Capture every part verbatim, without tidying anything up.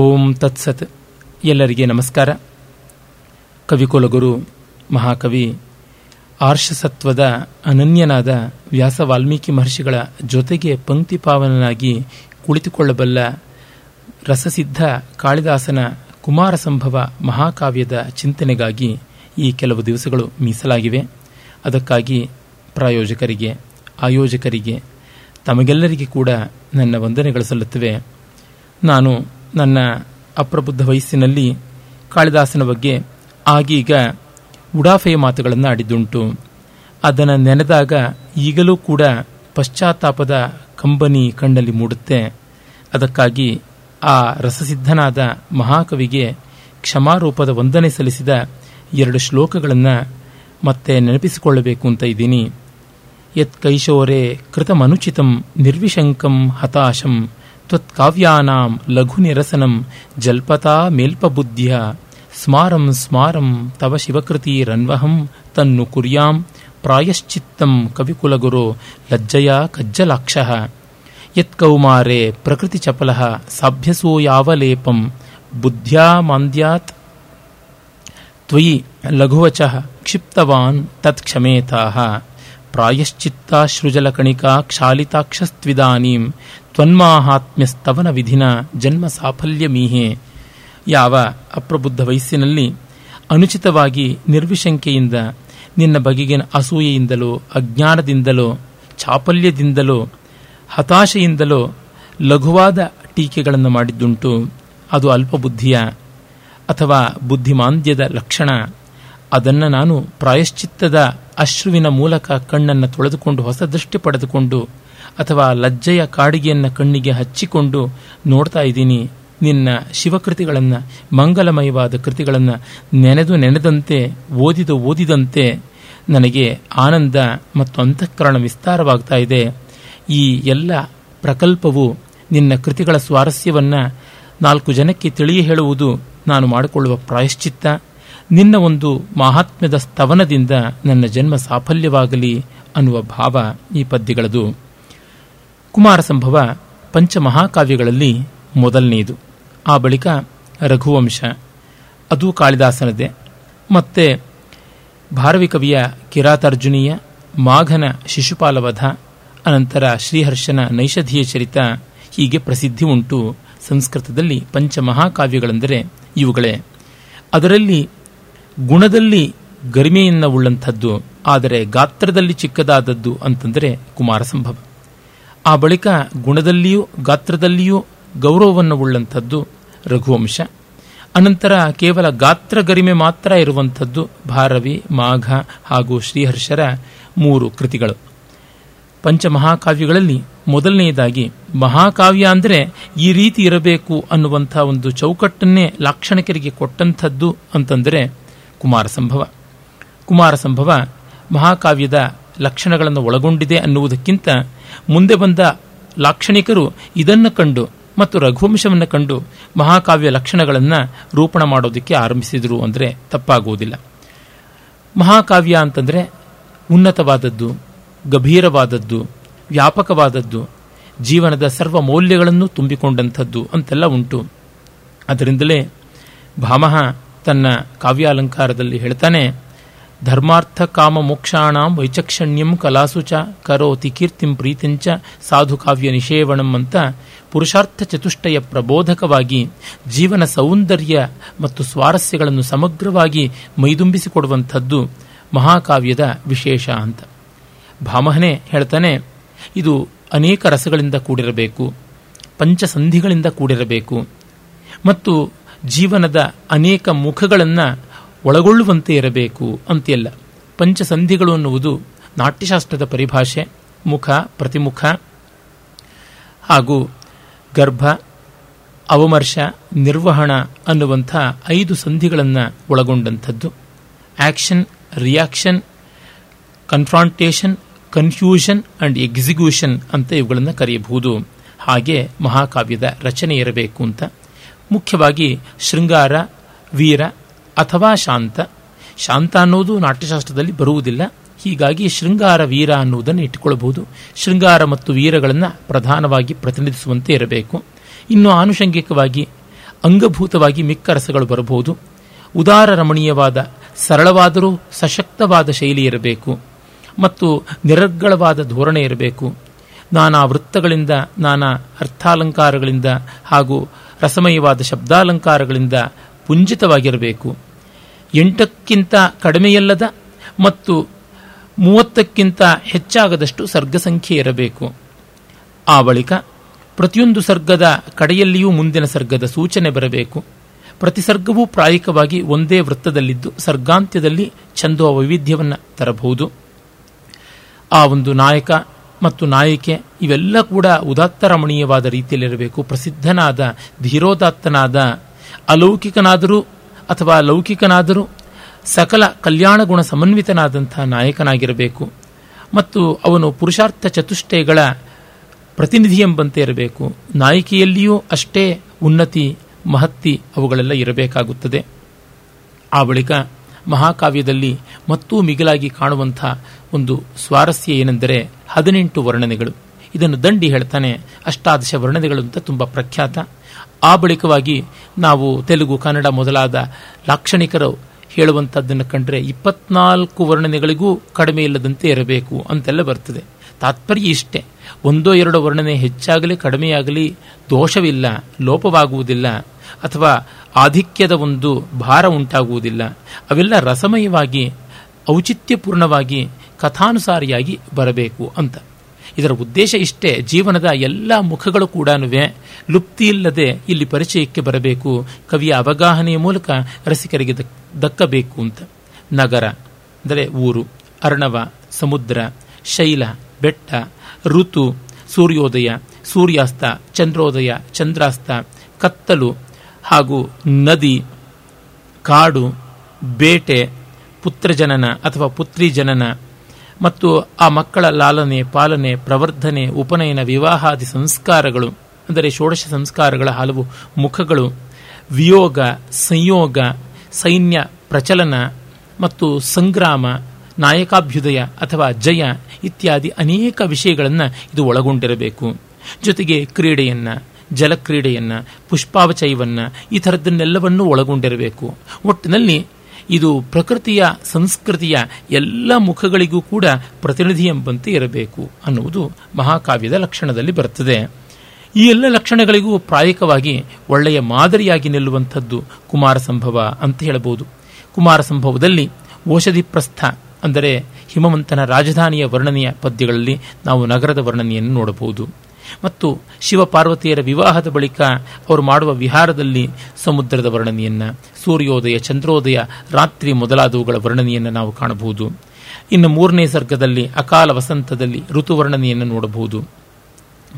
ಓಂ ತತ್ಸತ್. ಎಲ್ಲರಿಗೆ ನಮಸ್ಕಾರ. ಕವಿಕುಲಗುರು ಮಹಾಕವಿ ಆರ್ಷಸತ್ವದ ಅನನ್ಯನಾದ ವ್ಯಾಸ ವಾಲ್ಮೀಕಿ ಮಹರ್ಷಿಗಳ ಜೊತೆಗೆ ಪಂಕ್ತಿ ಪಾವನನಾಗಿ ಕುಳಿತುಕೊಳ್ಳಬಲ್ಲ ರಸಸಿದ್ಧ ಕಾಳಿದಾಸನ ಕುಮಾರ ಸಂಭವ ಮಹಾಕಾವ್ಯದ ಚಿಂತನೆಗಾಗಿ ಈ ಕೆಲವು ದಿವಸಗಳು ಮೀಸಲಾಗಿವೆ. ಅದಕ್ಕಾಗಿ ಪ್ರಾಯೋಜಕರಿಗೆ, ಆಯೋಜಕರಿಗೆ, ತಮಗೆಲ್ಲರಿಗೂ ಕೂಡ ನನ್ನ ವಂದನೆಗಳು ಸಲ್ಲುತ್ತವೆ. ನಾನು ನನ್ನ ಅಪ್ರಬುದ್ಧ ವಯಸ್ಸಿನಲ್ಲಿ ಕಾಳಿದಾಸನ ಬಗ್ಗೆ ಆಗೀಗ ಉಡಾಫೆಯ ಮಾತುಗಳನ್ನು ಆಡಿದ್ದುಂಟು. ಅದನ್ನು ನೆನೆದಾಗ ಈಗಲೂ ಕೂಡ ಪಶ್ಚಾತ್ತಾಪದ ಕಂಬನಿ ಕಣ್ಣಲ್ಲಿ ಮೂಡುತ್ತೆ. ಅದಕ್ಕಾಗಿ ಆ ರಸಸಿದ್ಧನಾದ ಮಹಾಕವಿಗೆ ಕ್ಷಮಾರೂಪದ ವಂದನೆ ಸಲ್ಲಿಸಿದ ಎರಡು ಶ್ಲೋಕಗಳನ್ನು ಮತ್ತೆ ನೆನಪಿಸಿಕೊಳ್ಳಬೇಕು ಅಂತ ಇದ್ದೀನಿ. ಯತ್ ಕೈಶೋರೆ ಕೃತಮನುಚಿತಂ ನಿರ್ವಿಶಂಕಂ ಹತಾಶಂ ತ್ವತ್ಕಾವ್ಯಾನಾಂ ಲಘು ನಿರಸನಂ ಜಲ್ಪತಾ ಮೇಲ್ಪಬುದ್ಧಿಯ ಸ್ಮಾರಂ ಸ್ಮಾರಂ ತವ ಶಿವಕೃತಿ ರನ್ವಹಂ ತನ್ನು ಕುರ್ಯಾಂ ಪ್ರಾಯಶ್ಚಿತ್ತಂ ಕವಿಕುಲಗುರೋ ಲಜ್ಜಯ ಕಜ್ಜಲಾಕ್ಷಃ. ಯತ್ಕೌಮಾರೇ ಪ್ರಕೃತಿ ಚಪಲಃ ಸಾಭ್ಯಸೋ ಯಾವಲೇಪಂ ಬುದ್ಧ್ಯಾ ಮಾಂದ್ಯಾತ್ ತ್ವಯಿ ಲಘುವಚಃ ಕ್ಷಿಪ್ತವಾನ್ ತತ್ಕ್ಷಮೇತಾಃ ಪ್ರಾಯಶ್ಚಿತ್ತಾಶ್ರುಜಲಕಣಿಕಾ ಕ್ಷಾಲಿತಾಕ್ಷಸ್ತ್ವಿದಾನೀಂ ತ್ವನ್ಮಾಹಾತ್ಮ್ಯಸ್ತವನ ವಿಧಿನ ಜನ್ಮ ಸಾಫಲ್ಯಮೀಹೆ. ಯಾವ ಅಪ್ರಬುದ್ಧ ವಯಸ್ಸಿನಲ್ಲಿ ಅನುಚಿತವಾಗಿ ನಿರ್ವಿಶಂಕೆಯಿಂದ, ನಿನ್ನ ಬಗೆಗಿನ ಅಸೂಯೆಯಿಂದಲೋ, ಅಜ್ಞಾನದಿಂದಲೋ, ಚಾಪಲ್ಯದಿಂದಲೋ, ಹತಾಶೆಯಿಂದಲೋ ಲಘುವಾದ ಟೀಕೆಗಳನ್ನು ಮಾಡಿದ್ದುಂಟು. ಅದು ಅಲ್ಪಬುದ್ಧಿಯ ಅಥವಾ ಬುದ್ಧಿಮಾಂದ್ಯದ ಲಕ್ಷಣ. ಅದನ್ನು ನಾನು ಪ್ರಾಯಶ್ಚಿತ್ತದ ಅಶ್ರುವಿನ ಮೂಲಕ ಕಣ್ಣನ್ನು ತೊಳೆದುಕೊಂಡು ಹೊಸ ದೃಷ್ಟಿ ಪಡೆದುಕೊಂಡು ಅಥವಾ ಲಜ್ಜೆಯ ಕಾಡಿಗೆಯನ್ನು ಕಣ್ಣಿಗೆ ಹಚ್ಚಿಕೊಂಡು ನೋಡ್ತಾ ಇದ್ದೀನಿ. ನಿನ್ನ ಶಿವಕೃತಿಗಳನ್ನು, ಮಂಗಲಮಯವಾದ ಕೃತಿಗಳನ್ನು ನೆನೆದು ನೆನೆದಂತೆ, ಓದಿದು ಓದಿದಂತೆ ನನಗೆ ಆನಂದ ಮತ್ತು ಅಂತಃಕರಣ ವಿಸ್ತಾರವಾಗ್ತಾ ಇದೆ. ಈ ಎಲ್ಲ ಪ್ರಕಲ್ಪವು ನಿನ್ನ ಕೃತಿಗಳ ಸ್ವಾರಸ್ಯವನ್ನು ನಾಲ್ಕು ಜನಕ್ಕೆ ತಿಳಿಯ ಹೇಳುವುದು ನಾನು ಮಾಡಿಕೊಳ್ಳುವ ಪ್ರಾಯಶ್ಚಿತ್ತ. ನಿನ್ನ ಒಂದು ಮಹಾತ್ಮ್ಯದ ಸ್ತವನದಿಂದ ನನ್ನ ಜನ್ಮ ಸಾಫಲ್ಯವಾಗಲಿ ಅನ್ನುವ ಭಾವ ಈ ಪದ್ಯಗಳದು. ಕುಮಾರ ಸಂಭವ ಪಂಚಮಹಾಕಾವ್ಯಗಳಲ್ಲಿ ಮೊದಲನೆಯದು. ಆ ಬಳಿಕ ರಘುವಂಶ, ಅದು ಕಾಳಿದಾಸನದೇ. ಮತ್ತೆ ಭಾರವಿ ಕವಿಯ ಕಿರಾತಾರ್ಜುನೀಯ, ಮಾಘನ ಶಿಶುಪಾಲವಧ, ಅನಂತರ ಶ್ರೀಹರ್ಷನ ನೈಷಧೀಯ ಚರಿತ. ಹೀಗೆ ಪ್ರಸಿದ್ಧಿ ಉಂಟು ಸಂಸ್ಕೃತದಲ್ಲಿ ಪಂಚಮಹಾಕಾವ್ಯಗಳೆಂದರೆ ಇವುಗಳೇ. ಅದರಲ್ಲಿ ಗುಣದಲ್ಲಿ ಗರಿಮೆಯನ್ನು ಉಳ್ಳಂಥದ್ದು, ಆದರೆ ಗಾತ್ರದಲ್ಲಿ ಚಿಕ್ಕದಾದದ್ದು ಅಂತಂದರೆ ಕುಮಾರ ಸಂಭವ. ಆ ಬಳಿಕ ಗುಣದಲ್ಲಿಯೂ ಗಾತ್ರದಲ್ಲಿಯೂ ಗೌರವವನ್ನು ಉಳ್ಳಂಥದ್ದು ರಘುವಂಶ. ಅನಂತರ ಕೇವಲ ಗಾತ್ರ ಗರಿಮೆ ಮಾತ್ರ ಇರುವಂಥದ್ದು ಭಾರವಿ, ಮಾಘ ಹಾಗೂ ಶ್ರೀಹರ್ಷರ ಮೂರು ಕೃತಿಗಳು. ಪಂಚಮಹಾಕಾವ್ಯಗಳಲ್ಲಿ ಮೊದಲನೆಯದಾಗಿ ಮಹಾಕಾವ್ಯ ಅಂದರೆ ಈ ರೀತಿ ಇರಬೇಕು ಅನ್ನುವಂಥ ಒಂದು ಚೌಕಟ್ಟನ್ನೇ ಲಾಕ್ಷಣಿಕರಿಗೆ ಕೊಟ್ಟಂಥದ್ದು ಅಂತಂದರೆ ಕುಮಾರ ಸಂಭವ. ಕುಮಾರ ಸಂಭವ ಮಹಾಕಾವ್ಯದ ಲಕ್ಷಣಗಳನ್ನು ಒಳಗೊಂಡಿದೆ ಅನ್ನುವುದಕ್ಕಿಂತ ಮುಂದೆ ಬಂದ ಲಾಕ್ಷಣಿಕರು ಇದನ್ನು ಕಂಡು ಮತ್ತು ರಘುವಂಶವನ್ನು ಕಂಡು ಮಹಾಕಾವ್ಯ ಲಕ್ಷಣಗಳನ್ನು ರೂಪಣ ಮಾಡೋದಕ್ಕೆ ಆರಂಭಿಸಿದರು ಅಂದರೆ ತಪ್ಪಾಗುವುದಿಲ್ಲ. ಮಹಾಕಾವ್ಯ ಅಂತಂದರೆ ಉನ್ನತವಾದದ್ದು, ಗಂಭೀರವಾದದ್ದು, ವ್ಯಾಪಕವಾದದ್ದು, ಜೀವನದ ಸರ್ವ ಮೌಲ್ಯಗಳನ್ನು ತುಂಬಿಕೊಂಡಂಥದ್ದು ಅಂತೆಲ್ಲ ಉಂಟು. ಅದರಿಂದಲೇ ಭಾಮಹ ತನ್ನ ಕಾವ್ಯಾಲಂಕಾರದಲ್ಲಿ ಹೇಳ್ತಾನೆ, ಧರ್ಮಾರ್ಥ ಕಾಮ ಮೋಕ್ಷಾಣಾಂ ವೈಚಕ್ಷಣ್ಯಂ ಕಲಾಸುಚ ಕರೋತಿ ಕೀರ್ತಿಂ ಪ್ರೀತಿಂಚ ಸಾಧು ಕಾವ್ಯ ನಿಷೇವಣಂ ಅಂತ ಪುರುಷಾರ್ಥ ಚತುಷ್ಟಯ ಪ್ರಬೋಧಕವಾಗಿ ಜೀವನ ಸೌಂದರ್ಯ ಮತ್ತು ಸ್ವಾರಸ್ಯಗಳನ್ನು ಸಮಗ್ರವಾಗಿ ಮೈದುಂಬಿಸಿಕೊಡುವಂಥದ್ದು ಮಹಾಕಾವ್ಯದ ವಿಶೇಷ ಅಂತ ಭಾಮಹನೇ ಹೇಳ್ತಾನೆ. ಇದು ಅನೇಕ ರಸಗಳಿಂದ ಕೂಡಿರಬೇಕು, ಪಂಚಸಂಧಿಗಳಿಂದ ಕೂಡಿರಬೇಕು ಮತ್ತು ಜೀವನದ ಅನೇಕ ಮುಖಗಳನ್ನು ಒಳಗೊಳ್ಳುವಂತೆ ಇರಬೇಕು ಅಂತೆಲ್ಲ. ಪಂಚಸಂಧಿಗಳು ಅನ್ನುವುದು ನಾಟ್ಯಶಾಸ್ತ್ರದ ಪರಿಭಾಷೆ. ಮುಖ, ಪ್ರತಿಮುಖ ಹಾಗೂ ಗರ್ಭ, ಅವಮರ್ಶ, ನಿರ್ವಹಣ ಅನ್ನುವಂಥ ಐದು ಸಂಧಿಗಳನ್ನು ಒಳಗೊಂಡಂಥದ್ದು. Action, reaction, confrontation, confusion and execution ಅಂತ ಇವುಗಳನ್ನು ಕರೆಯಬಹುದು. ಹಾಗೆ ಮಹಾಕಾವ್ಯದ ರಚನೆ ಇರಬೇಕು ಅಂತ ಮುಖ್ಯವಾಗಿ ಶೃಂಗಾರ, ವೀರ ಅಥವಾ ಶಾಂತ. ಶಾಂತ ಅನ್ನೋದು ನಾಟ್ಯಶಾಸ್ತ್ರದಲ್ಲಿ ಬರುವುದಿಲ್ಲ, ಹೀಗಾಗಿ ಶೃಂಗಾರ ವೀರ ಅನ್ನುವುದನ್ನು ಇಟ್ಟುಕೊಳ್ಳಬಹುದು. ಶೃಂಗಾರ ಮತ್ತು ವೀರಗಳನ್ನು ಪ್ರಧಾನವಾಗಿ ಪ್ರತಿನಿಧಿಸುವಂತೆ ಇರಬೇಕು. ಇನ್ನು ಆನುಷಂಗಿಕವಾಗಿ ಅಂಗಭೂತವಾಗಿ ಮಿಕ್ಕ ರಸಗಳು ಬರಬಹುದು. ಉದಾರ ರಮಣೀಯವಾದ ಸರಳವಾದರೂ ಸಶಕ್ತವಾದ ಶೈಲಿ ಇರಬೇಕು ಮತ್ತು ನಿರರ್ಗಳವಾದ ಧೋರಣೆ ಇರಬೇಕು. ನಾನಾ ವೃತ್ತಗಳಿಂದ, ನಾನಾ ಅರ್ಥಾಲಂಕಾರಗಳಿಂದ ಹಾಗೂ ರಸಮಯವಾದ ಶಬ್ದಾಲಂಕಾರಗಳಿಂದ ಪುಂಜಿತವಾಗಿರಬೇಕು. ಎಂಟಕ್ಕಿಂತ ಕಡಿಮೆಯಲ್ಲದ ಮತ್ತು ಮೂವತ್ತಕ್ಕಿಂತ ಹೆಚ್ಚಾಗದಷ್ಟು ಸರ್ಗ ಸಂಖ್ಯೆ ಇರಬೇಕು. ಆ ಬಳಿಕ ಪ್ರತಿಯೊಂದು ಸರ್ಗದ ಕಡೆಯಲ್ಲಿಯೂ ಮುಂದಿನ ಸರ್ಗದ ಸೂಚನೆ ಬರಬೇಕು. ಪ್ರತಿ ಸರ್ಗವೂ ಪ್ರಾಯಿಕವಾಗಿ ಒಂದೇ ವೃತ್ತದಲ್ಲಿದ್ದು ಸರ್ಗಾಂತ್ಯದಲ್ಲಿ ಛಂದೋ ವೈವಿಧ್ಯವನ್ನು ತರಬಹುದು. ಆ ಒಂದು ನಾಯಕ ಮತ್ತು ನಾಯಕೆ ಇವೆಲ್ಲ ಕೂಡ ಉದಾತ್ತ ರಮಣೀಯವಾದ ರೀತಿಯಲ್ಲಿರಬೇಕು. ಪ್ರಸಿದ್ಧನಾದ, ಧೀರೋದಾತ್ತನಾದ, ಅಲೌಕಿಕನಾದರೂ ಅಥವಾ ಲೌಕಿಕನಾದರೂ ಸಕಲ ಕಲ್ಯಾಣ ಗುಣ ಸಮನ್ವಿತನಾದಂತಹ ನಾಯಕನಾಗಿರಬೇಕು ಮತ್ತು ಅವನು ಪುರುಷಾರ್ಥ ಚತುಷ್ಟಯಗಳ ಪ್ರತಿನಿಧಿ ಎಂಬಂತೆ ಇರಬೇಕು. ನಾಯಕಿಯಲ್ಲಿಯೂ ಅಷ್ಟೇ ಉನ್ನತಿ, ಮಹತ್ತಿ ಅವುಗಳೆಲ್ಲ ಇರಬೇಕಾಗುತ್ತದೆ. ಆ ಬಳಿಕ ಮಹಾಕಾವ್ಯದಲ್ಲಿ ಮತ್ತೂ ಮಿಗಿಲಾಗಿ ಕಾಣುವಂಥ ಒಂದು ಸ್ವಾರಸ್ಯ ಏನೆಂದರೆ ಹದಿನೆಂಟು ವರ್ಣನೆಗಳು. ಇದನ್ನು ದಂಡಿ ಹೇಳ್ತಾನೆ, ಅಷ್ಟಾದಶ ವರ್ಣನೆಗಳು ಅಂತ ತುಂಬ ಪ್ರಖ್ಯಾತ. ಆ ಬಳಿಕವಾಗಿ ನಾವು ತೆಲುಗು, ಕನ್ನಡ ಮೊದಲಾದ ಲಾಕ್ಷಣಿಕರು ಹೇಳುವಂಥದ್ದನ್ನು ಕಂಡ್ರೆ ಇಪ್ಪತ್ನಾಲ್ಕು ವರ್ಣನೆಗಳಿಗೂ ಕಡಿಮೆ ಇಲ್ಲದಂತೆ ಇರಬೇಕು ಅಂತೆಲ್ಲ ಬರ್ತದೆ. ತಾತ್ಪರ್ಯ ಇಷ್ಟೇ, ಒಂದೋ ಎರಡೋ ವರ್ಣನೆ ಹೆಚ್ಚಾಗಲಿ ಕಡಿಮೆಯಾಗಲಿ ದೋಷವಿಲ್ಲ, ಲೋಪವಾಗುವುದಿಲ್ಲ ಅಥವಾ ಆಧಿಕ್ಯದ ಒಂದು ಭಾರ ಉಂಟಾಗುವುದಿಲ್ಲ. ಅವೆಲ್ಲ ರಸಮಯವಾಗಿ, ಔಚಿತ್ಯಪೂರ್ಣವಾಗಿ, ಕಥಾನುಸಾರಿಯಾಗಿ ಬರಬೇಕು ಅಂತ. ಇದರ ಉದ್ದೇಶ ಇಷ್ಟೇ. ಜೀವನದ ಎಲ್ಲ ಮುಖಗಳು ಕೂಡ ಲುಪ್ತಿ ಇಲ್ಲದೆ ಇಲ್ಲಿ ಪರಿಚಯಕ್ಕೆ ಬರಬೇಕು, ಕವಿಯ ಅವಗಾಹನೆಯ ಮೂಲಕ ರಸಿಕರಿಗೆ ದಕ್ಕಬೇಕು ಅಂತ. ನಗರ ಅಂದರೆ ಊರು, ಅರ್ಣವ, ಸಮುದ್ರ, ಶೈಲ, ಬೆಟ್ಟ, ಋತು, ಸೂರ್ಯೋದಯ, ಸೂರ್ಯಾಸ್ತ, ಚಂದ್ರೋದಯ, ಚಂದ್ರಾಸ್ತ, ಕತ್ತಲು ಹಾಗೂ ನದಿ, ಕಾಡು, ಬೇಟೆ, ಪುತ್ರಜನನ ಅಥವಾ ಪುತ್ರಿ ಜನನ ಮತ್ತು ಆ ಮಕ್ಕಳ ಲಾಲನೆ, ಪಾಲನೆ, ಪ್ರವರ್ಧನೆ, ಉಪನಯನ, ವಿವಾಹಾದಿ ಸಂಸ್ಕಾರಗಳು ಅಂದರೆ ಷೋಡಶ ಸಂಸ್ಕಾರಗಳ ಹಲವು ಮುಖಗಳು, ವಿಯೋಗ, ಸಂಯೋಗ, ಸೈನ್ಯ ಪ್ರಚಲನ ಮತ್ತು ಸಂಗ್ರಾಮ, ನಾಯಕಾಭ್ಯುದಯ ಅಥವಾ ಜಯ ಇತ್ಯಾದಿ ಅನೇಕ ವಿಷಯಗಳನ್ನು ಇದು ಒಳಗೊಂಡಿರಬೇಕು. ಜೊತೆಗೆ ಕ್ರೀಡೆಯನ್ನು, ಜಲಕ್ರೀಡೆಯನ್ನು, ಪುಷ್ಪಾವಚಯವನ್ನು, ಈ ಥರದನ್ನೆಲ್ಲವನ್ನೂ ಒಳಗೊಂಡಿರಬೇಕು. ಒಟ್ಟಿನಲ್ಲಿ ಇದು ಪ್ರಕೃತಿಯ, ಸಂಸ್ಕೃತಿಯ ಎಲ್ಲ ಮುಖಗಳಿಗೂ ಕೂಡ ಪ್ರತಿನಿಧಿ ಎಂಬಂತೆ ಇರಬೇಕು ಅನ್ನುವುದು ಮಹಾಕಾವ್ಯದ ಲಕ್ಷಣದಲ್ಲಿ ಬರ್ತದೆ. ಈ ಎಲ್ಲ ಲಕ್ಷಣಗಳಿಗೂ ಪ್ರಾಯಕವಾಗಿ ಒಳ್ಳೆಯ ಮಾದರಿಯಾಗಿ ನಿಲ್ಲುವಂಥದ್ದು ಕುಮಾರ ಸಂಭವ ಅಂತ ಹೇಳಬಹುದು. ಕುಮಾರ ಸಂಭವದಲ್ಲಿ ಓಷಧಿಪ್ರಸ್ಥ ಅಂದರೆ ಹಿಮವಂತನ ರಾಜಧಾನಿಯ ವರ್ಣನೆಯ ಪದ್ಯಗಳಲ್ಲಿ ನಾವು ನಗರದ ವರ್ಣನೆಯನ್ನು ನೋಡಬಹುದು. ಮತ್ತು ಶಿವಪಾರ್ವತಿಯರ ವಿವಾಹದ ಬಳಿಕ ಅವರು ಮಾಡುವ ವಿಹಾರದಲ್ಲಿ ಸಮುದ್ರದ ವರ್ಣನೆಯನ್ನು, ಸೂರ್ಯೋದಯ, ಚಂದ್ರೋದಯ, ರಾತ್ರಿ ಮೊದಲಾದವುಗಳ ವರ್ಣನೆಯನ್ನು ನಾವು ಕಾಣಬಹುದು. ಇನ್ನು ಮೂರನೇ ಸರ್ಗದಲ್ಲಿ ಅಕಾಲ ವಸಂತದಲ್ಲಿ ಋತುವರ್ಣನೆಯನ್ನು ನೋಡಬಹುದು.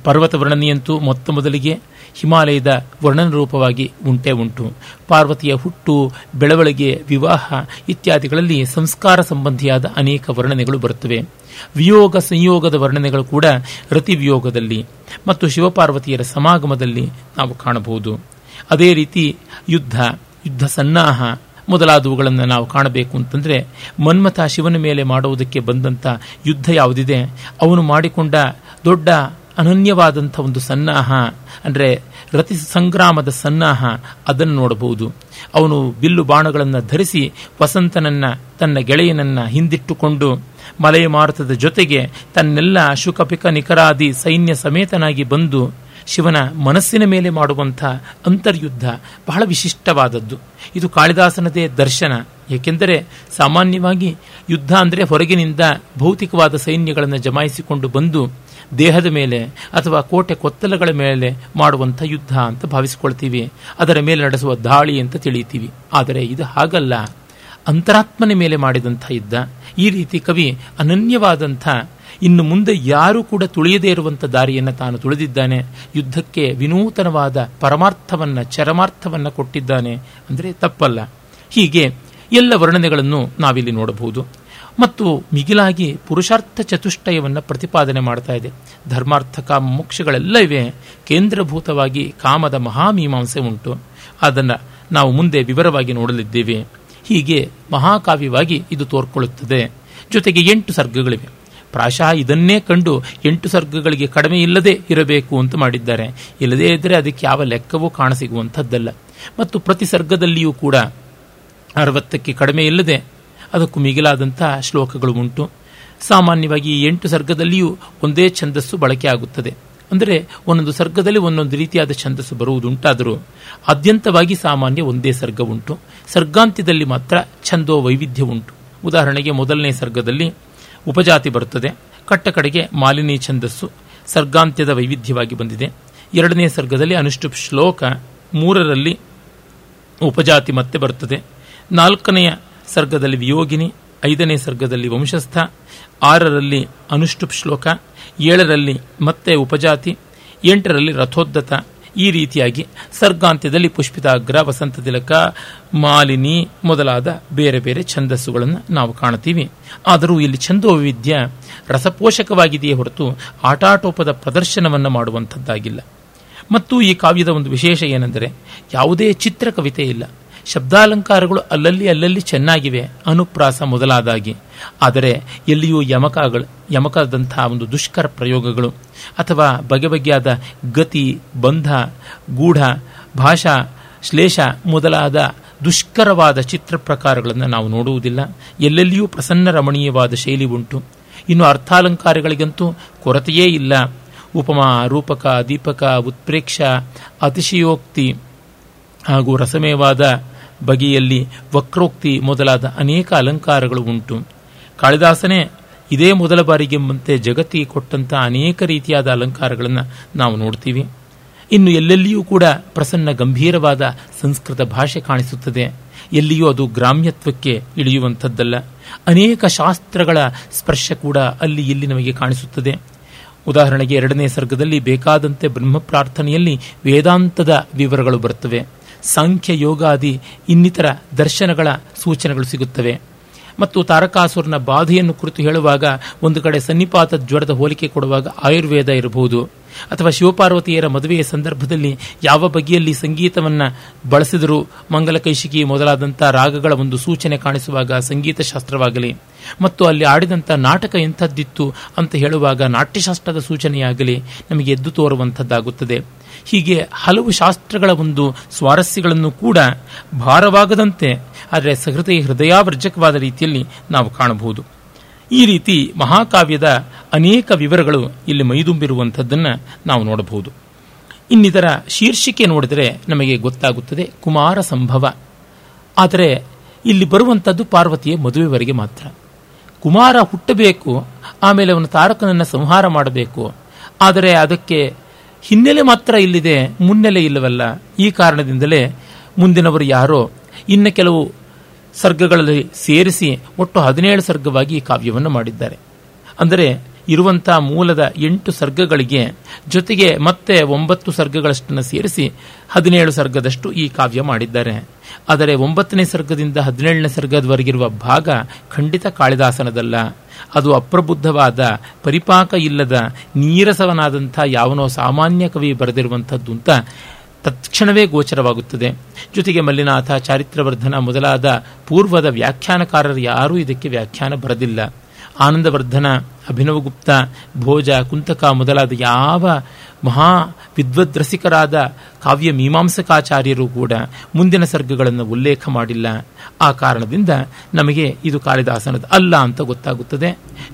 ಪರ್ವತ ವರ್ಣನೆಯಂತೂ ಮೊತ್ತ ಮೊದಲಿಗೆ ಹಿಮಾಲಯದ ವರ್ಣನ ರೂಪವಾಗಿ ಉಂಟೇ ಉಂಟು. ಪಾರ್ವತಿಯ ಹುಟ್ಟು, ಬೆಳವಣಿಗೆ, ವಿವಾಹ ಇತ್ಯಾದಿಗಳಲ್ಲಿ ಸಂಸ್ಕಾರ ಸಂಬಂಧಿಯಾದ ಅನೇಕ ವರ್ಣನೆಗಳು ಬರುತ್ತವೆ. ವಿಯೋಗ, ಸಂಯೋಗದ ವರ್ಣನೆಗಳು ಕೂಡ ರತಿವಿಯೋಗದಲ್ಲಿ ಮತ್ತು ಶಿವಪಾರ್ವತಿಯರ ಸಮಾಗಮದಲ್ಲಿ ನಾವು ಕಾಣಬಹುದು. ಅದೇ ರೀತಿ ಯುದ್ಧ, ಯುದ್ಧ ಸನ್ನಾಹ ಮೊದಲಾದವುಗಳನ್ನು ನಾವು ಕಾಣಬೇಕು ಅಂತಂದರೆ ಮನ್ಮಥ ಶಿವನ ಮೇಲೆ ಮಾಡುವುದಕ್ಕೆ ಬಂದಂಥ ಯುದ್ಧ ಯಾವುದಿದೆ, ಅವನು ಮಾಡಿಕೊಂಡ ದೊಡ್ಡ ಅನನ್ಯವಾದಂಥ ಒಂದು ಸನ್ನಾಹ ಅಂದರೆ ರತಿ ಸಂಗ್ರಾಮದ ಸನ್ನಾಹ, ಅದನ್ನು ನೋಡಬಹುದು. ಅವನು ಬಿಲ್ಲು ಬಾಣಗಳನ್ನು ಧರಿಸಿ ವಸಂತನನ್ನು, ತನ್ನ ಗೆಳೆಯನನ್ನು ಹಿಂದಿಟ್ಟುಕೊಂಡು ಮಲೆಯ ಮಾರುತದ ಜೊತೆಗೆ ತನ್ನೆಲ್ಲ ಶುಕಪಿಕ ನಿಖರಾದಿ ಸೈನ್ಯ ಸಮೇತನಾಗಿ ಬಂದು ಶಿವನ ಮನಸ್ಸಿನ ಮೇಲೆ ಮಾಡುವಂಥ ಅಂತರ್ಯುದ್ಧ ಬಹಳ ವಿಶಿಷ್ಟವಾದದ್ದು. ಇದು ಕಾಳಿದಾಸನದೇ ದರ್ಶನ. ಏಕೆಂದರೆ ಸಾಮಾನ್ಯವಾಗಿ ಯುದ್ಧ ಅಂದರೆ ಹೊರಗಿನಿಂದ ಭೌತಿಕವಾದ ಸೈನ್ಯಗಳನ್ನು ಜಮಾಯಿಸಿಕೊಂಡು ಬಂದು ದೇಹದ ಮೇಲೆ ಅಥವಾ ಕೋಟೆ ಕೊತ್ತಲಗಳ ಮೇಲೆ ಮಾಡುವಂಥ ಯುದ್ಧ ಅಂತ ಭಾವಿಸಿಕೊಳ್ತೀವಿ, ಅದರ ಮೇಲೆ ನಡೆಸುವ ದಾಳಿ ಅಂತ ತಿಳಿಯುತ್ತೀವಿ. ಆದರೆ ಇದು ಹಾಗಲ್ಲ, ಅಂತರಾತ್ಮನ ಮೇಲೆ ಮಾಡಿದಂಥ ಯುದ್ಧ. ಈ ರೀತಿ ಕವಿ ಅನನ್ಯವಾದಂಥ, ಇನ್ನು ಮುಂದೆ ಯಾರೂ ಕೂಡ ತುಳಿಯದೇ ಇರುವಂಥ ದಾರಿಯನ್ನು ತಾನು ತುಳಿದಿದ್ದಾನೆ, ಯುದ್ಧಕ್ಕೆ ವಿನೂತನವಾದ ಪರಮಾರ್ಥವನ್ನು, ಚರಮಾರ್ಥವನ್ನು ಕೊಟ್ಟಿದ್ದಾನೆ ಅಂದರೆ ತಪ್ಪಲ್ಲ. ಹೀಗೆ ಎಲ್ಲ ವರ್ಣನೆಗಳನ್ನು ನಾವಿಲ್ಲಿ ನೋಡಬಹುದು. ಮತ್ತು ಮಿಗಿಲಾಗಿ ಪುರುಷಾರ್ಥ ಚತುಷ್ಟಯವನ್ನು ಪ್ರತಿಪಾದನೆ ಮಾಡ್ತಾ ಇದೆ. ಧರ್ಮಾರ್ಥ ಕಾಮ ಮೋಕ್ಷಗಳೆಲ್ಲ ಇವೆ, ಕೇಂದ್ರಭೂತವಾಗಿ ಕಾಮದ ಮಹಾಮೀಮಾಂಸೆ ಉಂಟು. ಅದನ್ನು ನಾವು ಮುಂದೆ ವಿವರವಾಗಿ ನೋಡಲಿದ್ದೇವೆ. ಹೀಗೆ ಮಹಾಕಾವ್ಯವಾಗಿ ಇದು ತೋರ್ಕೊಳ್ಳುತ್ತದೆ. ಜೊತೆಗೆ ಎಂಟು ಸರ್ಗಗಳಿವೆ. ಪ್ರಾಯಶಃ ಇದನ್ನೇ ಕಂಡು ಎಂಟು ಸರ್ಗಗಳಿಗೆ ಕಡಿಮೆ ಇಲ್ಲದೆ ಇರಬೇಕು ಅಂತ ಮಾಡಿದ್ದಾರೆ. ಇಲ್ಲದೇ ಇದ್ದರೆ ಅದಕ್ಕೆ ಯಾವ ಲೆಕ್ಕವೂ ಕಾಣಸಿಗುವಂಥದ್ದಲ್ಲ. ಮತ್ತು ಪ್ರತಿ ಸರ್ಗದಲ್ಲಿಯೂ ಕೂಡ ಅರವತ್ತಕ್ಕೆ ಕಡಿಮೆ ಇಲ್ಲದೆ ಅದಕ್ಕೂ ಮಿಗಿಲಾದಂಥ ಶ್ಲೋಕಗಳು ಉಂಟು. ಸಾಮಾನ್ಯವಾಗಿ ಎಂಟು ಸರ್ಗದಲ್ಲಿಯೂ ಒಂದೇ ಛಂದಸ್ಸು ಬಳಕೆ ಆಗುತ್ತದೆ. ಅಂದರೆ ಒಂದೊಂದು ಸರ್ಗದಲ್ಲಿ ಒಂದೊಂದು ರೀತಿಯಾದ ಛಂದಸ್ಸು ಬರುವುದುಂಟಾದರೂ ಆದ್ಯಂತವಾಗಿ ಸಾಮಾನ್ಯ ಒಂದೇ ಸರ್ಗ ಉಂಟು. ಸರ್ಗಾಂತ್ಯದಲ್ಲಿ ಮಾತ್ರ ಛಂದೋ ವೈವಿಧ್ಯ ಉಂಟು. ಉದಾಹರಣೆಗೆ ಮೊದಲನೇ ಸರ್ಗದಲ್ಲಿ ಉಪಜಾತಿ ಬರುತ್ತದೆ, ಕಟ್ಟ ಕಡೆಗೆ ಮಾಲಿನಿ ಛಂದಸ್ಸು ಸರ್ಗಾಂತ್ಯದ ವೈವಿಧ್ಯವಾಗಿ ಬಂದಿದೆ. ಎರಡನೇ ಸರ್ಗದಲ್ಲಿ ಅನುಷ್ಠುಪ್ ಶ್ಲೋಕ, ಮೂರರಲ್ಲಿ ಉಪಜಾತಿ ಮತ್ತೆ ಬರುತ್ತದೆ, ನಾಲ್ಕನೆಯ ಸರ್ಗದಲ್ಲಿ ವಿಯೋಗಿನಿ, ಐದನೇ ಸರ್ಗದಲ್ಲಿ ವಂಶಸ್ಥ, ಆರರಲ್ಲಿ ಅನುಷ್ಠುಪ್ ಶ್ಲೋಕ, ಏಳರಲ್ಲಿ ಮತ್ತೆ ಉಪಜಾತಿ, ಎಂಟರಲ್ಲಿ ರಥೋದ್ಧತ. ಈ ರೀತಿಯಾಗಿ ಸರ್ಗಾಂತ್ಯದಲ್ಲಿ ಪುಷ್ಪಿತಾಗ್ರ, ವಸಂತ ತಿಲಕ, ಮಾಲಿನಿ ಮೊದಲಾದ ಬೇರೆ ಬೇರೆ ಛಂದಸ್ಸುಗಳನ್ನು ನಾವು ಕಾಣ್ತೀವಿ. ಆದರೂ ಇಲ್ಲಿ ಛಂದೋವೈವಿಧ್ಯ ರಸಪೋಷಕವಾಗಿದೆಯೇ ಹೊರತು ಆಟಾಟೋಪದ ಪ್ರದರ್ಶನವನ್ನು ಮಾಡುವಂಥದ್ದಾಗಿಲ್ಲ. ಮತ್ತು ಈ ಕಾವ್ಯದ ಒಂದು ವಿಶೇಷ ಏನೆಂದರೆ ಯಾವುದೇ ಚಿತ್ರಕವಿತೆ ಇಲ್ಲ. ಶಬ್ದಾಲಂಕಾರಗಳು ಅಲ್ಲಲ್ಲಿ ಅಲ್ಲಲ್ಲಿ ಚೆನ್ನಾಗಿವೆ, ಅನುಪ್ರಾಸ ಮೊದಲಾದಾಗಿ. ಆದರೆ ಎಲ್ಲಿಯೂ ಯಮಕಗಳು, ಯಮಕದಂತಹ ಒಂದು ದುಷ್ಕರ ಪ್ರಯೋಗಗಳು ಅಥವಾ ಬಗೆ ಬಗೆಯಾದ ಗತಿ, ಬಂಧ, ಗೂಢ, ಭಾಷಾ, ಶ್ಲೇಷ ಮೊದಲಾದ ದುಷ್ಕರವಾದ ಚಿತ್ರ ಪ್ರಕಾರಗಳನ್ನು ನಾವು ನೋಡುವುದಿಲ್ಲ. ಎಲ್ಲೆಲ್ಲಿಯೂ ಪ್ರಸನ್ನ ರಮಣೀಯವಾದ ಶೈಲಿ ಉಂಟು. ಇನ್ನು ಅರ್ಥಾಲಂಕಾರಗಳಿಗಂತೂ ಕೊರತೆಯೇ ಇಲ್ಲ. ಉಪಮಾ, ರೂಪಕ, ದೀಪಕ, ಉತ್ಪ್ರೇಕ್ಷ, ಅತಿಶಯೋಕ್ತಿ ಹಾಗೂ ರಸಮೇವಾದ ಬಗೆಯಲ್ಲಿ ವಕ್ರೋಕ್ತಿ ಮೊದಲಾದ ಅನೇಕ ಅಲಂಕಾರಗಳು ಉಂಟು. ಕಾಳಿದಾಸನೇ ಇದೇ ಮೊದಲ ಬಾರಿಗೆಂಬಂತೆ ಜಗತ್ತಿಗೆ ಕೊಟ್ಟಂಥ ಅನೇಕ ರೀತಿಯಾದ ಅಲಂಕಾರಗಳನ್ನು ನಾವು ನೋಡ್ತೀವಿ. ಇನ್ನು ಎಲ್ಲೆಲ್ಲಿಯೂ ಕೂಡ ಪ್ರಸನ್ನ ಗಂಭೀರವಾದ ಸಂಸ್ಕೃತ ಭಾಷೆ ಕಾಣಿಸುತ್ತದೆ. ಎಲ್ಲಿಯೂ ಅದು ಗ್ರಾಮ್ಯತ್ವಕ್ಕೆ ಇಳಿಯುವಂಥದ್ದಲ್ಲ. ಅನೇಕ ಶಾಸ್ತ್ರಗಳ ಸ್ಪರ್ಶ ಕೂಡ ಅಲ್ಲಿ ಇಲ್ಲಿ ನಮಗೆ ಕಾಣಿಸುತ್ತದೆ. ಉದಾಹರಣೆಗೆ ಎರಡನೇ ಸರ್ಗದಲ್ಲಿ ಬೇಕಾದಂತೆ ಬ್ರಹ್ಮ ಪ್ರಾರ್ಥನೆಯಲ್ಲಿ ವೇದಾಂತದ ವಿವರಗಳು ಬರುತ್ತವೆ. ಸಾಂಖ್ಯ, ಯೋಗಾದಿ ಇನ್ನಿತರ ದರ್ಶನಗಳ ಸೂಚನೆಗಳು ಸಿಗುತ್ತವೆ. ಮತ್ತು ತಾರಕಾಸುರನ ಬಾಧೆಯನ್ನು ಕುರಿತು ಹೇಳುವಾಗ ಒಂದು ಕಡೆ ಸನ್ನಿಪಾತ ಜ್ವರದ ಹೋಲಿಕೆ ಕೊಡುವಾಗ ಆಯುರ್ವೇದ ಇರಬಹುದು, ಅಥವಾ ಶಿವಪಾರ್ವತಿಯರ ಮದುವೆಯ ಸಂದರ್ಭದಲ್ಲಿ ಯಾವ ಬಗೆಯಲ್ಲಿ ಸಂಗೀತವನ್ನು ಬಳಸಿದರೂ ಮಂಗಲ ಕೈಶಿಕಿ ಮೊದಲಾದಂಥ ರಾಗಗಳ ಒಂದು ಸೂಚನೆ ಕಾಣಿಸುವಾಗ ಸಂಗೀತ ಶಾಸ್ತ್ರವಾಗಲಿ, ಮತ್ತು ಅಲ್ಲಿ ಆಡಿದಂಥ ನಾಟಕ ಎಂಥದ್ದಿತ್ತು ಅಂತ ಹೇಳುವಾಗ ನಾಟ್ಯಶಾಸ್ತ್ರದ ಸೂಚನೆಯಾಗಲಿ ನಮಗೆ ಎದ್ದು ತೋರುವಂಥದ್ದಾಗುತ್ತದೆ. ಹೀಗೆ ಹಲವು ಶಾಸ್ತ್ರಗಳ ಒಂದು ಸ್ವಾರಸ್ಯಗಳನ್ನು ಕೂಡ ಭಾರವಾಗದಂತೆ, ಆದರೆ ಸಹೃದಯ ಹೃದಯಾವರ್ಜಕವಾದ ರೀತಿಯಲ್ಲಿ ನಾವು ಕಾಣಬಹುದು. ಈ ರೀತಿ ಮಹಾಕಾವ್ಯದ ಅನೇಕ ವಿವರಗಳು ಇಲ್ಲಿ ಮೈದುಂಬಿರುವಂಥದ್ದನ್ನು ನಾವು ನೋಡಬಹುದು. ಇನ್ನಿತರ ಶೀರ್ಷಿಕೆ ನೋಡಿದರೆ ನಮಗೆ ಗೊತ್ತಾಗುತ್ತದೆ ಕುಮಾರ ಸಂಭವ. ಆದರೆ ಇಲ್ಲಿ ಬರುವಂಥದ್ದು ಪಾರ್ವತಿಯ ಮದುವೆವರೆಗೆ ಮಾತ್ರ. ಕುಮಾರ ಹುಟ್ಟಬೇಕು, ಆಮೇಲೆ ಅವನು ತಾರಕನನ್ನು ಸಂಹಾರ ಮಾಡಬೇಕು. ಆದರೆ ಅದಕ್ಕೆ ಹಿನ್ನೆಲೆ ಮಾತ್ರ ಇಲ್ಲಿದೆ, ಮುನ್ನೆಲೆ ಇಲ್ಲವಲ್ಲ. ಈ ಕಾರಣದಿಂದಲೇ ಮುಂದಿನವರು ಯಾರೋ ಇನ್ನು ಕೆಲವು ಸರ್ಗಗಳಲ್ಲಿ ಸೇರಿಸಿ ಒಟ್ಟು ಹದಿನೇಳು ಸರ್ಗವಾಗಿ ಈ ಕಾವ್ಯವನ್ನು ಮಾಡಿದ್ದಾರೆ. ಅಂದರೆ ಇರುವಂಥ ಮೂಲದ ಎಂಟು ಸರ್ಗಗಳಿಗೆ ಜೊತೆಗೆ ಮತ್ತೆ ಒಂಬತ್ತು ಸರ್ಗಗಳಷ್ಟನ್ನು ಸೇರಿಸಿ ಹದಿನೇಳು ಸರ್ಗದಷ್ಟು ಈ ಕಾವ್ಯ ಮಾಡಿದ್ದಾರೆ. ಆದರೆ ಒಂಬತ್ತನೇ ಸರ್ಗದಿಂದ ಹದಿನೇಳನೇ ಸರ್ಗದವರೆಗಿರುವ ಭಾಗ ಖಂಡಿತ ಕಾಳಿದಾಸನದಲ್ಲ. ಅದು ಅಪ್ರಬುದ್ಧವಾದ, ಪರಿಪಾಕ ಇಲ್ಲದ, ನೀರಸವನಾದಂಥ ಯಾವನೋ ಸಾಮಾನ್ಯ ಕವಿ ಬರೆದಿರುವಂಥದ್ದು ಅಂತ ತತ್ಕ್ಷಣವೇ ಗೋಚರವಾಗುತ್ತದೆ. ಜೊತೆಗೆ ಮಲ್ಲಿನಾಥ, ಚಾರಿತ್ರವರ್ಧನ ಮೊದಲಾದ ಪೂರ್ವದ ವ್ಯಾಖ್ಯಾನಕಾರರು ಯಾರೂ ಇದಕ್ಕೆ ವ್ಯಾಖ್ಯಾನ ಬರೆದಿಲ್ಲ. ಆನಂದವರ್ಧನ, ಅಭಿನವಗುಪ್ತ, ಭೋಜ, ಕುಂತಕ ಮೊದಲಾದ ಯಾವ ಮಹಾ ವಿದ್ವದ್ರಸಿಕರಾದ ಕಾವ್ಯ ಮೀಮಾಂಸಕಾಚಾರ್ಯರು ಕೂಡ ಮುಂದಿನ ಸರ್ಗಗಳನ್ನು ಉಲ್ಲೇಖ ಮಾಡಿಲ್ಲ. ಆ ಕಾರಣದಿಂದ ನಮಗೆ ಇದು ಕಾಳಿದಾಸನದ ಅಲ್ಲ ಅಂತ ಗೊತ್ತಾಗುತ್ತದೆ.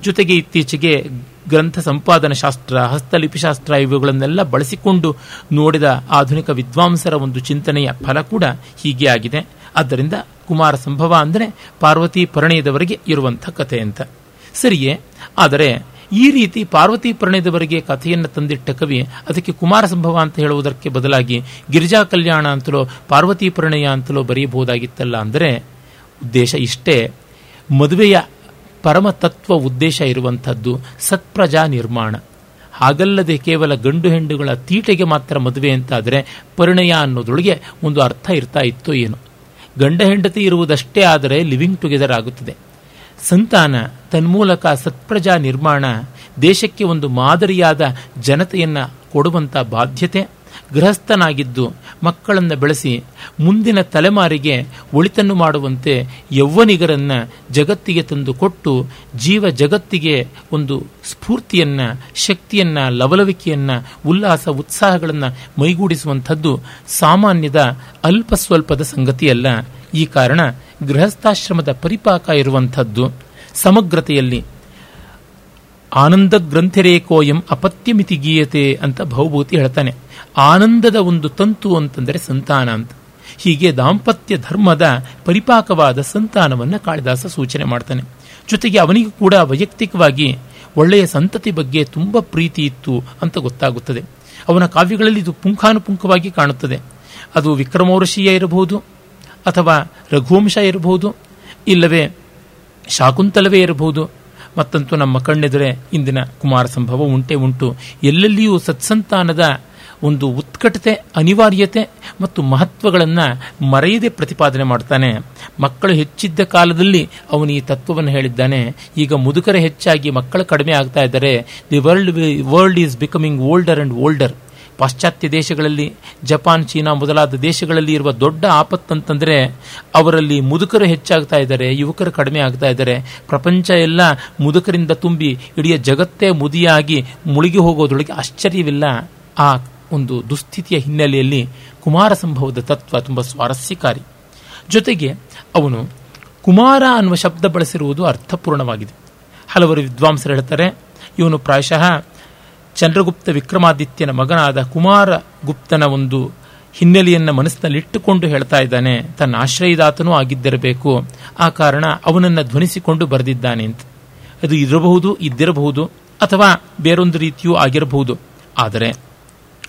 ಜೊತೆಗೆ ಇತ್ತೀಚೆಗೆ ಗ್ರಂಥ ಸಂಪಾದನ ಶಾಸ್ತ್ರ, ಹಸ್ತಲಿಪಿಶಾಸ್ತ್ರ ಇವುಗಳನ್ನೆಲ್ಲ ಬಳಸಿಕೊಂಡು ನೋಡಿದ ಆಧುನಿಕ ವಿದ್ವಾಂಸರ ಒಂದು ಚಿಂತನೆಯ ಫಲ ಕೂಡ ಹೀಗೆ ಆಗಿದೆ. ಆದ್ದರಿಂದ ಕುಮಾರ ಸಂಭವ ಅಂದರೆ ಪಾರ್ವತಿ ಪರಿಣಯದವರೆಗೆ ಇರುವಂಥ ಕಥೆ ಅಂತ ಸರಿಯೇ. ಆದರೆ ಈ ರೀತಿ ಪಾರ್ವತಿ ಪರಿಣಯದವರೆಗೆ ಕಥೆಯನ್ನು ತಂದಿಟ್ಟ ಕವಿ ಅದಕ್ಕೆ ಕುಮಾರ ಸಂಭವ ಅಂತ ಹೇಳುವುದಕ್ಕೆ ಬದಲಾಗಿ ಗಿರಿಜಾ ಕಲ್ಯಾಣ ಅಂತಲೋ ಪಾರ್ವತಿ ಪರಿಣಯ ಅಂತಲೋ ಬರೆಯಬಹುದಾಗಿತ್ತಲ್ಲ. ಅಂದರೆ ಉದ್ದೇಶ ಇಷ್ಟೇ, ಮದುವೆಯ ಪರಮತತ್ವ ಉದ್ದೇಶ ಇರುವಂಥದ್ದು ಸತ್ಪ್ರಜಾ ನಿರ್ಮಾಣ. ಹಾಗಲ್ಲದೆ ಕೇವಲ ಗಂಡು ಹೆಂಡುಗಳ ತೀಟೆಗೆ ಮಾತ್ರ ಮದುವೆ ಅಂತಾದರೆ ಪರಿಣಯ ಅನ್ನೋದೊಳಗೆ ಒಂದು ಅರ್ಥ ಇರ್ತಾ ಇತ್ತೋ ಏನು. ಗಂಡ ಹೆಂಡತಿ ಇರುವುದಷ್ಟೇ ಆದರೆ ಲಿವಿಂಗ್ ಟುಗೆದರ್ ಆಗುತ್ತದೆ. ಸಂತಾನ ತನ್ಮೂಲಕ ಸತ್ಪ್ರಜಾ ನಿರ್ಮಾಣ ದೇಶಕ್ಕೆ ಒಂದು ಮಾದರಿಯಾದ ಜನತೆಯನ್ನು ಕೊಡುವಂಥ ಬಾಧ್ಯತೆ ಗೃಹಸ್ಥನಾಗಿದ್ದು ಮಕ್ಕಳನ್ನು ಬೆಳೆಸಿ ಮುಂದಿನ ತಲೆಮಾರಿಗೆ ಒಳಿತನ್ನು ಮಾಡುವಂತೆ ಯೌವನಿಗರನ್ನು ಜಗತ್ತಿಗೆ ತಂದು ಕೊಟ್ಟು ಜೀವ ಜಗತ್ತಿಗೆ ಒಂದು ಸ್ಫೂರ್ತಿಯನ್ನು, ಶಕ್ತಿಯನ್ನು, ಲವಲವಿಕೆಯನ್ನು, ಉಲ್ಲಾಸ ಉತ್ಸಾಹಗಳನ್ನು ಮೈಗೂಡಿಸುವಂಥದ್ದು ಸಾಮಾನ್ಯದ ಅಲ್ಪ ಸ್ವಲ್ಪದ ಸಂಗತಿಯಲ್ಲ. ಈ ಕಾರಣ ಗೃಹಸ್ಥಾಶ್ರಮದ ಪರಿಪಾಕ ಇರುವಂಥದ್ದು. ಸಮಗ್ರತೆಯಲ್ಲಿ ಆನಂದ ಗ್ರಂಥಿರೇಕೋಯಂ ಅಪತ್ಯಮಿತಿ ಗೀಯತೆ ಅಂತ ಭವಭೂತಿ ಹೇಳ್ತಾನೆ. ಆನಂದದ ಒಂದು ತಂತು ಅಂತಂದರೆ ಸಂತಾನ ಅಂತ. ಹೀಗೆ ದಾಂಪತ್ಯ ಧರ್ಮದ ಪರಿಪಾಕವಾದ ಸಂತಾನವನ್ನು ಕಾಳಿದಾಸ ಸೂಚನೆ ಮಾಡ್ತಾನೆ. ಜೊತೆಗೆ ಅವನಿಗೂ ಕೂಡ ವೈಯಕ್ತಿಕವಾಗಿ ಒಳ್ಳೆಯ ಸಂತತಿ ಬಗ್ಗೆ ತುಂಬ ಪ್ರೀತಿ ಇತ್ತು ಅಂತ ಗೊತ್ತಾಗುತ್ತದೆ. ಅವನ ಕಾವ್ಯಗಳಲ್ಲಿ ಇದು ಪುಂಖಾನುಪುಂಖವಾಗಿ ಕಾಣುತ್ತದೆ. ಅದು ವಿಕ್ರಮೋರ್ಷೀಯ ಇರಬಹುದು, ಅಥವಾ ರಘುವಂಶ ಇರಬಹುದು, ಇಲ್ಲವೇ ಶಾಕುಂತಲವೇ ಇರಬಹುದು. ಮತ್ತಂತೂ ನಮ್ಮ ಕಣ್ಣೆದುರೆ ಇಂದಿನ ಕುಮಾರ ಸಂಭವ ಉಂಟೆ ಉಂಟು. ಎಲ್ಲೆಲ್ಲಿಯೂ ಸತ್ಸಂತಾನದ ಒಂದು ಉತ್ಕಟತೆ, ಅನಿವಾರ್ಯತೆ ಮತ್ತು ಮಹತ್ವಗಳನ್ನು ಮರೆಯದೆ ಪ್ರತಿಪಾದನೆ ಮಾಡ್ತಾನೆ. ಮಕ್ಕಳು ಹೆಚ್ಚಿದ್ದ ಕಾಲದಲ್ಲಿ ಅವನು ಈ ತತ್ವವನ್ನು ಹೇಳಿದ್ದಾನೆ. ಈಗ ಮುದುಕರ ಹೆಚ್ಚಾಗಿ ಮಕ್ಕಳು ಕಡಿಮೆ ಆಗ್ತಾ ಇದ್ದಾರೆ. The world world is becoming older and older. ಪಾಶ್ಚಾತ್ಯ ದೇಶಗಳಲ್ಲಿ, ಜಪಾನ್, ಚೀನಾ ಮೊದಲಾದ ದೇಶಗಳಲ್ಲಿ ಇರುವ ದೊಡ್ಡ ಆಪತ್ತಂತಂದರೆ ಅವರಲ್ಲಿ ಮುದುಕರು ಹೆಚ್ಚಾಗ್ತಾ ಇದ್ದಾರೆ, ಯುವಕರು ಕಡಿಮೆ ಆಗ್ತಾ ಇದ್ದಾರೆ. ಪ್ರಪಂಚ ಎಲ್ಲ ಮುದುಕರಿಂದ ತುಂಬಿ ಇಡೀ ಜಗತ್ತೇ ಮುದಿಯಾಗಿ ಮುಳುಗಿ ಹೋಗೋದ್ರೊಳಗೆ ಆಶ್ಚರ್ಯವಿಲ್ಲ. ಆ ಒಂದು ದುಸ್ಥಿತಿಯ ಹಿನ್ನೆಲೆಯಲ್ಲಿ ಕುಮಾರ ಸಂಭವದ ತತ್ವ ತುಂಬ ಸ್ವಾರಸ್ಯಕಾರಿ. ಜೊತೆಗೆ ಅವನು ಕುಮಾರ ಅನ್ನುವ ಶಬ್ದ ಬಳಸಿರುವುದು ಅರ್ಥಪೂರ್ಣವಾಗಿದೆ. ಹಲವರು ವಿದ್ವಾಂಸರು ಹೇಳ್ತಾರೆ ಇವನು ಪ್ರಾಯಶಃ ಚಂದ್ರಗುಪ್ತ ವಿಕ್ರಮಾದಿತ್ಯನ ಮಗನಾದ ಕುಮಾರಗುಪ್ತನ ಒಂದು ಹಿನ್ನೆಲೆಯನ್ನು ಮನಸ್ಸಿನಲ್ಲಿಟ್ಟುಕೊಂಡು ಹೇಳ್ತಾ ಇದ್ದಾನೆ. ತನ್ನ ಆಶ್ರಯದಾತನೂ ಆಗಿದ್ದಿರಬೇಕು, ಆ ಕಾರಣ ಅವನನ್ನು ಧ್ವನಿಸಿಕೊಂಡು ಬರೆದಿದ್ದಾನೆ ಅಂತ. ಅದು ಇರಬಹುದು, ಇದ್ದಿರಬಹುದು, ಅಥವಾ ಬೇರೊಂದು ರೀತಿಯೂ ಆಗಿರಬಹುದು. ಆದರೆ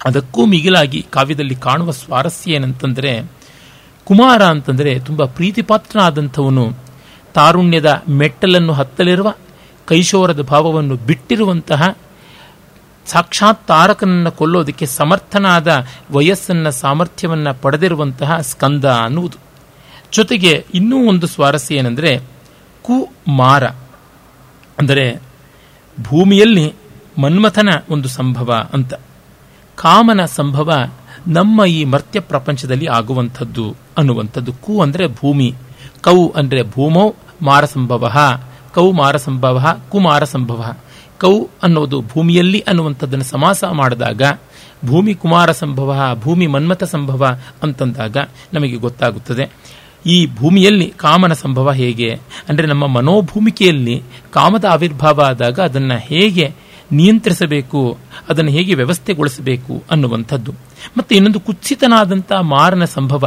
ಅದಕ್ಕೂ ಮಿಗಿಲಾಗಿ ಕಾವ್ಯದಲ್ಲಿ ಕಾಣುವ ಸ್ವಾರಸ್ಯ ಏನಂತಂದರೆ, ಕುಮಾರ ಅಂತಂದರೆ ತುಂಬ ಪ್ರೀತಿಪಾತ್ರನಾದಂಥವನು, ತಾರುಣ್ಯದ ಮೆಟ್ಟಲನ್ನು ಹತ್ತಲಿರುವ, ಕೈಶೋರದ ಭಾವವನ್ನು ಬಿಟ್ಟಿರುವಂತಹ, ಸಾಕ್ಷಾತ್ ತಾರಕನನ್ನು ಕೊಲ್ಲೋದಕ್ಕೆ ಸಮರ್ಥನಾದ ವಯಸ್ಸನ್ನು, ಸಾಮರ್ಥ್ಯವನ್ನು ಪಡೆದಿರುವಂತಹ ಸ್ಕಂದ ಅನ್ನುವುದು. ಜೊತೆಗೆ ಇನ್ನೂ ಒಂದು ಸ್ವಾರಸ್ಯ ಏನೆಂದರೆ, ಕುಮಾರ ಅಂದರೆ ಭೂಮಿಯಲ್ಲಿ ಮನ್ಮಥನ ಒಂದು ಸಂಭವ ಅಂತ. ಕಾಮನ ಸಂಭವ ನಮ್ಮ ಈ ಮರ್ತ್ಯ ಪ್ರಪಂಚದಲ್ಲಿ ಆಗುವಂಥದ್ದು ಅನ್ನುವಂಥದ್ದು. ಕು ಅಂದರೆ ಭೂಮಿ, ಕೌ ಅಂದರೆ ಭೂಮೌ ಮಾರ ಸಂಭವ, ಕೌ ಮಾರ ಸಂಭವ, ಕುಮಾರ ಸಂಭವ. ಕೌ ಅನ್ನೋದು ಭೂಮಿಯಲ್ಲಿ ಅನ್ನುವಂಥದ್ದನ್ನು ಸಮಾಸ ಮಾಡಿದಾಗ ಭೂಮಿ ಕುಮಾರ ಸಂಭವ, ಭೂಮಿ ಮನ್ಮಥ ಸಂಭವ ಅಂತಂದಾಗ ನಮಗೆ ಗೊತ್ತಾಗುತ್ತದೆ ಈ ಭೂಮಿಯಲ್ಲಿ ಕಾಮನ ಸಂಭವ ಹೇಗೆ ಅಂದರೆ, ನಮ್ಮ ಮನೋಭೂಮಿಕೆಯಲ್ಲಿ ಕಾಮದ ಆವಿರ್ಭಾವ ಆದಾಗ ಅದನ್ನು ಹೇಗೆ ನಿಯಂತ್ರಿಸಬೇಕು, ಅದನ್ನು ಹೇಗೆ ವ್ಯವಸ್ಥೆಗೊಳಿಸಬೇಕು ಅನ್ನುವಂಥದ್ದು. ಮತ್ತು ಇನ್ನೊಂದು ಕುತ್ಸಿತನಾದಂಥ ಮಾರನ ಸಂಭವ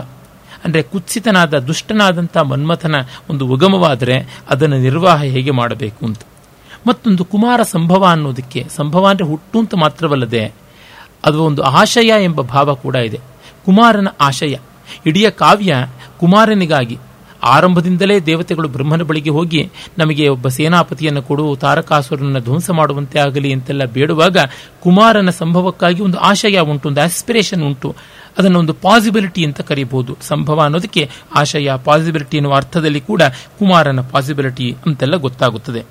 ಅಂದರೆ ಕುತ್ಸಿತನಾದ ದುಷ್ಟನಾದಂಥ ಮನ್ಮಥನ ಒಂದು ಉಗಮವಾದರೆ ಅದನ್ನು ನಿರ್ವಾಹ ಹೇಗೆ ಮಾಡಬೇಕು ಅಂತ. ಮತ್ತೊಂದು ಕುಮಾರ ಸಂಭವ ಅನ್ನೋದಕ್ಕೆ ಸಂಭವ ಅಂದರೆ ಹುಟ್ಟು ಅಂತ ಮಾತ್ರವಲ್ಲದೆ ಅದು ಒಂದು ಆಶಯ ಎಂಬ ಭಾವ ಕೂಡ ಇದೆ. ಕುಮಾರನ ಆಶಯ, ಇಡೀ ಕಾವ್ಯ ಕುಮಾರನಿಗಾಗಿ. ಆರಂಭದಿಂದಲೇ ದೇವತೆಗಳು ಬ್ರಹ್ಮನ ಬಳಿಗೆ ಹೋಗಿ ನಮಗೆ ಒಬ್ಬ ಸೇನಾಪತಿಯನ್ನು ಕೊಡು, ತಾರಕಾಸುರನನ್ನು ಧ್ವಂಸ ಮಾಡುವಂತೆ ಆಗಲಿ ಅಂತೆಲ್ಲ ಬೇಡುವಾಗ ಕುಮಾರನ ಸಂಭವಕ್ಕಾಗಿ ಒಂದು ಆಶಯ ಉಂಟು, ಒಂದು ಆಸ್ಪಿರೇಷನ್ ಉಂಟು. ಅದನ್ನು ಒಂದು ಪಾಸಿಬಿಲಿಟಿ ಅಂತ ಕರೀಬಹುದು. ಸಂಭವ ಅನ್ನೋದಕ್ಕೆ ಆಶಯ, ಪಾಸಿಬಿಲಿಟಿ ಎನ್ನುವ ಅರ್ಥದಲ್ಲಿ ಕೂಡ ಕುಮಾರನ ಪಾಸಿಬಿಲಿಟಿ ಅಂತೆಲ್ಲ ಗೊತ್ತಾಗುತ್ತದೆ.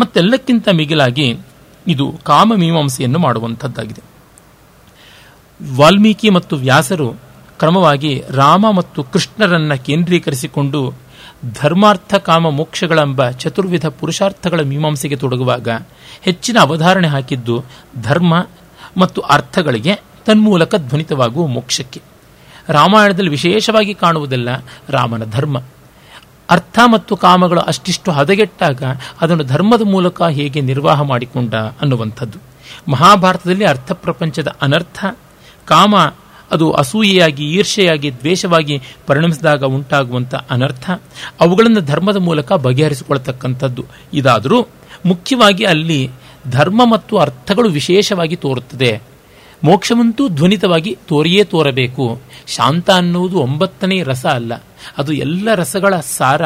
ಮತ್ತೆಲ್ಲಕ್ಕಿಂತ ಮಿಗಿಲಾಗಿ ಇದು ಕಾಮಮೀಮಾಂಸೆಯನ್ನು ಮಾಡುವಂಥದ್ದಾಗಿದೆ. ವಾಲ್ಮೀಕಿ ಮತ್ತು ವ್ಯಾಸರು ಕ್ರಮವಾಗಿ ರಾಮ ಮತ್ತು ಕೃಷ್ಣರನ್ನು ಕೇಂದ್ರೀಕರಿಸಿಕೊಂಡು ಧರ್ಮಾರ್ಥ ಕಾಮ ಮೋಕ್ಷಗಳೆಂಬ ಚತುರ್ವಿಧ ಪುರುಷಾರ್ಥಗಳ ಮೀಮಾಂಸೆಗೆ ತೊಡಗುವಾಗ ಹೆಚ್ಚಿನ ಅವಧಾರಣೆ ಹಾಕಿದ್ದು ಧರ್ಮ ಮತ್ತು ಅರ್ಥಗಳಿಗೆ, ತನ್ಮೂಲಕ ಧ್ವನಿತವಾಗುವ ಮೋಕ್ಷಕ್ಕೆ. ರಾಮಾಯಣದಲ್ಲಿ ವಿಶೇಷವಾಗಿ ಕಾಣುವುದೆಲ್ಲ ರಾಮನ ಧರ್ಮ. ಅರ್ಥ ಮತ್ತು ಕಾಮಗಳು ಅಷ್ಟಿಷ್ಟು ಹದಗೆಟ್ಟಾಗ ಅದನ್ನು ಧರ್ಮದ ಮೂಲಕ ಹೇಗೆ ನಿರ್ವಾಹ ಮಾಡಿಕೊಂಡ ಅನ್ನುವಂಥದ್ದು. ಮಹಾಭಾರತದಲ್ಲಿ ಅರ್ಥ ಪ್ರಪಂಚದ ಅನರ್ಥ, ಕಾಮ ಅದು ಅಸೂಯೆಯಾಗಿ, ಈರ್ಷೆಯಾಗಿ, ದ್ವೇಷವಾಗಿ ಪರಿಣಮಿಸಿದಾಗ ಉಂಟಾಗುವಂಥ ಅನರ್ಥ, ಅವುಗಳನ್ನು ಧರ್ಮದ ಮೂಲಕ ಬಗೆಹರಿಸಿಕೊಳ್ತಕ್ಕಂಥದ್ದು. ಇದಾದರೂ ಮುಖ್ಯವಾಗಿ ಅಲ್ಲಿ ಧರ್ಮ ಮತ್ತು ಅರ್ಥಗಳು ವಿಶೇಷವಾಗಿ ತೋರುತ್ತದೆ. ಮೋಕ್ಷವಂತೂ ಧ್ವನಿತವಾಗಿ ತೋರಿಯೇ ತೋರಬೇಕು. ಶಾಂತ ಅನ್ನುವುದು ಒಂಬತ್ತನೇ ರಸ ಅಲ್ಲ, ಅದು ಎಲ್ಲ ರಸಗಳ ಸಾರ,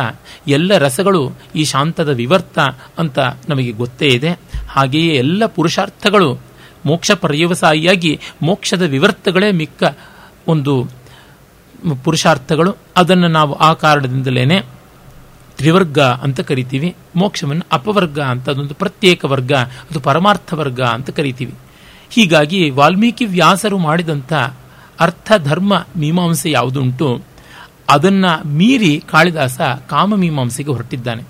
ಎಲ್ಲ ರಸಗಳು ಈ ಶಾಂತದ ವಿವರ್ತ ಅಂತ ನಮಗೆ ಗೊತ್ತೇ ಇದೆ. ಹಾಗೆಯೇ ಎಲ್ಲ ಪುರುಷಾರ್ಥಗಳು ಮೋಕ್ಷ ಪರ್ಯವಸಾಯಿಯಾಗಿ ಮೋಕ್ಷದ ವಿವರ್ತಗಳೇ ಮಿಕ್ಕ ಒಂದು ಪುರುಷಾರ್ಥಗಳು. ಅದನ್ನು ನಾವು ಆ ಕಾರಣದಿಂದಲೇ ತ್ರಿವರ್ಗ ಅಂತ ಕರಿತೀವಿ. ಮೋಕ್ಷವನ್ನು ಅಪವರ್ಗ ಅಂತ, ಅದೊಂದು ಪ್ರತ್ಯೇಕ ವರ್ಗ, ಅದು ಪರಮಾರ್ಥ ವರ್ಗ ಅಂತ ಕರಿತೀವಿ. ಹೀಗಾಗಿ ವಾಲ್ಮೀಕಿ ವ್ಯಾಸರು ಮಾಡಿದಂಥ ಅರ್ಥ ಧರ್ಮ ಮೀಮಾಂಸೆ ಯಾವುದುಂಟು ಅದನ್ನು ಮೀರಿ ಕಾಳಿದಾಸ ಕಾಮಮೀಮಾಂಸೆಗೆ ಹೊರಟಿದ್ದಾನೆ.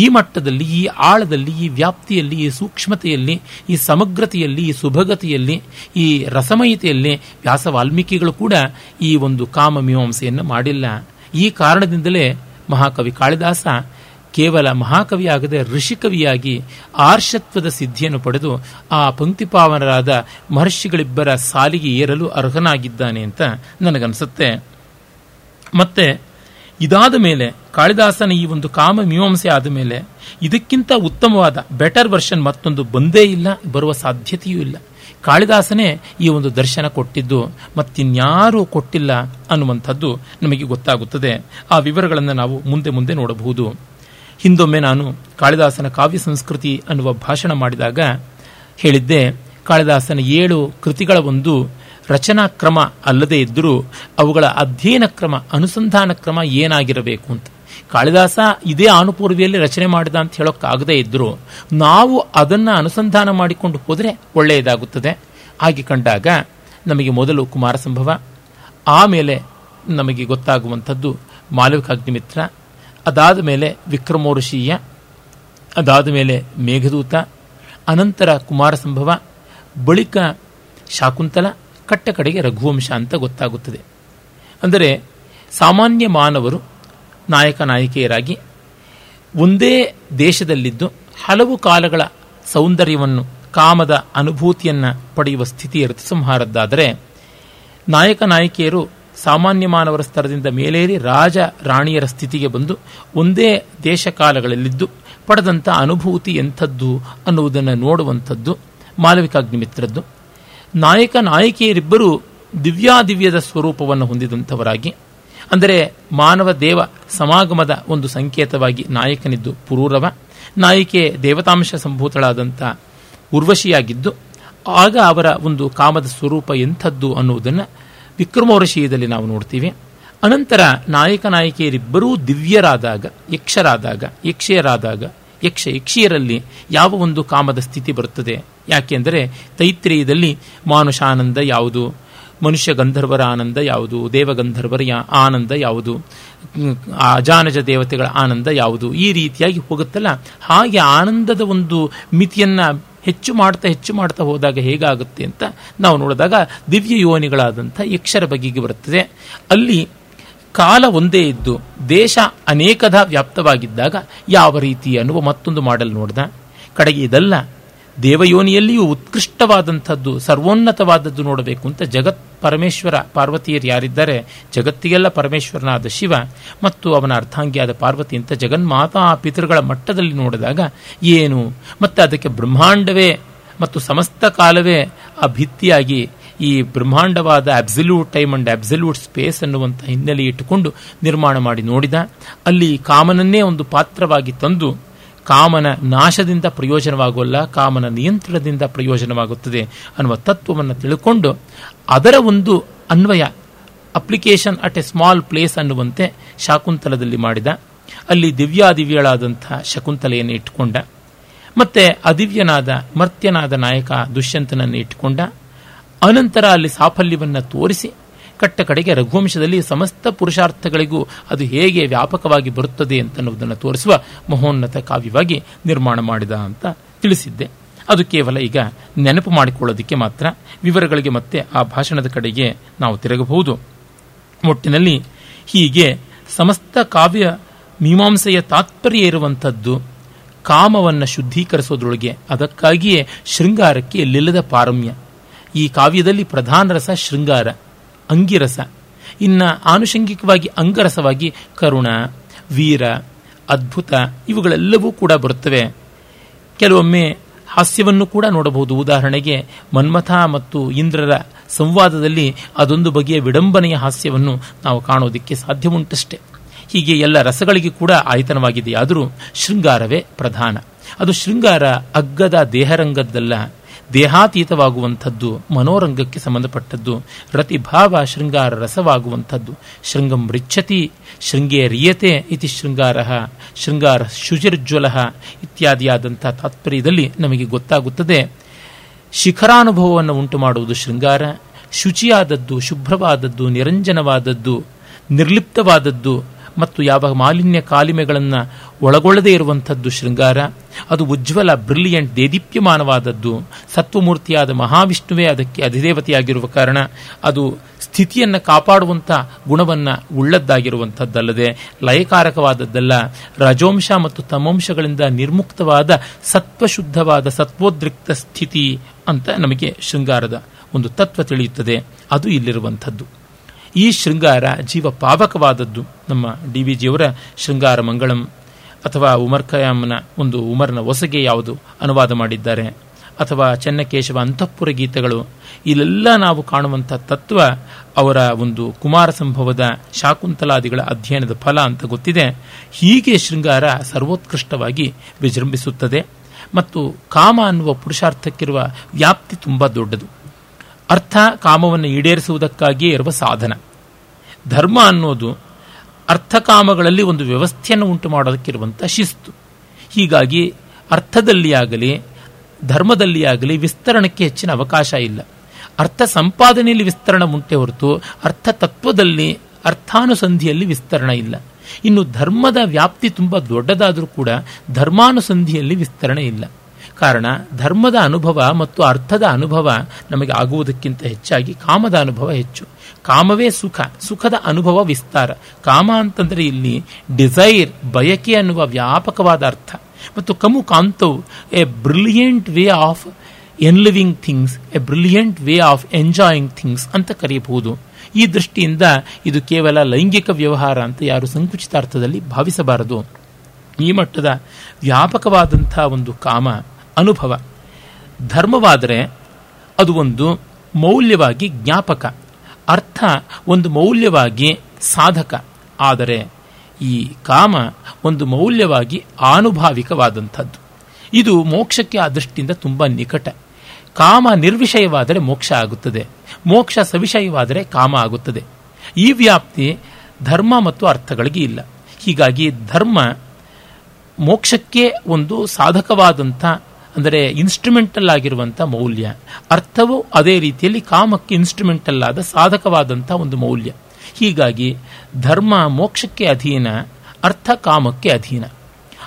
ಈ ಮಟ್ಟದಲ್ಲಿ, ಈ ಆಳದಲ್ಲಿ, ಈ ವ್ಯಾಪ್ತಿಯಲ್ಲಿ, ಈ ಸೂಕ್ಷ್ಮತೆಯಲ್ಲಿ, ಈ ಸಮಗ್ರತೆಯಲ್ಲಿ, ಈ ಸುಭಗತೆಯಲ್ಲಿ, ಈ ರಸಮಯತೆಯಲ್ಲಿ ವ್ಯಾಸ ವಾಲ್ಮೀಕಿಗಳು ಕೂಡ ಈ ಒಂದು ಕಾಮಮೀಮಾಂಸೆಯನ್ನು ಮಾಡಿಲ್ಲ. ಈ ಕಾರಣದಿಂದಲೇ ಮಹಾಕವಿ ಕಾಳಿದಾಸ ಕೇವಲ ಮಹಾಕವಿಯಾಗದೆ ಋಷಿಕವಿಯಾಗಿ ಆರ್ಷತ್ವದ ಸಿದ್ಧಿಯನ್ನು ಪಡೆದು ಆ ಪಂಕ್ತಿಪಾವನರಾದ ಮಹರ್ಷಿಗಳಿಬ್ಬರ ಸಾಲಿಗೆ ಏರಲು ಅರ್ಹನಾಗಿದ್ದಾನೆ ಅಂತ ನನಗನ್ಸುತ್ತೆ. ಮತ್ತೆ ಇದಾದ ಮೇಲೆ ಕಾಳಿದಾಸನ ಈ ಒಂದು ಕಾಮ ಮೀಮಾಂಸೆ ಆದ ಮೇಲೆ ಇದಕ್ಕಿಂತ ಉತ್ತಮವಾದ ಬೆಟರ್ ವರ್ಷನ್ ಮತ್ತೊಂದು ಬಂದೇ ಇಲ್ಲ, ಬರುವ ಸಾಧ್ಯತೆಯೂ ಇಲ್ಲ. ಕಾಳಿದಾಸನೇ ಈ ಒಂದು ದರ್ಶನ ಕೊಟ್ಟಿದ್ದು, ಮತ್ತಿನ್ಯಾರೂ ಕೊಟ್ಟಿಲ್ಲ ಅನ್ನುವಂಥದ್ದು ನಮಗೆ ಗೊತ್ತಾಗುತ್ತದೆ. ಆ ವಿವರಗಳನ್ನು ನಾವು ಮುಂದೆ ಮುಂದೆ ನೋಡಬಹುದು. ಹಿಂದೊಮ್ಮೆ ನಾನು ಕಾಳಿದಾಸನ ಕಾವ್ಯ ಸಂಸ್ಕೃತಿ ಅನ್ನುವ ಭಾಷಣ ಮಾಡಿದಾಗ ಹೇಳಿದ್ದೆ, ಕಾಳಿದಾಸನ ಏಳು ಕೃತಿಗಳ ಒಂದು ರಚನಾ ಕ್ರಮ ಅಲ್ಲದೇ ಇದ್ದರೂ ಅವುಗಳ ಅಧ್ಯಯನ ಕ್ರಮ, ಅನುಸಂಧಾನ ಕ್ರಮ ಏನಾಗಿರಬೇಕು ಅಂತ. ಕಾಳಿದಾಸ ಇದೇ ಆನುಪೂರ್ವಿಯಲ್ಲಿ ರಚನೆ ಮಾಡಿದ ಅಂತ ಹೇಳೋಕ್ಕಾಗದೇ ಇದ್ದರೂ ನಾವು ಅದನ್ನು ಅನುಸಂಧಾನ ಮಾಡಿಕೊಂಡು ಹೋದರೆ ಒಳ್ಳೆಯದಾಗುತ್ತದೆ. ಹಾಗೆ ಕಂಡಾಗ ನಮಗೆ ಮೊದಲು ಕುಮಾರ ಸಂಭವ, ಆಮೇಲೆ ನಮಗೆ ಗೊತ್ತಾಗುವಂಥದ್ದು ಮಾಲವಿಕಾಗ್ನಿಮಿತ್ರ, ಅದಾದ ಮೇಲೆ ವಿಕ್ರಮೋರ್ಷೀಯ, ಅದಾದ ಮೇಲೆ ಮೇಘದೂತ, ಅನಂತರ ಕುಮಾರ ಸಂಭವ, ಬಳಿಕ ಶಾಕುಂತಲ, ಕಟ್ಟ ಕಡೆಗೆ ರಘುವಂಶ ಅಂತ ಗೊತ್ತಾಗುತ್ತದೆ. ಅಂದರೆ ಸಾಮಾನ್ಯ ಮಾನವರು ನಾಯಕ ನಾಯಕಿಯರಾಗಿ ಒಂದೇ ದೇಶದಲ್ಲಿದ್ದು ಹಲವು ಕಾಲಗಳ ಸೌಂದರ್ಯವನ್ನು, ಕಾಮದ ಅನುಭೂತಿಯನ್ನು ಪಡೆಯುವ ಸ್ಥಿತಿ ಋತುಸಂಹಾರದ್ದಾದರೆ, ನಾಯಕ ನಾಯಕಿಯರು ಸಾಮಾನ್ಯ ಮಾನವರ ಸ್ತರದಿಂದ ಮೇಲೇರಿ ರಾಜ ರಾಣಿಯರ ಸ್ಥಿತಿಗೆ ಬಂದು ಒಂದೇ ದೇಶ ಕಾಲಗಳಲ್ಲಿದ್ದು ಪಡೆದಂಥ ಅನುಭೂತಿ ಎಂಥದ್ದು ಅನ್ನುವುದನ್ನು ನೋಡುವಂಥದ್ದು ಮಾಲವಿಕಾಗ್ನಿಮಿತ್ರದ್ದು. ನಾಯಕ ನಾಯಕಿಯರಿಬ್ಬರೂ ದಿವ್ಯಾದಿವ್ಯದ ಸ್ವರೂಪವನ್ನು ಹೊಂದಿದಂಥವರಾಗಿ, ಅಂದರೆ ಮಾನವ ದೇವ ಸಮಾಗಮದ ಒಂದು ಸಂಕೇತವಾಗಿ ನಾಯಕನಿದ್ದು ಪುರೂರವ, ನಾಯಕಿಯೇ ದೇವತಾಂಶ ಸಂಭೂತಳಾದಂಥ ಉರ್ವಶಿಯಾಗಿದ್ದು, ಆಗ ಅವರ ಒಂದು ಕಾಮದ ಸ್ವರೂಪ ಎಂಥದ್ದು ಅನ್ನುವುದನ್ನು ವಿಕ್ರಮೋರ್ಷೀಯದಲ್ಲಿ ನಾವು ನೋಡ್ತೀವಿ. ಅನಂತರ ನಾಯಕ ನಾಯಕಿಯರಿಬ್ಬರೂ ದಿವ್ಯರಾದಾಗ, ಯಕ್ಷರಾದಾಗ, ಯಕ್ಷೆಯರಾದಾಗ, ಯಕ್ಷ ಯಕ್ಷಿಯರಲ್ಲಿ ಯಾವ ಒಂದು ಕಾಮದ ಸ್ಥಿತಿ ಬರುತ್ತದೆ. ಯಾಕೆಂದರೆ ತೈತ್ರೇಯದಲ್ಲಿ ಮಾನುಷಾನಂದ ಯಾವುದು, ಮನುಷ್ಯ ಗಂಧರ್ವರ ಆನಂದ ಯಾವುದು, ದೇವಗಂಧರ್ವರ ಆನಂದ ಯಾವುದು, ಅಜಾನಜ ದೇವತೆಗಳ ಆನಂದ ಯಾವುದು, ಈ ರೀತಿಯಾಗಿ ಹೋಗುತ್ತಲ್ಲ. ಹಾಗೆ ಆನಂದದ ಒಂದು ಮಿತಿಯನ್ನು ಹೆಚ್ಚು ಮಾಡ್ತಾ ಹೆಚ್ಚು ಮಾಡ್ತಾ ಹೋದಾಗ ಹೇಗಾಗುತ್ತೆ ಅಂತ ನಾವು ನೋಡಿದಾಗ ದಿವ್ಯ ಯೋನಿಗಳಾದಂಥ ಯಕ್ಷರ ಬಗೆಗೆ ಬರುತ್ತದೆ. ಅಲ್ಲಿ ಕಾಲ ಒಂದೇ ಇದ್ದು ದೇಶ ಅನೇಕದ ವ್ಯಾಪ್ತವಾಗಿದ್ದಾಗ ಯಾವ ರೀತಿ ಅನ್ನುವ ಮತ್ತೊಂದು ಮಾಡೆಲ್ ನೋಡಿದ. ಕಡೆಗೆ ಇದೆಲ್ಲ ದೇವಯೋನಿಯಲ್ಲಿಯೂ ಉತ್ಕೃಷ್ಟವಾದಂಥದ್ದು, ಸರ್ವೋನ್ನತವಾದದ್ದು ನೋಡಬೇಕು ಅಂತ ಜಗತ್ ಪರಮೇಶ್ವರ ಪಾರ್ವತಿಯರು ಯಾರಿದ್ದಾರೆ, ಜಗತ್ತಿಗೆಲ್ಲ ಪರಮೇಶ್ವರನಾದ ಶಿವ ಮತ್ತು ಅವನ ಅರ್ಧಾಂಗಿಯಾದ ಪಾರ್ವತಿ ಅಂತ ಜಗನ್ಮಾತಾ ಪಿತೃಗಳ ಮಟ್ಟದಲ್ಲಿ ನೋಡಿದಾಗ ಏನು, ಮತ್ತು ಅದಕ್ಕೆ ಬ್ರಹ್ಮಾಂಡವೇ ಮತ್ತು ಸಮಸ್ತ ಕಾಲವೇ ಆ ಭಿತ್ತಿಯಾಗಿ ಈ ಬ್ರಹ್ಮಾಂಡವಾದ absolute time and absolute space ಅನ್ನುವಂಥ ಹಿನ್ನೆಲೆ ಇಟ್ಟುಕೊಂಡು ನಿರ್ಮಾಣ ಮಾಡಿ ನೋಡಿದ. ಅಲ್ಲಿ ಕಾಮನನ್ನೇ ಒಂದು ಪಾತ್ರವಾಗಿ ತಂದು ಕಾಮನ ನಾಶದಿಂದ ಪ್ರಯೋಜನವಾಗೋಲ್ಲ, ಕಾಮನ ನಿಯಂತ್ರಣದಿಂದ ಪ್ರಯೋಜನವಾಗುತ್ತದೆ ಅನ್ನುವ ತತ್ವವನ್ನು ತಿಳ್ಕೊಂಡು ಅದರ ಒಂದು ಅನ್ವಯ, application at a small place ಅನ್ನುವಂತೆ ಶಾಕುಂತಲದಲ್ಲಿ ಮಾಡಿದ. ಅಲ್ಲಿ ದಿವ್ಯಾದಿವ್ಯಳಾದಂಥ ಶಕುಂತಲೆಯನ್ನು ಇಟ್ಟುಕೊಂಡ, ಮತ್ತು ಅದಿವ್ಯನಾದ ಮರ್ತ್ಯನಾದ ನಾಯಕ ದುಷ್ಯಂತನನ್ನು ಇಟ್ಟುಕೊಂಡ. ಅನಂತರ ಅಲ್ಲಿ ಸಾಫಲ್ಯವನ್ನು ತೋರಿಸಿ ಕಟ್ಟ ಕಡೆಗೆ ರಘುವಂಶದಲ್ಲಿ ಸಮಸ್ತ ಪುರುಷಾರ್ಥಗಳಿಗೂ ಅದು ಹೇಗೆ ವ್ಯಾಪಕವಾಗಿ ಬರುತ್ತದೆ ಅಂತನ್ನುವುದನ್ನು ತೋರಿಸುವ ಮಹೋನ್ನತ ಕಾವ್ಯವಾಗಿ ನಿರ್ಮಾಣ ಮಾಡಿದ ಅಂತ ತಿಳಿಸಿದ್ದೆ. ಅದು ಕೇವಲ ಈಗ ನೆನಪು ಮಾಡಿಕೊಳ್ಳೋದಕ್ಕೆ ಮಾತ್ರ. ವಿವರಗಳಿಗೆ ಮತ್ತೆ ಆ ಭಾಷಣದ ಕಡೆಗೆ ನಾವು ತಿರುಗಬಹುದು. ಒಟ್ಟಿನಲ್ಲಿ ಹೀಗೆ ಸಮಸ್ತ ಕಾವ್ಯ ಮೀಮಾಂಸೆಯ ತಾತ್ಪರ್ಯ ಇರುವಂಥದ್ದು ಕಾಮವನ್ನು ಶುದ್ಧೀಕರಿಸೋದ್ರೊಳಗೆ. ಅದಕ್ಕಾಗಿಯೇ ಶೃಂಗಾರಕ್ಕೆ ಎಲ್ಲಿಲ್ಲದ ಪಾರಮ್ಯ. ಈ ಕಾವ್ಯದಲ್ಲಿ ಪ್ರಧಾನ ರಸ ಶೃಂಗಾರ, ಅಂಗಿರಸ, ಇನ್ನು ಆನುಷಂಗಿಕವಾಗಿ ಅಂಗರಸವಾಗಿ ಕರುಣ, ವೀರ, ಅದ್ಭುತ ಇವುಗಳೆಲ್ಲವೂ ಕೂಡ ಬರುತ್ತವೆ. ಕೆಲವೊಮ್ಮೆ ಹಾಸ್ಯವನ್ನು ಕೂಡ ನೋಡಬಹುದು. ಉದಾಹರಣೆಗೆ ಮನ್ಮಥ ಮತ್ತು ಇಂದ್ರರ ಸಂವಾದದಲ್ಲಿ ಅದೊಂದು ಬಗೆಯ ವಿಡಂಬನೆಯ ಹಾಸ್ಯವನ್ನು ನಾವು ಕಾಣೋದಕ್ಕೆ ಸಾಧ್ಯವುಂಟಷ್ಟೆ. ಹೀಗೆ ಎಲ್ಲ ರಸಗಳಿಗೆ ಕೂಡ ಆಯತನವಾಗಿದೆ. ಆದರೂ ಶೃಂಗಾರವೇ ಪ್ರಧಾನ. ಅದು ಶೃಂಗಾರ ಅಗ್ಗದ ದೇಹರಂಗದ್ದಲ್ಲ, ದೇಹಾತೀತವಾಗುವಂಥದ್ದು, ಮನೋರಂಗಕ್ಕೆ ಸಂಬಂಧಪಟ್ಟದ್ದು. ರತಿಭಾವ ಶೃಂಗಾರ ರಸವಾಗುವಂಥದ್ದು. ಶೃಂಗಂ ರಿಚ್ಛತಿ ಶೃಂಗೇ ರಿಯತೆ ಇತಿ ಶೃಂಗಾರ, ಶೃಂಗಾರ ಶುಚಿರ್ಜ್ವಲ ಇತ್ಯಾದಿಯಾದಂಥ ತಾತ್ಪರ್ಯದಲ್ಲಿ ನಮಗೆ ಗೊತ್ತಾಗುತ್ತದೆ. ಶಿಖರಾನುಭವವನ್ನು ಉಂಟು ಮಾಡುವುದು ಶೃಂಗಾರ, ಶುಚಿಯಾದದ್ದು, ಶುಭ್ರವಾದದ್ದು, ನಿರಂಜನವಾದದ್ದು, ನಿರ್ಲಿಪ್ತವಾದದ್ದು ಮತ್ತು ಯಾವ ಮಾಲಿನ್ಯ ಕಾಲಿಮೆಗಳನ್ನು ಒಳಗೊಳ್ಳದೇ ಇರುವಂಥದ್ದು ಶೃಂಗಾರ. ಅದು ಉಜ್ವಲ, ಬ್ರಿಲಿಯಂಟ್, ದೇದೀಪ್ಯಮಾನವಾದದ್ದು. ಸತ್ವಮೂರ್ತಿಯಾದ ಮಹಾವಿಷ್ಣುವೇ ಅದಕ್ಕೆ ಅಧಿದೇವತೆಯಾಗಿರುವ ಕಾರಣ ಅದು ಸ್ಥಿತಿಯನ್ನು ಕಾಪಾಡುವಂಥ ಗುಣವನ್ನು ಉಳ್ಳದ್ದಾಗಿರುವಂಥದ್ದಲ್ಲದೆ ಲಯಕಾರಕವಾದದ್ದಲ್ಲ. ರಜೋಂಶ ಮತ್ತು ತಮೋಂಶಗಳಿಂದ ನಿರ್ಮುಕ್ತವಾದ ಸತ್ವಶುದ್ಧವಾದ ಸತ್ವೋದ್ರಿಕ್ತ ಸ್ಥಿತಿ ಅಂತ ನಮಗೆ ಶೃಂಗಾರದ ಒಂದು ತತ್ವ ತಿಳಿಯುತ್ತದೆ. ಅದು ಇಲ್ಲಿರುವಂಥದ್ದು. ಈ ಶೃಂಗಾರ ಜೀವ ಪಾವಕವಾದದ್ದು. ನಮ್ಮ ಡಿ ವಿ ಜಿಯವರ ಶೃಂಗಾರ ಮಂಗಳಂ ಅಥವಾ ಉಮರ್ ಖಯಾಮ್ನ ಒಂದು ಉಮರ್ನ ಹೊಸಗೆ ಯಾವುದು ಅನುವಾದ ಮಾಡಿದ್ದಾರೆ, ಅಥವಾ ಚೆನ್ನಕೇಶವ ಅಂತಃಪುರ ಗೀತೆಗಳು, ಇಲ್ಲೆಲ್ಲ ನಾವು ಕಾಣುವಂಥ ತತ್ವ ಅವರ ಒಂದು ಕುಮಾರ ಸಂಭವದ ಶಾಕುಂತಲಾದಿಗಳ ಅಧ್ಯಯನದ ಫಲ ಅಂತ ಗೊತ್ತಿದೆ. ಹೀಗೆ ಶೃಂಗಾರ ಸರ್ವೋತ್ಕೃಷ್ಟವಾಗಿ ವಿಜೃಂಭಿಸುತ್ತದೆ. ಮತ್ತು ಕಾಮ ಅನ್ನುವ ಪುರುಷಾರ್ಥಕ್ಕಿರುವ ವ್ಯಾಪ್ತಿ ತುಂಬ ದೊಡ್ಡದು. ಅರ್ಥ ಕಾಮವನ್ನು ಈಡೇರಿಸುವುದಕ್ಕಾಗಿಯೇ ಇರುವ ಸಾಧನ. ಧರ್ಮ ಅನ್ನೋದು ಅರ್ಥಕಾಮಗಳಲ್ಲಿ ಒಂದು ವ್ಯವಸ್ಥೆಯನ್ನು ಉಂಟು ಮಾಡೋದಕ್ಕಿರುವಂಥ ಶಿಸ್ತು. ಹೀಗಾಗಿ ಅರ್ಥದಲ್ಲಿ ಆಗಲಿ ಧರ್ಮದಲ್ಲಿ ಆಗಲಿ ವಿಸ್ತರಣಕ್ಕೆ ಹೆಚ್ಚಿನ ಅವಕಾಶ ಇಲ್ಲ. ಅರ್ಥ ಸಂಪಾದನೆಯಲ್ಲಿ ವಿಸ್ತರಣೆ ಮುಂಟೆ ಹೊರತು ಅರ್ಥ ತತ್ವದಲ್ಲಿ, ಅರ್ಥಾನುಸಂಧಿಯಲ್ಲಿ ವಿಸ್ತರಣೆ ಇಲ್ಲ. ಇನ್ನು ಧರ್ಮದ ವ್ಯಾಪ್ತಿ ತುಂಬ ದೊಡ್ಡದಾದರೂ ಕೂಡ ಧರ್ಮಾನುಸಂಧಿಯಲ್ಲಿ ವಿಸ್ತರಣೆ ಇಲ್ಲ. ಕಾರಣ, ಧರ್ಮದ ಅನುಭವ ಮತ್ತು ಅರ್ಥದ ಅನುಭವ ನಮಗೆ ಆಗುವುದಕ್ಕಿಂತ ಹೆಚ್ಚಾಗಿ ಕಾಮದ ಅನುಭವ ಹೆಚ್ಚು. ಕಾಮವೇ ಸುಖ, ಸುಖದ ಅನುಭವ ವಿಸ್ತಾರ. ಕಾಮ ಅಂತಂದರೆ ಇಲ್ಲಿ ಡಿಸೈರ್, ಬಯಕೆ ಅನ್ನುವ ವ್ಯಾಪಕವಾದ ಅರ್ಥ. ಮತ್ತು ಕಮು ಕಾಂತವು a brilliant way of enlivening things, a brilliant way of enjoying things ಅಂತ ಕರೆಯಬಹುದು. ಈ ದೃಷ್ಟಿಯಿಂದ ಇದು ಕೇವಲ ಲೈಂಗಿಕ ವ್ಯವಹಾರ ಅಂತ ಯಾರು ಸಂಕುಚಿತ ಅರ್ಥದಲ್ಲಿ ಭಾವಿಸಬಾರದು. ಈ ಮಟ್ಟದ ವ್ಯಾಪಕವಾದಂಥ ಒಂದು ಕಾಮ ಅನುಭವ. ಧರ್ಮವಾದರೆ ಅದು ಒಂದು ಮೌಲ್ಯವಾಗಿ ಜ್ಞಾಪಕ, ಅರ್ಥ ಒಂದು ಮೌಲ್ಯವಾಗಿ ಸಾಧಕ. ಆದರೆ ಈ ಕಾಮ ಒಂದು ಮೌಲ್ಯವಾಗಿ ಆನುಭಾವಿಕವಾದಂಥದ್ದು. ಇದು ಮೋಕ್ಷಕ್ಕೆ ಆ ದೃಷ್ಟಿಯಿಂದ ತುಂಬ ನಿಕಟ. ಕಾಮ ನಿರ್ವಿಷಯವಾದರೆ ಮೋಕ್ಷ ಆಗುತ್ತದೆ, ಮೋಕ್ಷ ಸವಿಷಯವಾದರೆ ಕಾಮ ಆಗುತ್ತದೆ. ಈ ವ್ಯಾಪ್ತಿ ಧರ್ಮ ಮತ್ತು ಅರ್ಥಗಳಿಗೆ ಇಲ್ಲ. ಹೀಗಾಗಿ ಧರ್ಮ ಮೋಕ್ಷಕ್ಕೆ ಒಂದು ಸಾಧಕವಾದಂಥ, ಅಂದರೆ ಇನ್ಸ್ಟ್ರೂಮೆಂಟಲ್ ಆಗಿರುವಂಥ ಮೌಲ್ಯ. ಅರ್ಥವು ಅದೇ ರೀತಿಯಲ್ಲಿ ಕಾಮಕ್ಕೆ ಇನ್ಸ್ಟ್ರೂಮೆಂಟಲ್ ಆದ ಸಾಧಕವಾದಂಥ ಒಂದು ಮೌಲ್ಯ. ಹೀಗಾಗಿ ಧರ್ಮ ಮೋಕ್ಷಕ್ಕೆ ಅಧೀನ, ಅರ್ಥ ಕಾಮಕ್ಕೆ ಅಧೀನ.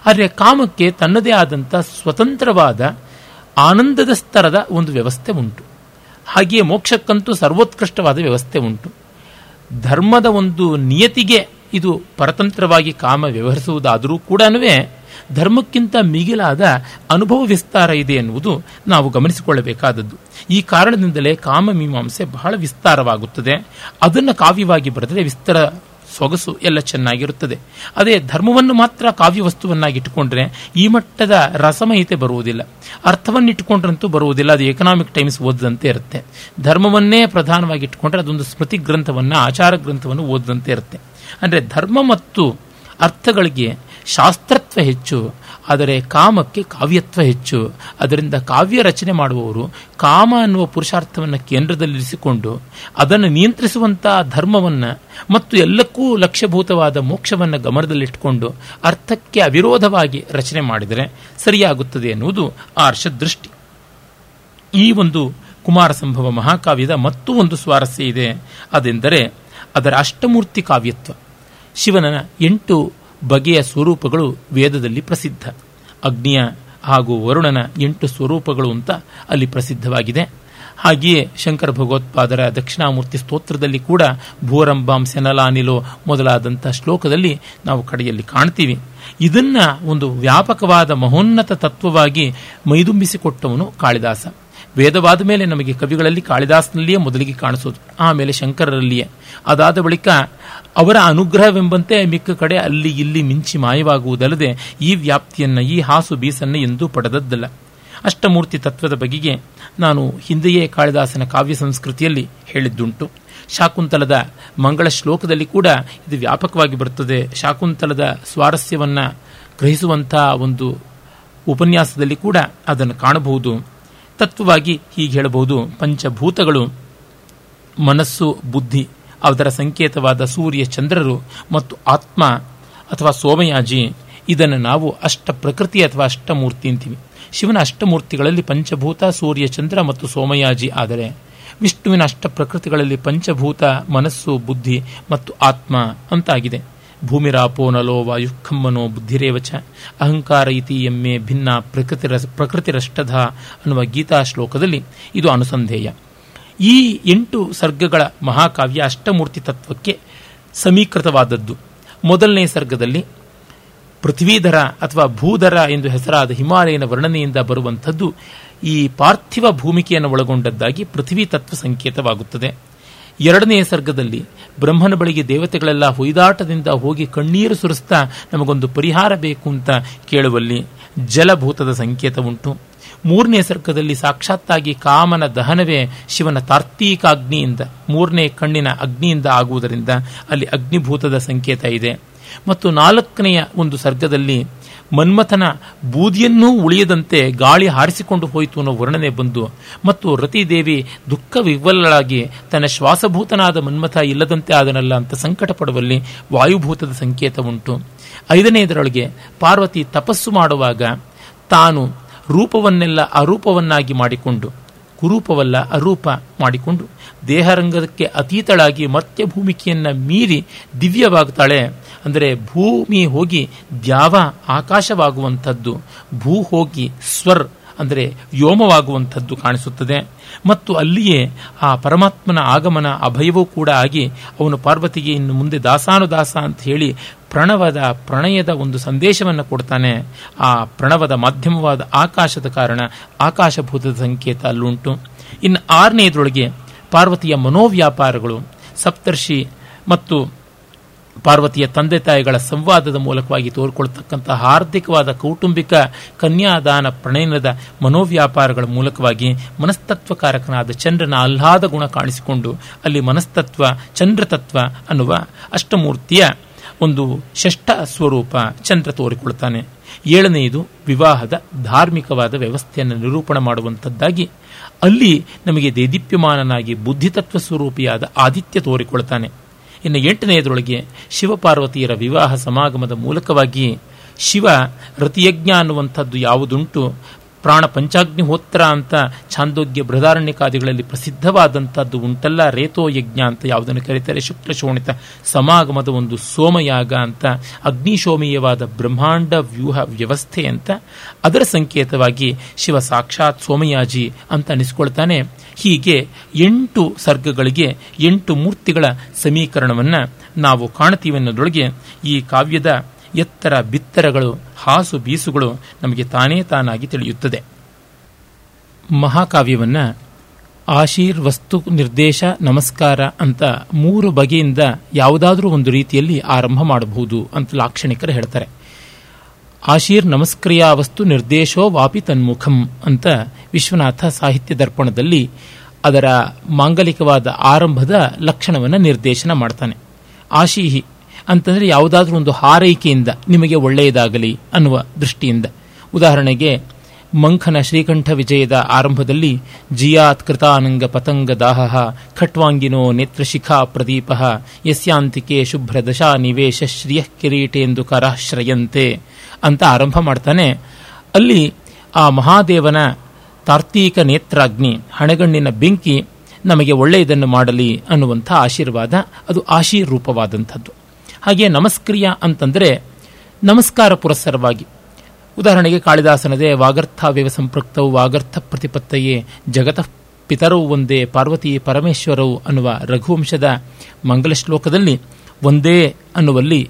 ಆದರೆ ಕಾಮಕ್ಕೆ ತನ್ನದೇ ಆದಂಥ ಸ್ವತಂತ್ರವಾದ ಆನಂದದ ಸ್ತರದ ಒಂದು ವ್ಯವಸ್ಥೆ ಉಂಟು. ಹಾಗೆಯೇ ಮೋಕ್ಷಕ್ಕಂತೂ ಸರ್ವೋತ್ಕೃಷ್ಟವಾದ ವ್ಯವಸ್ಥೆ ಉಂಟು. ಧರ್ಮದ ಒಂದು ನಿಯತಿಗೆ ಇದು ಪರತಂತ್ರವಾಗಿ ಕಾಮ ವ್ಯವಹರಿಸುವುದಾದರೂ ಕೂಡ ಧರ್ಮಕ್ಕಿಂತ ಮಿಗಿಲಾದ ಅನುಭವ ವಿಸ್ತಾರ ಇದೆ ಎನ್ನುವುದು ನಾವು ಗಮನಿಸಿಕೊಳ್ಳಬೇಕಾದದ್ದು. ಈ ಕಾರಣದಿಂದಲೇ ಕಾಮಮೀಮಾಂಸೆ ಬಹಳ ವಿಸ್ತಾರವಾಗುತ್ತದೆ. ಅದನ್ನು ಕಾವ್ಯವಾಗಿ ಬರೆದರೆ ವಿಸ್ತಾರ, ಸೊಗಸು ಎಲ್ಲ ಚೆನ್ನಾಗಿರುತ್ತದೆ. ಅದೇ ಧರ್ಮವನ್ನು ಮಾತ್ರ ಕಾವ್ಯ ವಸ್ತುವನ್ನಾಗಿಟ್ಟುಕೊಂಡ್ರೆ ಈ ಮಟ್ಟದ ರಸಮಹಿತೆ ಬರುವುದಿಲ್ಲ. ಅರ್ಥವನ್ನಿಟ್ಟುಕೊಂಡ್ರಂತೂ ಬರುವುದಿಲ್ಲ, ಅದು ಎಕನಾಮಿಕ್ ಟೈಮ್ಸ್ ಓದದಂತೆ ಇರುತ್ತೆ. ಧರ್ಮವನ್ನೇ ಪ್ರಧಾನವಾಗಿ ಇಟ್ಟುಕೊಂಡ್ರೆ ಅದೊಂದು ಸ್ಮೃತಿ ಗ್ರಂಥವನ್ನು, ಆಚಾರ ಗ್ರಂಥವನ್ನು ಓದದಂತೆ ಇರುತ್ತೆ. ಅಂದರೆ ಧರ್ಮ ಮತ್ತು ಅರ್ಥಗಳಿಗೆ ಶಾಸ್ತ್ರತ್ವ ಹೆಚ್ಚು, ಆದರೆ ಕಾಮಕ್ಕೆ ಕಾವ್ಯತ್ವ ಹೆಚ್ಚು. ಅದರಿಂದ ಕಾವ್ಯ ರಚನೆ ಮಾಡುವವರು ಕಾಮ ಅನ್ನುವ ಪುರುಷಾರ್ಥವನ್ನು ಕೇಂದ್ರದಲ್ಲಿರಿಸಿಕೊಂಡು ಅದನ್ನು ನಿಯಂತ್ರಿಸುವಂಥ ಧರ್ಮವನ್ನು ಮತ್ತು ಎಲ್ಲಕ್ಕೂ ಲಕ್ಷ್ಯಭೂತವಾದ ಮೋಕ್ಷವನ್ನು ಗಮನದಲ್ಲಿಟ್ಟುಕೊಂಡು ಅರ್ಥಕ್ಕೆ ಅವಿರೋಧವಾಗಿ ರಚನೆ ಮಾಡಿದರೆ ಸರಿಯಾಗುತ್ತದೆ ಎನ್ನುವುದು ಆರ್ಷ ದೃಷ್ಟಿ. ಈ ಒಂದು ಕುಮಾರ ಸಂಭವ ಮಹಾಕಾವ್ಯದ ಮತ್ತೂ ಒಂದು ಸ್ವಾರಸ್ಯ ಇದೆ. ಅದೆಂದರೆ ಅದರ ಅಷ್ಟಮೂರ್ತಿ ಕಾವ್ಯತ್ವ. ಶಿವನ ಎಂಟು ಬಗೆಯ ಸ್ವರೂಪಗಳು ವೇದದಲ್ಲಿ ಪ್ರಸಿದ್ಧ. ಅಗ್ನಿಯ ಹಾಗೂ ವರುಣನ ಎಂಟು ಸ್ವರೂಪಗಳು ಅಂತ ಅಲ್ಲಿ ಪ್ರಸಿದ್ಧವಾಗಿದೆ. ಹಾಗೆಯೇ ಶಂಕರ ಭಗವತ್ಪಾದರ ದಕ್ಷಿಣಾಮೂರ್ತಿ ಸ್ತೋತ್ರದಲ್ಲಿ ಕೂಡ ಭೂರಂಬಾಂ ಸೆನಲಾನಿಲೋ ಮೊದಲಾದಂಥ ಶ್ಲೋಕದಲ್ಲಿ ನಾವು ಕಡೆಯಲ್ಲಿ ಕಾಣ್ತೀವಿ. ಇದನ್ನು ಒಂದು ವ್ಯಾಪಕವಾದ ಮಹೋನ್ನತ ತತ್ವವಾಗಿ ಮೈದುಂಬಿಸಿಕೊಟ್ಟವನು ಕಾಳಿದಾಸ. ವೇದವಾದ ಮೇಲೆ ನಮಗೆ ಕವಿಗಳಲ್ಲಿ ಕಾಳಿದಾಸನಲ್ಲಿಯೇ ಮೊದಲಿಗೆ ಕಾಣಿಸೋದು, ಆಮೇಲೆ ಶಂಕರರಲ್ಲಿಯೇ. ಅದಾದ ಬಳಿಕ ಅವರ ಅನುಗ್ರಹವೆಂಬಂತೆ ಮಿಕ್ಕ ಕಡೆ ಅಲ್ಲಿ ಇಲ್ಲಿ ಮಿಂಚಿ ಮಾಯವಾಗುವುದಲ್ಲದೆ ಈ ವ್ಯಾಪ್ತಿಯನ್ನು, ಈ ಹಾಸು ಬೀಸನ್ನು ಎಂದೂ ಪಡೆದದ್ದಲ್ಲ. ಅಷ್ಟಮೂರ್ತಿ ತತ್ವದ ಬಗೆಗೆ ನಾನು ಹಿಂದೆಯೇ ಕಾಳಿದಾಸನ ಕಾವ್ಯ ಸಂಸ್ಕೃತಿಯಲ್ಲಿ ಹೇಳಿದ್ದುಂಟು. ಶಾಕುಂತಲದ ಮಂಗಳ ಶ್ಲೋಕದಲ್ಲಿ ಕೂಡ ಇದು ವ್ಯಾಪಕವಾಗಿ ಬರುತ್ತದೆ. ಶಾಕುಂತಲದ ಸ್ವಾರಸ್ಯವನ್ನು ಗ್ರಹಿಸುವಂಥ ಒಂದು ಉಪನ್ಯಾಸದಲ್ಲಿ ಕೂಡ ಅದನ್ನು ಕಾಣಬಹುದು. ತತ್ವವಾಗಿ ಹೀಗೆ ಹೇಳಬಹುದು. ಪಂಚಭೂತಗಳು, ಮನಸ್ಸು, ಬುದ್ಧಿ, ಅದರ ಸಂಕೇತವಾದ ಸೂರ್ಯ ಚಂದ್ರರು ಮತ್ತು ಆತ್ಮ ಅಥವಾ ಸೋಮಯಾಜಿ, ಇದನ್ನು ನಾವು ಅಷ್ಟ ಪ್ರಕೃತಿ ಅಥವಾ ಅಷ್ಟಮೂರ್ತಿ ಅಂತೀವಿ. ಶಿವನ ಅಷ್ಟಮೂರ್ತಿಗಳಲ್ಲಿ ಪಂಚಭೂತ, ಸೂರ್ಯ, ಚಂದ್ರ ಮತ್ತು ಸೋಮಯಾಜಿ. ಆದರೆ ವಿಷ್ಣುವಿನ ಅಷ್ಟ ಪ್ರಕೃತಿಗಳಲ್ಲಿ ಪಂಚಭೂತ ಮನಸ್ಸು, ಬುದ್ಧಿ ಮತ್ತು ಆತ್ಮ ಅಂತಾಗಿದೆ. ಭೂಮಿರಾಪೋ ನಲೋ ವಾಯುಃಖಮ್ಮನೋ ಬುದ್ಧಿರೇವಚ ಅಹಂಕಾರ ಇತಿ ಎಮ್ಮೆ ಭಿನ್ನ ಪ್ರಕೃತಿರ ಪ್ರಕೃತಿರಷ್ಟಧ ಅನ್ನುವ ಗೀತಾ ಶ್ಲೋಕದಲ್ಲಿ ಇದು ಅನುಸಂಧೇಯ. ಈ ಎಂಟು ಸರ್ಗಗಳ ಮಹಾಕಾವ್ಯ ಅಷ್ಟಮೂರ್ತಿ ತತ್ವಕ್ಕೆ ಸಮೀಕೃತವಾದದ್ದು. ಮೊದಲನೇ ಸರ್ಗದಲ್ಲಿ ಪೃಥ್ವೀಧರ ಅಥವಾ ಭೂಧರ ಎಂದು ಹೆಸರಾದ ಹಿಮಾಲಯನ ವರ್ಣನೆಯಿಂದ ಬರುವಂಥದ್ದು ಈ ಪಾರ್ಥಿವ ಭೂಮಿಕೆಯನ್ನು ಒಳಗೊಂಡದ್ದಾಗಿ ಪೃಥ್ವಿ ತತ್ವ ಸಂಕೇತವಾಗುತ್ತದೆ. ಎರಡನೆಯ ಸರ್ಗದಲ್ಲಿ ಬ್ರಹ್ಮನ ಬಳಿಗೆ ದೇವತೆಗಳೆಲ್ಲ ಹೊಯ್ದಾಟದಿಂದ ಹೋಗಿ ಕಣ್ಣೀರು ಸುರಿಸ್ತಾ ನಮಗೊಂದು ಪರಿಹಾರ ಬೇಕು ಅಂತ ಕೇಳುವಲ್ಲಿ ಜಲಭೂತದ ಸಂಕೇತ ಉಂಟು. ಮೂರನೇ ಸರ್ಗದಲ್ಲಿ ಸಾಕ್ಷಾತ್ತಾಗಿ ಕಾಮನ ದಹನವೇ ಶಿವನ ತಾರ್ತೀಕ ಅಗ್ನಿಯಿಂದ, ಮೂರನೇ ಕಣ್ಣಿನ ಅಗ್ನಿಯಿಂದ ಆಗುವುದರಿಂದ ಅಲ್ಲಿ ಅಗ್ನಿಭೂತದ ಸಂಕೇತ ಇದೆ. ಮತ್ತು ನಾಲ್ಕನೆಯ ಒಂದು ಸರ್ಗದಲ್ಲಿ ಮನ್ಮಥನ ಬೂದಿಯನ್ನೂ ಉಳಿಯದಂತೆ ಗಾಳಿ ಹಾರಿಸಿಕೊಂಡು ಹೋಯಿತು ಅನ್ನೋ ವರ್ಣನೆ ಬಂದು, ಮತ್ತು ರತಿದೇವಿ ದುಃಖ ವಿಹ್ವಲಳಾಗಿ ತನ್ನ ಶ್ವಾಸಭೂತನಾದ ಮನ್ಮಥ ಇಲ್ಲದಂತೆ ಆದನಲ್ಲ ಅಂತ ಸಂಕಟ ಪಡುವಲ್ಲಿ ವಾಯುಭೂತದ ಸಂಕೇತ ಉಂಟು. ಐದನೆಯದರೊಳಗೆ ಪಾರ್ವತಿ ತಪಸ್ಸು ಮಾಡುವಾಗ ತಾನು ರೂಪವನ್ನೆಲ್ಲ ಅರೂಪವನ್ನಾಗಿ ಮಾಡಿಕೊಂಡು, ಕುರೂಪವಲ್ಲ ಅರೂಪ ಮಾಡಿಕೊಂಡು, ದೇಹರಂಗಕ್ಕೆ ಅತೀತಳಾಗಿ ಮರ್ತ್ಯ ಭೂಮಿಕೆಯನ್ನು ಮೀರಿ ದಿವ್ಯವಾಗ್ತಾಳೆ. ಅಂದರೆ ಭೂಮಿ ಹೋಗಿ ದ್ಯಾವ ಆಕಾಶವಾಗುವಂಥದ್ದು, ಭೂ ಹೋಗಿ ಸ್ವರ್ ಅಂದರೆ ವ್ಯೋಮವಾಗುವಂಥದ್ದು ಕಾಣಿಸುತ್ತದೆ. ಮತ್ತು ಅಲ್ಲಿಯೇ ಆ ಪರಮಾತ್ಮನ ಆಗಮನ ಅಭಯವೂ ಕೂಡ ಆಗಿ ಅವನು ಪಾರ್ವತಿಗೆ ಇನ್ನು ಮುಂದೆ ದಾಸಾನುದಾಸ ಅಂತ ಹೇಳಿ ಪ್ರಣವದ ಪ್ರಣಯದ ಒಂದು ಸಂದೇಶವನ್ನು ಕೊಡ್ತಾನೆ. ಆ ಪ್ರಣವದ ಮಾಧ್ಯಮವಾದ ಆಕಾಶದ ಕಾರಣ ಆಕಾಶಭೂತದ ಸಂಕೇತ ಅಲ್ಲುಂಟು. ಇನ್ನು ಆರನೆಯದರೊಳಗೆ ಪಾರ್ವತಿಯ ಮನೋವ್ಯಾಪಾರಗಳು, ಸಪ್ತರ್ಷಿ ಮತ್ತು ಪಾರ್ವತಿಯ ತಂದೆ ತಾಯಿಗಳ ಸಂವಾದದ ಮೂಲಕವಾಗಿ ತೋರ್ಕೊಳ್ತಕ್ಕಂಥ ಹಾರ್ದಿಕವಾದ ಕೌಟುಂಬಿಕ ಕನ್ಯಾದಾನ ಪ್ರಣಯನದ ಮನೋವ್ಯಾಪಾರಗಳ ಮೂಲಕವಾಗಿ ಮನಸ್ತತ್ವಕಾರಕನಾದ ಚಂದ್ರನ ಆಹ್ಲಾದ ಗುಣ ಕಾಣಿಸಿಕೊಂಡು ಅಲ್ಲಿ ಮನಸ್ತತ್ವ, ಚಂದ್ರತತ್ವ ಅನ್ನುವ ಅಷ್ಟಮೂರ್ತಿಯ ಒಂದು ಷಷ್ಠ ಸ್ವರೂಪ ಚಂದ್ರ ತೋರಿಕೊಳ್ತಾನೆ. ಏಳನೆಯದು ವಿವಾಹದ ಧಾರ್ಮಿಕವಾದ ವ್ಯವಸ್ಥೆಯನ್ನು ನಿರೂಪಣೆ ಮಾಡುವಂಥದ್ದಾಗಿ ಅಲ್ಲಿ ನಮಗೆ ದೇದೀಪ್ಯಮಾನನಾಗಿ ಬುದ್ಧಿತತ್ವ ಸ್ವರೂಪಿಯಾದ ಆದಿತ್ಯ ತೋರಿಕೊಳ್ತಾನೆ. ಇನ್ನು ಎಂಟನೆಯದರೊಳಗೆ ಶಿವಪಾರ್ವತಿಯರ ವಿವಾಹ ಸಮಾಗಮದ ಮೂಲಕವಾಗಿ ಶಿವ ರತಿಯಜ್ಞ ಅನ್ನುವಂಥದ್ದು ಯಾವುದುಂಟು, ಪ್ರಾಣ ಪಂಚಾಗ್ನಿಹೋತ್ರ ಅಂತ ಛಾಂದೋಗ್ಯ ಬೃಹದಾರಣ್ಯಕಾದಿಗಳಲ್ಲಿ ಪ್ರಸಿದ್ಧವಾದಂಥದ್ದು ಉಂಟಲ್ಲ, ರೇತೋ ಯಜ್ಞ ಅಂತ ಯಾವುದನ್ನು ಕರೀತಾರೆ, ಶುಕ್ಲಶೋಣಿತ ಸಮಾಗಮದ ಒಂದು ಸೋಮಯಾಗ ಅಂತ, ಅಗ್ನಿಶೋಮೀಯವಾದ ಬ್ರಹ್ಮಾಂಡ ವ್ಯೂಹ ವ್ಯವಸ್ಥೆ ಅಂತ ಅದರ ಸಂಕೇತವಾಗಿ ಶಿವ ಸಾಕ್ಷಾತ್ ಸೋಮಯಾಜಿ ಅಂತ ಅನಿಸ್ಕೊಳ್ತಾನೆ. ಹೀಗೆ ಎಂಟು ಸರ್ಗಗಳಿಗೆ ಎಂಟು ಮೂರ್ತಿಗಳ ಸಮೀಕರಣವನ್ನು ನಾವು ಕಾಣ್ತೀವಿ ಅನ್ನೋದ್ರೊಳಗೆ ಈ ಕಾವ್ಯದ ಎತ್ತರ ಬಿತ್ತರಗಳು, ಹಾಸು ಬೀಸುಗಳು ನಮಗೆ ತಾನೇ ತಾನಾಗಿ ತಿಳಿಯುತ್ತದೆ. ಮಹಾಕಾವ್ಯವನ್ನು ಆಶೀರ್, ವಸ್ತು, ನಿರ್ದೇಶ, ನಮಸ್ಕಾರ ಅಂತ ಮೂರು ಬಗೆಯಿಂದ ಯಾವುದಾದ್ರೂ ಒಂದು ರೀತಿಯಲ್ಲಿ ಆರಂಭ ಮಾಡಬಹುದು ಅಂತ ಲಾಕ್ಷಣಿಕರು ಹೇಳ್ತಾರೆ. ಆಶೀರ್ ನಮಸ್ಕ್ರಿಯ ವಸ್ತು ನಿರ್ದೇಶೋ ವಾಪಿ ತನ್ಮುಖಂ ಅಂತ ವಿಶ್ವನಾಥ ಸಾಹಿತ್ಯ ದರ್ಪಣದಲ್ಲಿ ಅದರ ಮಾಂಗಲಿಕವಾದ ಆರಂಭದ ಲಕ್ಷಣವನ್ನು ನಿರ್ದೇಶನ ಮಾಡ್ತಾನೆ. ಆಶೀಹಿ ಅಂತಂದರೆ ಯಾವುದಾದ್ರೂ ಒಂದು ಹಾರೈಕೆಯಿಂದ, ನಿಮಗೆ ಒಳ್ಳೆಯದಾಗಲಿ ಅನ್ನುವ ದೃಷ್ಟಿಯಿಂದ. ಉದಾಹರಣೆಗೆ ಮಂಖನ ಶ್ರೀಕಂಠ ವಿಜಯದ ಆರಂಭದಲ್ಲಿ ಜಿಯಾತ್ ಕೃತಾನಂಗ ಪತಂಗ ದಾಹ ಖಟ್ವಾಂಗಿನೋ ನೇತ್ರಶಿಖಾ ಪ್ರದೀಪ ಯಸ್ಯಾಂತಿಕೆ ಶುಭ್ರ ದಶಾ ನಿವೇಶ ಶ್ರಿಯಃ ಕಿರೀಟೇಂದು ಕರಾಶ್ರಯಂತೆ ಅಂತ ಆರಂಭ ಮಾಡ್ತಾನೆ. ಅಲ್ಲಿ ಆ ಮಹಾದೇವನ ತಾರ್ತೀಕ ನೇತ್ರಾಗ್ನಿ, ಹಣೆಗಣ್ಣಿನ ಬೆಂಕಿ ನಮಗೆ ಒಳ್ಳೆಯದನ್ನು ಮಾಡಲಿ ಅನ್ನುವಂಥ ಆಶೀರ್ವಾದ, ಅದು ಆಶೀರ್ರೂಪವಾದಂಥದ್ದು. ಹಾಗೆಯೇ ನಮಸ್ಕ್ರಿಯ ಅಂತಂದರೆ ನಮಸ್ಕಾರ ಪುರಸ್ಸರವಾಗಿ. ಉದಾಹರಣೆಗೆ ಕಾಳಿದಾಸನದೇ ವಾಗರ್ಥಾವ್ಯವ ಸಂಪೃಕ್ತವು ವಾಗರ್ಥ ಪ್ರತಿಪತ್ತಯೇ ಜಗತಃ ಪಿತರವು ಒಂದೇ ಪಾರ್ವತಿ ಪರಮೇಶ್ವರವು ಅನ್ನುವ ರಘುವಂಶದ ಮಂಗಲ ಶ್ಲೋಕದಲ್ಲಿ ಒಂದೇ ಅನ್ನುವಲ್ಲಿ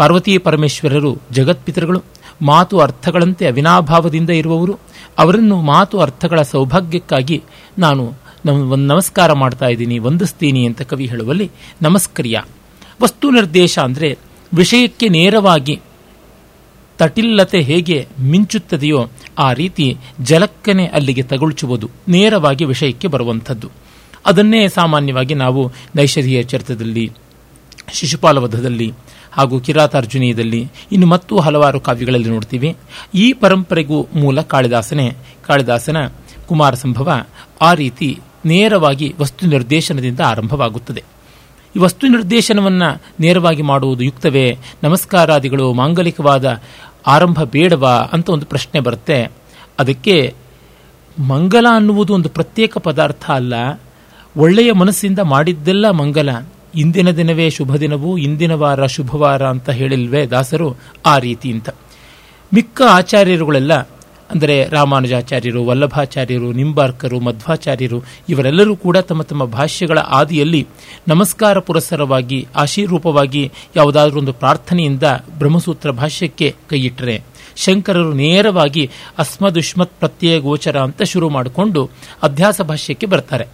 ಪಾರ್ವತಿ ಪರಮೇಶ್ವರರು ಜಗತ್ಪಿತೃಗಳು, ಮಾತು ಅರ್ಥಗಳಂತೆ ಅವಿನಾಭಾವದಿಂದ ಇರುವವರು. ಅವರನ್ನು ಮಾತು ಅರ್ಥಗಳ ಸೌಭಾಗ್ಯಕ್ಕಾಗಿ ನಾನು ಒಂದು ನಮಸ್ಕಾರ ಮಾಡ್ತಾ ಇದ್ದೀನಿ, ವಂದಿಸ್ತೀನಿ ಅಂತ ಕವಿ ಹೇಳುವಲ್ಲಿ ನಮಸ್ಕ್ರಿಯ. ವಸ್ತು ನಿರ್ದೇಶ ಅಂದರೆ ವಿಷಯಕ್ಕೆ ನೇರವಾಗಿ ತಟಿಲ್ಲತೆ ಹೇಗೆ ಮಿಂಚುತ್ತದೆಯೋ ಆ ರೀತಿ ಜಲಕ್ಕನೆ ಅಲ್ಲಿಗೆ ತಗುಳ್ಚುವುದು, ನೇರವಾಗಿ ವಿಷಯಕ್ಕೆ ಬರುವಂಥದ್ದು. ಅದನ್ನೇ ಸಾಮಾನ್ಯವಾಗಿ ನಾವು ನೈಷಧೀಯ ಚರಿತದಲ್ಲಿ, ಶಿಶುಪಾಲವಧದಲ್ಲಿ ಹಾಗೂ ಕಿರಾತಾರ್ಜುನೀಯದಲ್ಲಿ, ಇನ್ನು ಮತ್ತು ಹಲವಾರು ಕಾವ್ಯಗಳಲ್ಲಿ ನೋಡ್ತೀವಿ. ಈ ಪರಂಪರೆಗೂ ಮೂಲ ಕಾಳಿದಾಸನೇ. ಕಾಳಿದಾಸನ ಕುಮಾರ ಸಂಭವ ಆ ರೀತಿ ನೇರವಾಗಿ ವಸ್ತು ನಿರ್ದೇಶನದಿಂದ ಆರಂಭವಾಗುತ್ತದೆ. ಈ ವಸ್ತು ನಿರ್ದೇಶನವನ್ನು ನೇರವಾಗಿ ಮಾಡುವುದು ಯುಕ್ತವೇ? ನಮಸ್ಕಾರಾದಿಗಳು ಮಾಂಗಲಿಕವಾದ ಆರಂಭ ಬೇಡವಾ ಅಂತ ಒಂದು ಪ್ರಶ್ನೆ ಬರುತ್ತೆ. ಅದಕ್ಕೆ ಮಂಗಲ ಅನ್ನುವುದು ಒಂದು ಪ್ರತ್ಯೇಕ ಪದಾರ್ಥ ಅಲ್ಲ, ಒಳ್ಳೆಯ ಮನಸ್ಸಿಂದ ಮಾಡಿದ್ದೆಲ್ಲ ಮಂಗಲ, ಇಂದಿನ ದಿನವೇ ಶುಭ ದಿನವೂ ಇಂದಿನ ವಾರ ಶುಭವಾರ ಅಂತ ಹೇಳಿಲ್ವೇ ದಾಸರು, ಆ ರೀತಿ ಅಂತ. ಮಿಕ್ಕ ಆಚಾರ್ಯರುಗಳೆಲ್ಲ ಅಂದರೆ ರಾಮಾನುಜಾಚಾರ್ಯರು, ವಲ್ಲಭಾಚಾರ್ಯರು, ನಿಂಬಾರ್ಕರು, ಮಧ್ವಾಚಾರ್ಯರು ಇವರೆಲ್ಲರೂ ಕೂಡ ತಮ್ಮ ತಮ್ಮ ಭಾಷ್ಯಗಳ ಆದಿಯಲ್ಲಿ ನಮಸ್ಕಾರ ಪುರಸ್ಸರವಾಗಿ ಆಶೀರೂಪವಾಗಿ ಯಾವುದಾದ್ರೂ ಒಂದು ಪ್ರಾರ್ಥನೆಯಿಂದ ಬ್ರಹ್ಮಸೂತ್ರ ಭಾಷ್ಯಕ್ಕೆ ಕೈಯಿಟ್ಟರೆ, ಶಂಕರರು ನೇರವಾಗಿ ಅಸ್ಮದುಷ್ಮತ್ ಪ್ರತ್ಯಯ ಗೋಚರ ಅಂತ ಶುರು ಮಾಡಿಕೊಂಡು ಅಧ್ಯಾಸ ಭಾಷ್ಯಕ್ಕೆ ಬರ್ತಾರೆ.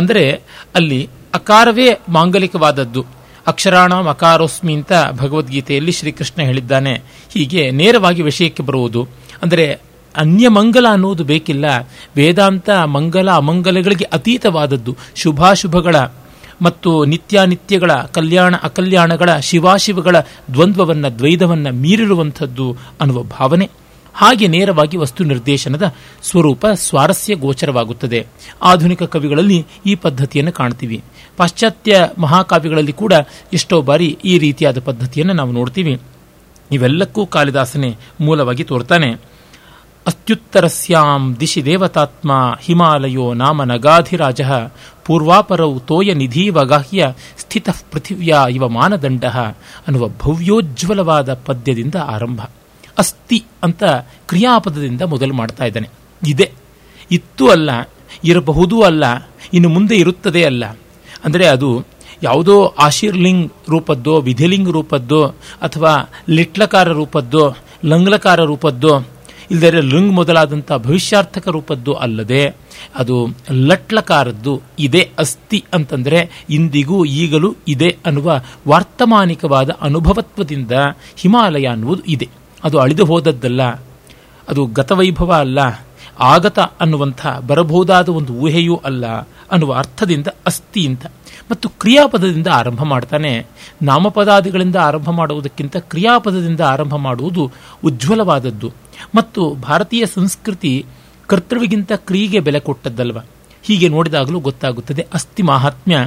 ಅಂದರೆ ಅಲ್ಲಿ ಅಕಾರವೇ ಮಾಂಗಲಿಕವಾದದ್ದು. ಅಕ್ಷರಾಣಾಂ ಅಕಾರೋಸ್ಮಿ ಅಂತ ಭಗವದ್ಗೀತೆಯಲ್ಲಿ ಶ್ರೀಕೃಷ್ಣ ಹೇಳಿದ್ದಾನೆ. ಹೀಗೆ ನೇರವಾಗಿ ವಿಷಯಕ್ಕೆ ಬರುವುದು ಅಂದರೆ ಅನ್ಯಮಂಗಲ ಅನ್ನುವುದು ಬೇಕಿಲ್ಲ. ವೇದಾಂತ ಮಂಗಲ ಅಮಂಗಲಗಳಿಗೆ ಅತೀತವಾದದ್ದು, ಶುಭಾಶುಭಗಳ ಮತ್ತು ನಿತ್ಯಾನಿತ್ಯಗಳ, ಕಲ್ಯಾಣ ಅಕಲ್ಯಾಣಗಳ, ಶಿವಾಶಿವಗಳ ದ್ವಂದ್ವವನ್ನು ದ್ವೈತವನ್ನು ಮೀರಿರುವಂಥದ್ದು ಅನ್ನುವ ಭಾವನೆ. ಹಾಗೆ ನೇರವಾಗಿ ವಸ್ತು ನಿರ್ದೇಶನದ ಸ್ವರೂಪ ಸ್ವಾರಸ್ಯ ಗೋಚರವಾಗುತ್ತದೆ. ಆಧುನಿಕ ಕವಿಗಳಲ್ಲಿ ಈ ಪದ್ಧತಿಯನ್ನು ಕಾಣ್ತೀವಿ. ಪಾಶ್ಚಾತ್ಯ ಮಹಾಕಾವ್ಯಗಳಲ್ಲಿ ಕೂಡ ಎಷ್ಟೋ ಬಾರಿ ಈ ರೀತಿಯಾದ ಪದ್ಧತಿಯನ್ನು ನಾವು ನೋಡ್ತೀವಿ. ಇವೆಲ್ಲಕ್ಕೂ ಕಾಳಿದಾಸನೇ ಮೂಲವಾಗಿ ತೋರ್ತಾನೆ. ಅತ್ಯುತ್ತರಸ್ಯಾಂ ದಿಶಿ ದೇವತಾತ್ಮ ಹಿಮಾಲಯೋ ನಾಮ ನಗಾಧಿರಾಜ ಪೂರ್ವಾಪರೌ ತೋಯ ನಿಧೀವಗಾಹ್ಯ ಸ್ಥಿತಃ ಪೃಥಿವ್ಯಾ ಇವ ಮಾನದಂಡ ಅನ್ನುವ ಭವ್ಯೋಜ್ವಲವಾದ ಪದ್ಯದಿಂದ ಆರಂಭ. ಅಸ್ತಿ ಅಂತ ಕ್ರಿಯಾಪದದಿಂದ ಮೊದಲು ಮಾಡ್ತಾ ಇದ್ದಾನೆ. ಇದೆ, ಇತ್ತು ಅಲ್ಲ, ಇರಬಹುದು ಅಲ್ಲ, ಇನ್ನು ಮುಂದೆ ಇರುತ್ತದೆ ಅಲ್ಲ. ಅಂದರೆ ಅದು ಯಾವುದೋ ಆಶೀರ್ಲಿಂಗ್ ರೂಪದ್ದೋ, ವಿಧಿಲಿಂಗ್ ರೂಪದ್ದೋ, ಅಥವಾ ಲಿಟ್ಲಕಾರ ರೂಪದ್ದೋ, ಲಂಗ್ಲಕಾರ ರೂಪದ್ದೋ, ಇಲ್ಲದೆ ಲೃಂಗ್ ಮೊದಲಾದಂಥ ಭವಿಷ್ಯಾರ್ಥಕ ರೂಪದ್ದು ಅಲ್ಲದೆ ಅದು ಲಟ್ಲಕಾರದ್ದು. ಇದೇ ಅಸ್ತಿ ಅಂತಂದರೆ ಇಂದಿಗೂ ಈಗಲೂ ಇದೆ ಅನ್ನುವ ವಾರ್ತಮಾನಿಕವಾದ ಅನುಭವತ್ವದಿಂದ ಹಿಮಾಲಯ ಅನ್ನುವುದು ಇದೆ. ಅದು ಅಳಿದು ಹೋದದ್ದಲ್ಲ, ಅದು ಗತವೈಭವ ಅಲ್ಲ, ಆಗತ ಅನ್ನುವಂಥ ಬರಬಹುದಾದ ಒಂದು ಊಹೆಯೂ ಅಲ್ಲ ಅನ್ನುವ ಅರ್ಥದಿಂದ ಅಸ್ತಿ ಅಂತ. ಮತ್ತು ಕ್ರಿಯಾಪದದಿಂದ ಆರಂಭ ಮಾಡ್ತಾನೆ. ನಾಮಪದಾದಿಗಳಿಂದ ಆರಂಭ ಮಾಡುವುದಕ್ಕಿಂತ ಕ್ರಿಯಾಪದದಿಂದ ಆರಂಭ ಮಾಡುವುದು ಉಜ್ವಲವಾದದ್ದು. ಮತ್ತು ಭಾರತೀಯ ಸಂಸ್ಕೃತಿ ಕರ್ತೃವಿಗಿಂತ ಕ್ರಿಯೆಗೆ ಬೆಲೆ ಕೊಟ್ಟದ್ದಲ್ವ. ಹೀಗೆ ನೋಡಿದಾಗಲೂ ಗೊತ್ತಾಗುತ್ತದೆ ಅಸ್ಥಿ ಮಹಾತ್ಮ್ಯ.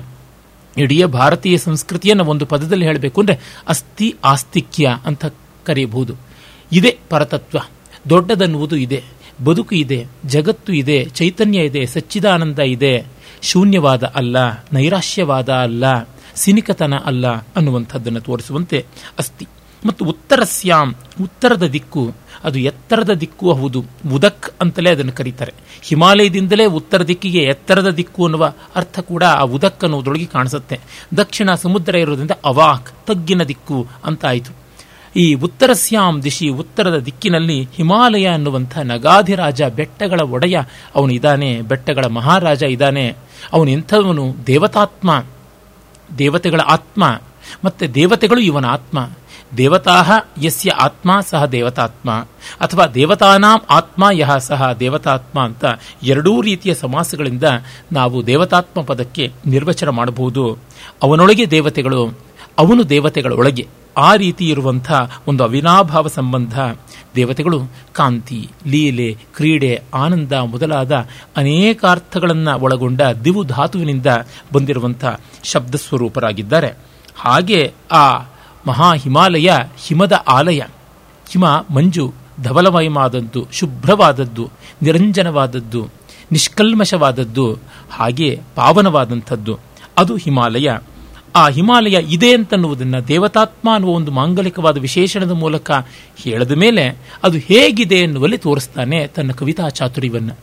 ಇಡೀ ಭಾರತೀಯ ಸಂಸ್ಕೃತಿಯನ್ನು ಒಂದು ಪದದಲ್ಲಿ ಹೇಳಬೇಕು ಅಂದರೆ ಅಸ್ಥಿ ಆಸ್ತಿಕ್ಯ ಅಂತ ಕರೆಯಬಹುದು. ಇದೆ ಪರತತ್ವ, ದೊಡ್ಡದನ್ನುವುದು ಇದೆ, ಬದುಕು ಇದೆ, ಜಗತ್ತು ಇದೆ, ಚೈತನ್ಯ ಇದೆ, ಸಚ್ಚಿದಾನಂದ ಇದೆ. ಶೂನ್ಯವಾದ ಅಲ್ಲ, ನೈರಾಶ್ಯವಾದ ಅಲ್ಲ, ಸಿನಿಕತನ ಅಲ್ಲ ಅನ್ನುವಂಥದ್ದನ್ನು ತೋರಿಸುವಂತೆ ಅಸ್ತಿ. ಮತ್ತು ಉತ್ತರಸ್ಯಾಂ, ಉತ್ತರದ ದಿಕ್ಕು, ಅದು ಎತ್ತರದ ದಿಕ್ಕು ಹೌದು, ಉದಕ್ ಅಂತಲೇ ಅದನ್ನು ಕರೀತಾರೆ. ಹಿಮಾಲಯದಿಂದಲೇ ಉತ್ತರ ದಿಕ್ಕಿಗೆ ಎತ್ತರದ ದಿಕ್ಕು ಅನ್ನುವ ಅರ್ಥ ಕೂಡ ಆ ಉದಕ್ ಅನ್ನೋದ್ರೊಳಗೆ ಕಾಣಿಸುತ್ತೆ. ದಕ್ಷಿಣ ಸಮುದ್ರ ಇರೋದ್ರಿಂದ ಅವಾಕ್, ತಗ್ಗಿನ ದಿಕ್ಕು ಅಂತ ಆಯಿತು. ಈ ಉತ್ತರಸ್ಯಾಂ ದಿಶಿ, ಉತ್ತರದ ದಿಕ್ಕಿನಲ್ಲಿ ಹಿಮಾಲಯ ಅನ್ನುವಂಥ ನಗಾಧಿರಾಜ, ಬೆಟ್ಟಗಳ ಒಡೆಯ ಅವನು ಇದ್ದಾನೆ, ಬೆಟ್ಟಗಳ ಮಹಾರಾಜ ಇದ್ದಾನೆ. ಅವನು ಎಂಥವನು? ದೇವತಾತ್ಮ, ದೇವತೆಗಳ ಆತ್ಮ. ಮತ್ತು ದೇವತೆಗಳು ಇವನ ಆತ್ಮ. ದೇವತಾ ಯಸ್ಯ ಆತ್ಮ ಸಹ ದೇವತಾತ್ಮ, ಅಥವಾ ದೇವತಾನಾಂ ಆತ್ಮ ಯಹ ಸಹ ದೇವತಾತ್ಮ ಅಂತ ಎರಡೂ ರೀತಿಯ ಸಮಾಸಗಳಿಂದ ನಾವು ದೇವತಾತ್ಮ ಪದಕ್ಕೆ ನಿರ್ವಚನ ಮಾಡಬಹುದು. ಅವನೊಳಗೆ ದೇವತೆಗಳು, ಅವನು ದೇವತೆಗಳೊಳಗೆ, ಆ ರೀತಿ ಇರುವಂಥ ಒಂದು ಅವಿನಾಭಾವ ಸಂಬಂಧ. ದೇವತೆಗಳು ಕಾಂತಿ, ಲೀಲೆ, ಕ್ರೀಡೆ, ಆನಂದ ಮೊದಲಾದ ಅನೇಕಾರ್ಥಗಳನ್ನು ಒಳಗೊಂಡ ದಿವು ಧಾತುವಿನಿಂದ ಬಂದಿರುವಂಥ ಶಬ್ದ ಸ್ವರೂಪರಾಗಿದ್ದಾರೆ. ಹಾಗೆ ಆ ಮಹಾ ಹಿಮಾಲಯ ಹಿಮದ ಆಲಯ. ಹಿಮ ಮಂಜು ಧವಲಮಯವಾದದ್ದು, ಶುಭ್ರವಾದದ್ದು, ನಿರಂಜನವಾದದ್ದು, ನಿಷ್ಕಲ್ಮಶವಾದದ್ದು, ಹಾಗೆ ಪಾವನವಾದಂಥದ್ದು ಅದು ಹಿಮಾಲಯ. ಆ ಹಿಮಾಲಯ ಇದೆ ಅಂತನ್ನುವುದನ್ನು ದೇವತಾತ್ಮ ಅನ್ನುವ ಒಂದು ಮಾಂಗಲಿಕವಾದ ವಿಶೇಷಣದ ಮೂಲಕ ಹೇಳದ ಮೇಲೆ ಅದು ಹೇಗಿದೆ ಎನ್ನುವಲ್ಲಿ ತೋರಿಸ್ತಾನೆ ತನ್ನ ಕವಿತಾ ಚಾತುರ್ಯವನ್ನು.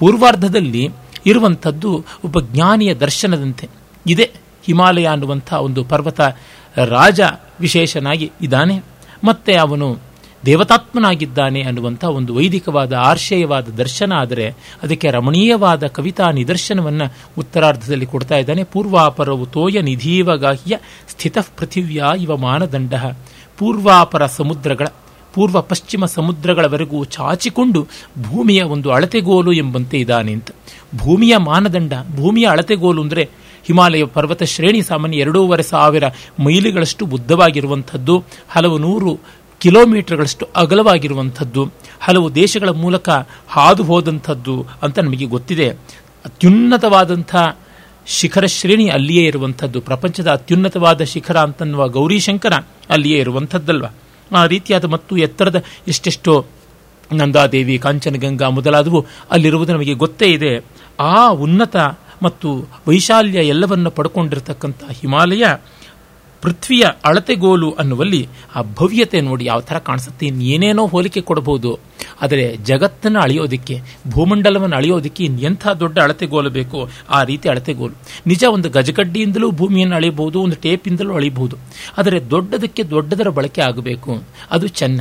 ಪೂರ್ವಾರ್ಧದಲ್ಲಿ ಇರುವಂಥದ್ದು ಒಬ್ಬ ಜ್ಞಾನಿಯ ದರ್ಶನದಂತೆ ಇದೆ. ಹಿಮಾಲಯ ಅನ್ನುವಂಥ ಒಂದು ಪರ್ವತ ರಾಜ ವಿಶೇಷನಾಗಿ ಇದ್ದಾನೆ, ಮತ್ತೆ ಅವನು ದೇವತಾತ್ಮನಾಗಿದ್ದಾನೆ ಅನ್ನುವಂಥ ಒಂದು ವೈದಿಕವಾದ ಆರ್ಷೇಯವಾದ ದರ್ಶನ. ಆದರೆ ಅದಕ್ಕೆ ರಮಣೀಯವಾದ ಕವಿತಾ ನಿದರ್ಶನವನ್ನು ಉತ್ತರಾರ್ಧದಲ್ಲಿ ಕೊಡ್ತಾ ಇದ್ದಾನೆ. ಪೂರ್ವಾಪರವು ತೋಯ ನಿಧೀವಗಾಹ್ಯ ಸ್ಥಿತಃ ಪೃಥಿವ್ಯಾ ಇವ ಮಾನದಂಡ. ಪೂರ್ವಾಪರ ಸಮುದ್ರಗಳ, ಪೂರ್ವ ಪಶ್ಚಿಮ ಸಮುದ್ರಗಳವರೆಗೂ ಚಾಚಿಕೊಂಡು ಭೂಮಿಯ ಒಂದು ಅಳತೆಗೋಲು ಎಂಬಂತೆ ಇದ್ದಾನೆ ಅಂತ. ಭೂಮಿಯ ಮಾನದಂಡ, ಭೂಮಿಯ ಅಳತೆಗೋಲು ಅಂದರೆ ಹಿಮಾಲಯ ಪರ್ವತ ಶ್ರೇಣಿ ಸಾಮಾನ್ಯ ಎರಡೂವರೆ ಸಾವಿರ ಮೈಲಿಗಳಷ್ಟು ಉದ್ದವಾಗಿರುವಂಥದ್ದು, ಹಲವು ನೂರು ಕಿಲೋಮೀಟರ್ಗಳಷ್ಟು ಅಗಲವಾಗಿರುವಂಥದ್ದು, ಹಲವು ದೇಶಗಳ ಮೂಲಕ ಹಾದು ಹೋದಂಥದ್ದು ಅಂತ ನಮಗೆ ಗೊತ್ತಿದೆ. ಅತ್ಯುನ್ನತವಾದಂಥ ಶಿಖರ ಶ್ರೇಣಿ ಅಲ್ಲಿಯೇ ಇರುವಂಥದ್ದು. ಪ್ರಪಂಚದ ಅತ್ಯುನ್ನತವಾದ ಶಿಖರ ಅಂತನ್ನುವ ಗೌರಿಶಂಕರ ಅಲ್ಲಿಯೇ ಇರುವಂಥದ್ದಲ್ವ. ಆ ರೀತಿಯಾದ ಮತ್ತು ಎತ್ತರದ ಎಷ್ಟೆಷ್ಟೋ ನಂದಾದೇವಿ, ಕಾಂಚನಗಂಗಾ ಮೊದಲಾದವು ಅಲ್ಲಿರುವುದು ನಮಗೆ ಗೊತ್ತೇ ಇದೆ. ಆ ಉನ್ನತ ಮತ್ತು ವೈಶಾಲ್ಯ ಎಲ್ಲವನ್ನು ಪಡ್ಕೊಂಡಿರ್ತಕ್ಕಂಥ ಹಿಮಾಲಯ ಪೃಥ್ವಿಯ ಅಳತೆಗೋಲು ಅನ್ನುವಲ್ಲಿ ಆ ಭವ್ಯತೆ ನೋಡಿ ಯಾವ ಥರ ಕಾಣಿಸುತ್ತೆ. ಇನ್ನೇನೇನೋ ಹೋಲಿಕೆ ಕೊಡಬಹುದು, ಆದರೆ ಜಗತ್ತನ್ನು ಅಳೆಯೋದಕ್ಕೆ, ಭೂಮಂಡಲವನ್ನು ಅಳೆಯೋದಕ್ಕೆ ಎಂಥ ದೊಡ್ಡ ಅಳತೆಗೋಲು ಬೇಕು, ಆ ರೀತಿ ಅಳತೆಗೋಲು. ನಿಜ, ಒಂದು ಗಜಗಡ್ಡಿಯಿಂದಲೂ ಭೂಮಿಯನ್ನು ಅಳೆಯಬಹುದು, ಒಂದು ಟೇಪಿಂದಲೂ ಅಳೆಯಬಹುದು, ಆದರೆ ದೊಡ್ಡದಕ್ಕೆ ದೊಡ್ಡದರ ಬಳಕೆ ಆಗಬೇಕು, ಅದು ಚೆನ್ನ.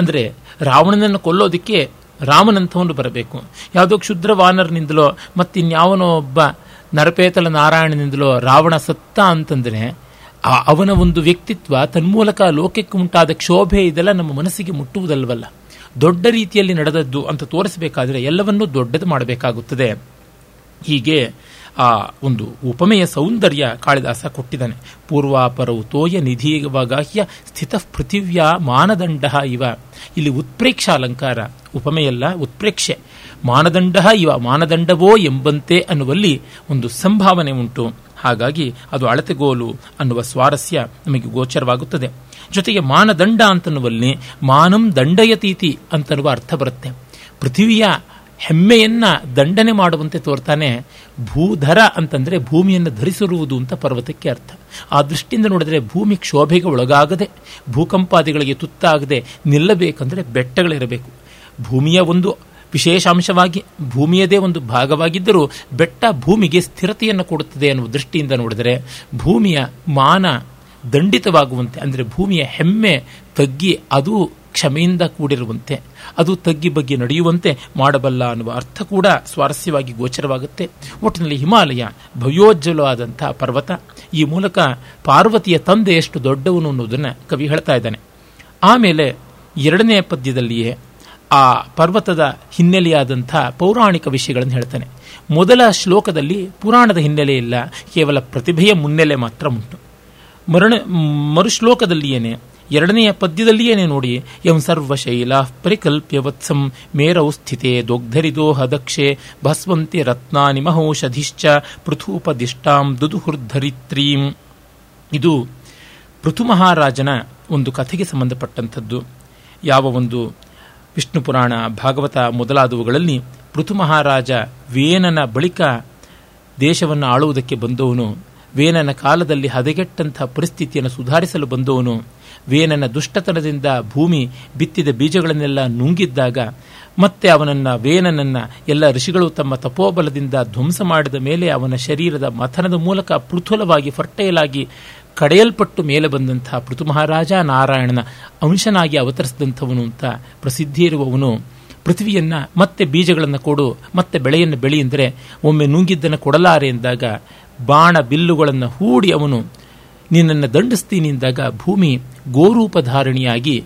ಅಂದರೆ ರಾವಣನನ್ನು ಕೊಲ್ಲೋದಕ್ಕೆ ರಾಮನಂಥವನು ಬರಬೇಕು, ಯಾವುದೋ ಕ್ಷುದ್ರ ವಾನರ್ನಿಂದಲೋ ಮತ್ತಿನ್ಯಾವನೋ ಒಬ್ಬ ನರಪೇತಲ ನಾರಾಯಣನಿಂದಲೋ ರಾವಣ ಸತ್ತ ಅಂತಂದರೆ ಅವನ ಒಂದು ವ್ಯಕ್ತಿತ್ವ, ತನ್ಮೂಲಕ ಲೋಕಕ್ಕೆ ಉಂಟಾದ ಕ್ಷೋಭೆ, ಇದೆಲ್ಲ ನಮ್ಮ ಮನಸ್ಸಿಗೆ ಮುಟ್ಟುವುದಲ್ವಲ್ಲ. ದೊಡ್ಡ ರೀತಿಯಲ್ಲಿ ನಡೆದದ್ದು ಅಂತ ತೋರಿಸಬೇಕಾದರೆ ಎಲ್ಲವನ್ನೂ ದೊಡ್ಡದು ಮಾಡಬೇಕಾಗುತ್ತದೆ. ಹೀಗೆ ಆ ಒಂದು ಉಪಮೆಯ ಸೌಂದರ್ಯ ಕಾಳಿದಾಸ ಕೊಟ್ಟಿದ್ದಾನೆ. ಪೂರ್ವಾಪರೌ ತೋಯ ನಿಧಿಗಾಹ್ಯ ಸ್ಥಿತಃ ಪೃಥಿವ್ಯಾ ಮಾನದಂಡ ಇವ. ಇಲ್ಲಿ ಉತ್ಪ್ರೇಕ್ಷಾ ಅಲಂಕಾರ, ಉಪಮೆಯಲ್ಲ ಉತ್ಪ್ರೇಕ್ಷೆ. ಮಾನದಂಡ ಇವ ಮಾನದಂಡವೋ ಎಂಬಂತೆ ಅನ್ನುವಲ್ಲಿ ಒಂದು ಸಂಭಾವನೆ ಉಂಟು. ಹಾಗಾಗಿ ಅದು ಅಳತೆಗೋಲು ಅನ್ನುವ ಸ್ವಾರಸ್ಯ ನಮಗೆ ಗೋಚರವಾಗುತ್ತದೆ. ಜೊತೆಗೆ ಮಾನದಂಡ ಅಂತನ್ನುವಲ್ಲಿ ಮಾನಂ ದಂಡಯತೀತಿ ಅಂತನ್ನುವ ಅರ್ಥ ಬರುತ್ತೆ. ಪೃಥ್ವಿಯ ಹೆಮ್ಮೆಯನ್ನ ದಂಡನೆ ಮಾಡುವಂತೆ ತೋರ್ತಾನೆ. ಭೂಧರ ಅಂತಂದರೆ ಭೂಮಿಯನ್ನು ಧರಿಸಿರುವುದು ಅಂತ ಪರ್ವತಕ್ಕೆ ಅರ್ಥ. ಆ ದೃಷ್ಟಿಯಿಂದ ನೋಡಿದ್ರೆ ಭೂಮಿ ಕ್ಷೋಭೆಗೆ ಒಳಗಾಗದೆ, ಭೂಕಂಪಾದಿಗಳಿಗೆ ತುತ್ತಾಗದೆ ನಿಲ್ಲಬೇಕಂದರೆ ಬೆಟ್ಟಗಳಿರಬೇಕು. ಭೂಮಿಯ ಒಂದು ವಿಶೇಷಾಂಶವಾಗಿ, ಭೂಮಿಯದೇ ಒಂದು ಭಾಗವಾಗಿದ್ದರೂ ಬೆಟ್ಟ ಭೂಮಿಗೆ ಸ್ಥಿರತೆಯನ್ನು ಕೊಡುತ್ತದೆ ಅನ್ನುವ ದೃಷ್ಟಿಯಿಂದ ನೋಡಿದರೆ ಭೂಮಿಯ ಮಾನ ದಂಡಿತವಾಗುವಂತೆ, ಅಂದರೆ ಭೂಮಿಯ ಹೆಮ್ಮೆ ತಗ್ಗಿ ಅದು ಕ್ಷಮೆಯಿಂದ ಕೂಡಿರುವಂತೆ, ಅದು ತಗ್ಗಿ ಬಗ್ಗೆ ನಡೆಯುವಂತೆ ಮಾಡಬಲ್ಲ ಅನ್ನುವ ಅರ್ಥ ಕೂಡ ಸ್ವಾರಸ್ಯವಾಗಿ ಗೋಚರವಾಗುತ್ತೆ. ಒಟ್ಟಿನಲ್ಲಿ ಹಿಮಾಲಯ ಭಯೋಜ್ವಲವಾದಂಥ ಪರ್ವತ. ಈ ಮೂಲಕ ಪಾರ್ವತಿಯ ತಂದೆ ಎಷ್ಟು ದೊಡ್ಡವನು ಅನ್ನೋದನ್ನು ಕವಿ ಹೇಳ್ತಾ ಇದ್ದಾನೆ. ಆಮೇಲೆ ಎರಡನೇ ಪದ್ಯದಲ್ಲಿಯೇ ಆ ಪರ್ವತದ ಹಿನ್ನೆಲೆಯಾದಂಥ ಪೌರಾಣಿಕ ವಿಷಯಗಳನ್ನು ಹೇಳ್ತಾನೆ. ಮೊದಲ ಶ್ಲೋಕದಲ್ಲಿ ಪುರಾಣದ ಹಿನ್ನೆಲೆ ಇಲ್ಲ, ಕೇವಲ ಪ್ರತಿಭೆಯ ಮುನ್ನೆಲೆ ಮಾತ್ರ ಉಂಟು. ಮರಣ ಮರುಶ್ಲೋಕದಲ್ಲಿಯೇ, ಎರಡನೆಯ ಪದ್ಯದಲ್ಲಿಯೇ ನೋಡಿ, ಯಂ ಸರ್ವಶೈಲ ಪರಿಕಲ್ಪ್ಯ ವತ್ಸಂ ಮೇರೌ ಸ್ಥಿತೆ ದೊಗ್ಧರಿದೋ ಹದಕ್ಷೆ ಭಸ್ವಂತಿ ರತ್ನಾನಿ ಮಹೌಷಧಿಶ್ಚ ಪೃಥೂಪದಿಷ್ಟಾಂ ದುದುಹುರ್ಧರಿತ್ರೀಂ. ಇದು ಪೃಥು ಮಹಾರಾಜನ ಒಂದು ಕಥೆಗೆ ಸಂಬಂಧಪಟ್ಟಂಥದ್ದು. ಯಾವ ಒಂದು ವಿಷ್ಣು ಪುರಾಣ, ಭಾಗವತ ಮೊದಲಾದವುಗಳಲ್ಲಿ ಪೃಥು ಮಹಾರಾಜ ವೇನನ ಬಳಿಕ ದೇಶವನ್ನು ಆಳುವುದಕ್ಕೆ ಬಂದವನು, ವೇನನ ಕಾಲದಲ್ಲಿ ಹದಗೆಟ್ಟಂತಹ ಪರಿಸ್ಥಿತಿಯನ್ನು ಸುಧಾರಿಸಲು ಬಂದವನು, ವೇನನ ದುಷ್ಟತನದಿಂದ ಭೂಮಿ ಬಿತ್ತಿದ ಬೀಜಗಳನ್ನೆಲ್ಲ ನುಂಗಿದ್ದಾಗ ಮತ್ತೆ ಅವನನ್ನು, ವೇನನನ್ನು ಎಲ್ಲ ಋಷಿಗಳು ತಮ್ಮ ತಪೋಬಲದಿಂದ ಧ್ವಂಸ ಮಾಡಿದ ಮೇಲೆ ಅವನ ಶರೀರದ ಮಥನದ ಮೂಲಕ ಪೃಥುಲವಾಗಿ, ಫರ್ಟೈಲಾಗಿ ಕಡೆಯಲ್ಪಟ್ಟು ಮೇಲೆ ಬಂದಂತಹ ಪೃಥು ಮಹಾರಾಜ ನಾರಾಯಣನ ಅಂಶನಾಗಿ ಅವತರಿಸಿದಂಥವನು ಅಂತ ಪ್ರಸಿದ್ಧಿ ಇರುವವನು ಪೃಥ್ವಿಯನ್ನು ಮತ್ತೆ ಬೀಜಗಳನ್ನು ಕೊಡು, ಮತ್ತೆ ಬೆಳೆಯನ್ನು ಬೆಳಿ ಅಂದರೆ ಒಮ್ಮೆ ನುಂಗಿದ್ದನ್ನು ಕೊಡಲಾರೆ ಎಂದಾಗ ಬಾಣ ಬಿಲ್ಲುಗಳನ್ನು ಹೂಡಿ ಅವನು ನಿನ್ನನ್ನು ದಂಡಿಸ್ತೀನಿ ಎಂದಾಗ ಭೂಮಿ ಗೋರೂಪಧಾರಣಿಯಾಗಿ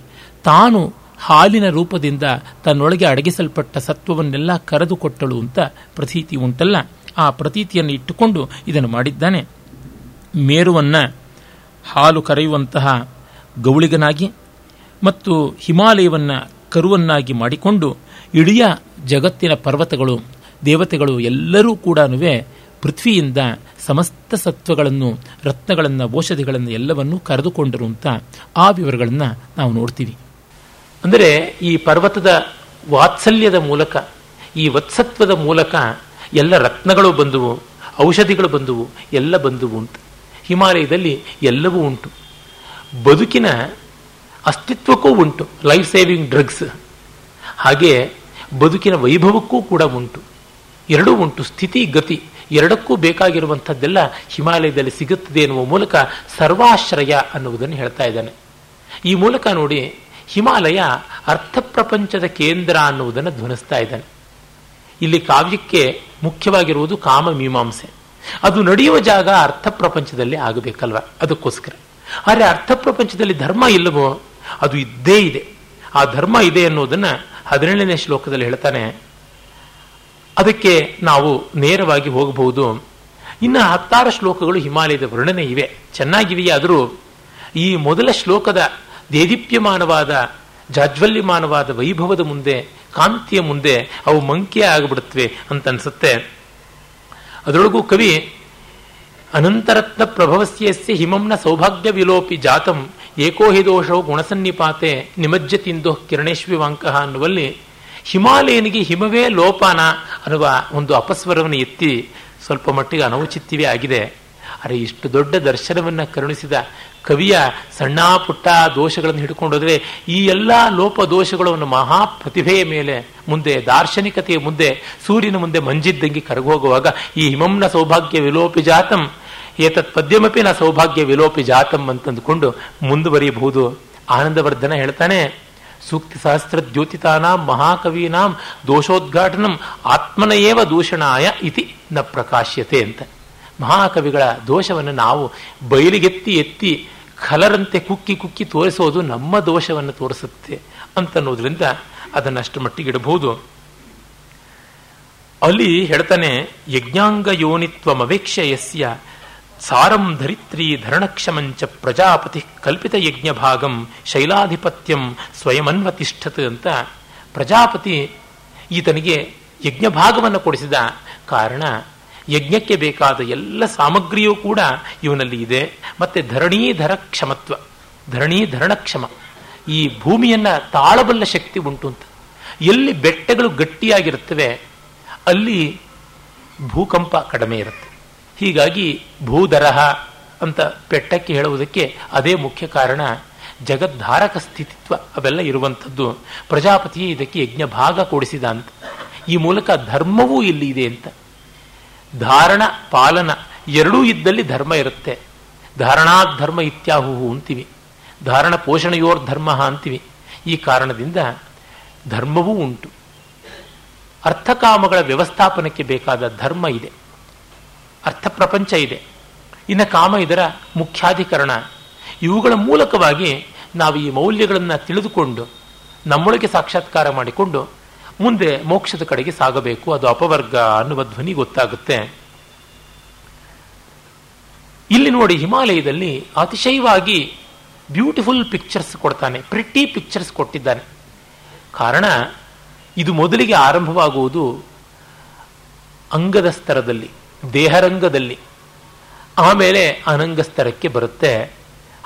ತಾನು ಹಾಲಿನ ರೂಪದಿಂದ ತನ್ನೊಳಗೆ ಅಡಗಿಸಲ್ಪಟ್ಟ ಸತ್ವವನ್ನೆಲ್ಲ ಕರೆದುಕೊಟ್ಟಳು ಅಂತ ಪ್ರತೀತಿ ಉಂಟಲ್ಲ, ಆ ಪ್ರತೀತಿಯನ್ನು ಇಟ್ಟುಕೊಂಡು ಇದನ್ನು ಮಾಡಿದ್ದಾನೆ. ಮೇರುವನ್ನು ಹಾಲು ಕರೆಯುವಂತಹ ಗೌಳಿಗನಾಗಿ ಮತ್ತು ಹಿಮಾಲಯವನ್ನು ಕರುವನ್ನಾಗಿ ಮಾಡಿಕೊಂಡು ಇಡೀ ಜಗತ್ತಿನ ಪರ್ವತಗಳು, ದೇವತೆಗಳು ಎಲ್ಲರೂ ಕೂಡ ಪೃಥ್ವಿಯಿಂದ ಸಮಸ್ತ ಸತ್ವಗಳನ್ನು, ರತ್ನಗಳನ್ನು, ಔಷಧಿಗಳನ್ನು ಎಲ್ಲವನ್ನೂ ಕರೆದುಕೊಂಡರು ಅಂತ ಆ ವಿವರಗಳನ್ನು ನಾವು ನೋಡ್ತೀವಿ. ಅಂದರೆ ಈ ಪರ್ವತದ ವಾತ್ಸಲ್ಯದ ಮೂಲಕ, ಈ ವತ್ಸತ್ವದ ಮೂಲಕ ಎಲ್ಲ ರತ್ನಗಳು ಬಂದುವು, ಔಷಧಿಗಳು ಬಂದುವು, ಎಲ್ಲ ಬಂದುವು ಉಂಟು. ಹಿಮಾಲಯದಲ್ಲಿ ಎಲ್ಲವೂ ಉಂಟು, ಬದುಕಿನ ಅಸ್ತಿತ್ವಕ್ಕೂ ಉಂಟು, ಲೈಫ್ ಸೇವಿಂಗ್ ಡ್ರಗ್ಸ್, ಹಾಗೆ ಬದುಕಿನ ವೈಭವಕ್ಕೂ ಕೂಡ ಉಂಟು, ಎರಡೂ ಉಂಟು. ಸ್ಥಿತಿ ಗತಿ ಎರಡಕ್ಕೂ ಬೇಕಾಗಿರುವಂಥದ್ದೆಲ್ಲ ಹಿಮಾಲಯದಲ್ಲಿ ಸಿಗುತ್ತದೆ ಎನ್ನುವ ಮೂಲಕ ಸರ್ವಾಶ್ರಯ ಅನ್ನುವುದನ್ನು ಹೇಳ್ತಾ ಇದ್ದಾನೆ. ಈ ಮೂಲಕ ನೋಡಿ ಹಿಮಾಲಯ ಅರ್ಥಪ್ರಪಂಚದ ಕೇಂದ್ರ ಅನ್ನುವುದನ್ನು ಧ್ವನಿಸ್ತಾ ಇದ್ದಾನೆ. ಇಲ್ಲಿ ಕಾವ್ಯಕ್ಕೆ ಮುಖ್ಯವಾಗಿರುವುದು ಕಾಮಮೀಮಾಂಸೆ. ಅದು ನಡೆಯುವ ಜಾಗ ಅರ್ಥಪ್ರಪಂಚದಲ್ಲಿ ಆಗಬೇಕಲ್ವ, ಅದಕ್ಕೋಸ್ಕರ. ಆದರೆ ಅರ್ಥಪ್ರಪಂಚದಲ್ಲಿ ಧರ್ಮ ಇಲ್ಲವೋ? ಅದು ಇದ್ದೇ ಇದೆ. ಆ ಧರ್ಮ ಇದೆ ಅನ್ನೋದನ್ನು ಹದಿನೇಳನೇ ಶ್ಲೋಕದಲ್ಲಿ ಹೇಳ್ತಾನೆ. ಅದಕ್ಕೆ ನಾವು ನೇರವಾಗಿ ಹೋಗಬಹುದು. ಇನ್ನು ಹತ್ತಾರು ಶ್ಲೋಕಗಳು ಹಿಮಾಲಯದ ವರ್ಣನೆ ಇವೆ, ಚೆನ್ನಾಗಿವೆಯೇ. ಆದರೂ ಈ ಮೊದಲ ಶ್ಲೋಕದ ದೇದೀಪ್ಯಮಾನವಾದ, ಜಾಜ್ವಲ್ಯಮಾನವಾದ ವೈಭವದ ಮುಂದೆ, ಕಾಂತಿಯ ಮುಂದೆ ಅವು ಮಂಕಿಯ ಆಗಿಬಿಡುತ್ತವೆ ಅಂತ ಅನಿಸುತ್ತೆ. ಅದರೊಳಗೂ ಕವಿ ಅನಂತರತ್ನ ಪ್ರಭವಸ್ಯಸ್ಯ ಹಿಮಂನ ಸೌಭಾಗ್ಯ ವಿಲೋಪಿ ಜಾತಂ ಏಕೋಹಿ ದೋಷವು ಗುಣಸನ್ನಿಪಾತೆ ನಿಮಜ್ಜತಿಂದೋ ಕಿರಣೇಶ್ವಿವಾಂಕಃ ಅನ್ನುವಲ್ಲಿ ಹಿಮಾಲಯನಿಗೆ ಹಿಮವೇ ಲೋಪಾನ ಅನ್ನುವ ಒಂದು ಅಪಸ್ವರವನ್ನು ಎತ್ತಿ ಸ್ವಲ್ಪ ಮಟ್ಟಿಗೆ ಅನೌಚಿತ್ಯವೇ ಆಗಿದೆ. ಅರೆ ಇಷ್ಟು ದೊಡ್ಡ ದರ್ಶನವನ್ನು ಕರುಣಿಸಿದ ಕವಿಯ ಸಣ್ಣ ಪುಟ್ಟ ದೋಷಗಳನ್ನು ಹಿಡ್ಕೊಂಡೋದ್ರೆ ಈ ಎಲ್ಲ ಲೋಪ ದೋಷಗಳು ಅವನ ಮಹಾ ಪ್ರತಿಭೆಯ ಮೇಲೆ ಮುಂದೆ, ದಾರ್ಶನಿಕತೆಯ ಮುಂದೆ, ಸೂರ್ಯನ ಮುಂದೆ ಮಂಜಿದ್ದಂಗೆ ಕರಗೋಗುವಾಗ ಈ ಹಿಮಂನ ಸೌಭಾಗ್ಯ ವಿಲೋಪಿ ಜಾತಂ ಏತತ್ ಪದ್ಯಮಪಿ ನ ಸೌಭಾಗ್ಯ ವಿಲೋಪಿ ಜಾತಂ ಅಂತಂದುಕೊಂಡು ಮುಂದುವರಿಯಬಹುದು. ಆನಂದವರ್ಧನ ಹೇಳ್ತಾನೆ, ಸೂಕ್ತಿ ಸಹಸ್ರ ದ್ಯೋತಿತಾನಾಂ ಮಹಾಕವೀನಾಂ ದೋಷೋದ್ಘಾಟನಂ ಆತ್ಮನಯೇವ ದೂಷಣಾಯ ಇತಿ ನ ಪ್ರಕಾಶ್ಯತೆ ಅಂತ. ಮಹಾಕವಿಗಳ ದೋಷವನ್ನು ನಾವು ಬಯಲಿಗೆತ್ತಿ ಎತ್ತಿ ಖಲರಂತೆ ಕುಕ್ಕಿ ಕುಕ್ಕಿ ತೋರಿಸೋದು ನಮ್ಮ ದೋಷವನ್ನು ತೋರಿಸುತ್ತೆ ಅಂತನ್ನೋದ್ರಿಂದ ಅದನ್ನಷ್ಟು ಮಟ್ಟಿಗಿಡಬಹುದು. ಅಲ್ಲಿ ಹೇಳ್ತಾನೆ, ಯಜ್ಞಾಂಗ ಯೋನಿತ್ವ ಅವೇಕ್ಷಯಸ್ಯ ಸಾರಂ ಧರಿತ್ರಿ ಧರಣಕ್ಷಮಂಚ ಪ್ರಜಾಪತಿ ಕಲ್ಪಿತ ಯಜ್ಞ ಭಾಗಂ ಶೈಲಾಧಿಪತ್ಯಂ ಸ್ವಯಮನ್ವತಿಷ್ಠತ್ ಅಂತ. ಪ್ರಜಾಪತಿ ಈತನಿಗೆ ಯಜ್ಞ ಭಾಗವನ್ನು ಕೊಡಿಸಿದ ಕಾರಣ ಯಜ್ಞಕ್ಕೆ ಬೇಕಾದ ಎಲ್ಲ ಸಾಮಗ್ರಿಯೂ ಕೂಡ ಇವನಲ್ಲಿ ಇದೆ. ಮತ್ತೆ ಧರಣೀಧರ ಕ್ಷಮತ್ವ, ಧರಣೀಧರಣ ಕ್ಷಮ, ಈ ಭೂಮಿಯನ್ನು ತಾಳಬಲ್ಲ ಶಕ್ತಿ ಉಂಟು ಅಂತ. ಎಲ್ಲಿ ಬೆಟ್ಟಗಳು ಗಟ್ಟಿಯಾಗಿರುತ್ತವೆ ಅಲ್ಲಿ ಭೂಕಂಪ ಕಡಿಮೆ ಇರುತ್ತೆ. ಹೀಗಾಗಿ ಭೂದರಹ ಅಂತ ಬೆಟ್ಟಕ್ಕೆ ಹೇಳುವುದಕ್ಕೆ ಅದೇ ಮುಖ್ಯ ಕಾರಣ. ಜಗದ್ಧಾರಕ ಸ್ಥಿತಿತ್ವ ಅವೆಲ್ಲ ಇರುವಂಥದ್ದು ಪ್ರಜಾಪತಿಯೇ ಇದಕ್ಕೆ ಯಜ್ಞ ಭಾಗ ಕೊಡಿಸಿದ ಅಂತ. ಈ ಮೂಲಕ ಧರ್ಮವೂ ಇಲ್ಲಿ ಇದೆ ಅಂತ. ಧಾರಣ ಪಾಲನ ಎರಡೂ ಇದ್ದಲ್ಲಿ ಧರ್ಮ ಇರುತ್ತೆ. ಧಾರಣಾಧರ್ಮ ಇತ್ಯಾಹುಹು ಅಂತೀವಿ, ಧಾರಣ ಪೋಷಣೆಯೋರ್ ಧರ್ಮ ಅಂತೀವಿ. ಈ ಕಾರಣದಿಂದ ಧರ್ಮವೂ ಉಂಟು. ಅರ್ಥಕಾಮಗಳ ವ್ಯವಸ್ಥಾಪನಕ್ಕೆ ಬೇಕಾದ ಧರ್ಮ ಇದೆ, ಅರ್ಥ ಪ್ರಪಂಚ ಇದೆ, ಇನ್ನು ಕಾಮ ಇದರ ಮುಖ್ಯಾಧಿಕರಣ. ಇವುಗಳ ಮೂಲಕವಾಗಿ ನಾವು ಈ ಮೌಲ್ಯಗಳನ್ನು ತಿಳಿದುಕೊಂಡು ನಮ್ಮೊಳಗೆ ಸಾಕ್ಷಾತ್ಕಾರ ಮಾಡಿಕೊಂಡು ಮುಂದೆ ಮೋಕ್ಷದ ಕಡೆಗೆ ಸಾಗಬೇಕು. ಅದು ಅಪವರ್ಗ ಅನ್ನುವ ಧ್ವನಿ ಗೊತ್ತಾಗುತ್ತೆ. ಇಲ್ಲಿ ನೋಡಿ, ಹಿಮಾಲಯದಲ್ಲಿ ಅತಿಶಯವಾಗಿ ಬ್ಯೂಟಿಫುಲ್ ಪಿಕ್ಚರ್ಸ್ ಕೊಡ್ತಾನೆ, ಪ್ರಿಟಿ ಪಿಕ್ಚರ್ಸ್ ಕೊಟ್ಟಿದ್ದಾನೆ. ಕಾರಣ, ಇದು ಮೊದಲಿಗೆ ಆರಂಭವಾಗುವುದು ಅಂಗದ ಸ್ತರದಲ್ಲಿ, ದೇಹರಂಗದಲ್ಲಿ, ಆಮೇಲೆ ಅನಂಗಸ್ತರಕ್ಕೆ ಬರುತ್ತೆ.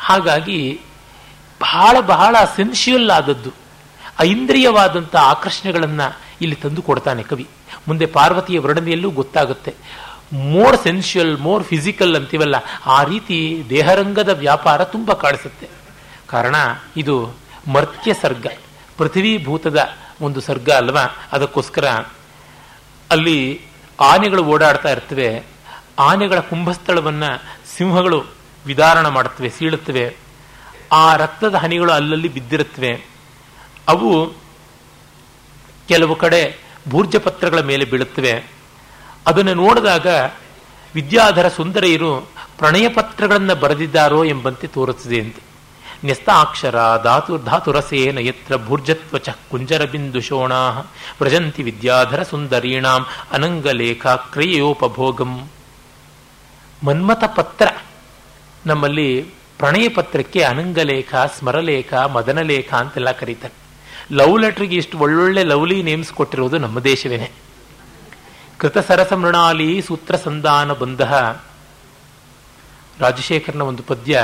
ಹಾಗಾಗಿ ಬಹಳ ಬಹಳ ಸೆನ್ಶಿಯಲ್ ಆದದ್ದು, ಐಂದ್ರಿಯವಾದಂಥ ಆಕರ್ಷಣೆಗಳನ್ನು ಇಲ್ಲಿ ತಂದು ಕೊಡ್ತಾನೆ ಕವಿ. ಮುಂದೆ ಪಾರ್ವತಿಯ ವರ್ಣನೆಯಲ್ಲೂ ಗೊತ್ತಾಗುತ್ತೆ, ಮೋರ್ ಸೆನ್ಶುಯಲ್ ಮೋರ್ ಫಿಸಿಕಲ್ ಅಂತೀವಲ್ಲ, ಆ ರೀತಿ ದೇಹರಂಗದ ವ್ಯಾಪಾರ ತುಂಬ ಕಾಣಿಸುತ್ತೆ. ಕಾರಣ ಇದು ಮರ್ತ್ಯ ಸರ್ಗ, ಪೃಥ್ವೀಭೂತದ ಒಂದು ಸರ್ಗ ಅಲ್ವಾ. ಅದಕ್ಕೋಸ್ಕರ ಅಲ್ಲಿ ಆನೆಗಳು ಓಡಾಡ್ತಾ ಇರ್ತವೆ, ಆನೆಗಳ ಕುಂಭಸ್ಥಳವನ್ನು ಸಿಂಹಗಳು ವಿದಾರಣ ಮಾಡುತ್ತವೆ, ಸೀಳುತ್ತವೆ. ಆ ರಕ್ತದ ಹನಿಗಳು ಅಲ್ಲಲ್ಲಿ ಬಿದ್ದಿರುತ್ತವೆ. ಅವು ಕೆಲವು ಕಡೆ ಭೂರ್ಜಪತ್ರಗಳ ಮೇಲೆ ಬೀಳುತ್ತವೆ. ಅದನ್ನು ನೋಡಿದಾಗ ವಿದ್ಯಾಧರ ಸುಂದರಿಯರು ಪ್ರಣಯ ಪತ್ರಗಳನ್ನು ಬರೆದಿದ್ದಾರೋ ಎಂಬಂತೆ ತೋರುತ್ತದೆ ಅಂತ. ನ್ಯಸ್ತಾಕ್ಷರ ಧಾತು ಧಾತುರಸೇನ ಯತ್ರ ಭೂರ್ಜತ್ವಚ ಕುಂಜರ ಬಿಂದು ಶೋಣಾ ವ್ರಜಂತಿ ವಿದ್ಯಾಧರ ಸುಂದರೀಣಾಂ ಅನಂಗಲೇಖ ಕ್ರಿಯೋಪಭೋಗಂ. ಮನ್ಮಥ ಪತ್ರ, ನಮ್ಮಲ್ಲಿ ಪ್ರಣಯ ಪತ್ರಕ್ಕೆ ಅನಂಗಲೇಖ, ಸ್ಮರಲೇಖ, ಮದನಲೇಖ ಅಂತೆಲ್ಲ ಕರೀತಾರೆ. ಲವ್ ಲೆಟರ್ಗೆ ಇಷ್ಟು ಒಳ್ಳೊಳ್ಳೆ ಲವ್ಲಿ ನೇಮ್ಸ್ ಕೊಟ್ಟಿರೋದು ನಮ್ಮ ದೇಶವೇನೆ. ಕೃತಸರಸ ಮೃಣಾಲಿ ಸೂತ್ರ ಸಂಧಾನ ಬಂಧ, ರಾಜಶೇಖರನ ಒಂದು ಪದ್ಯ.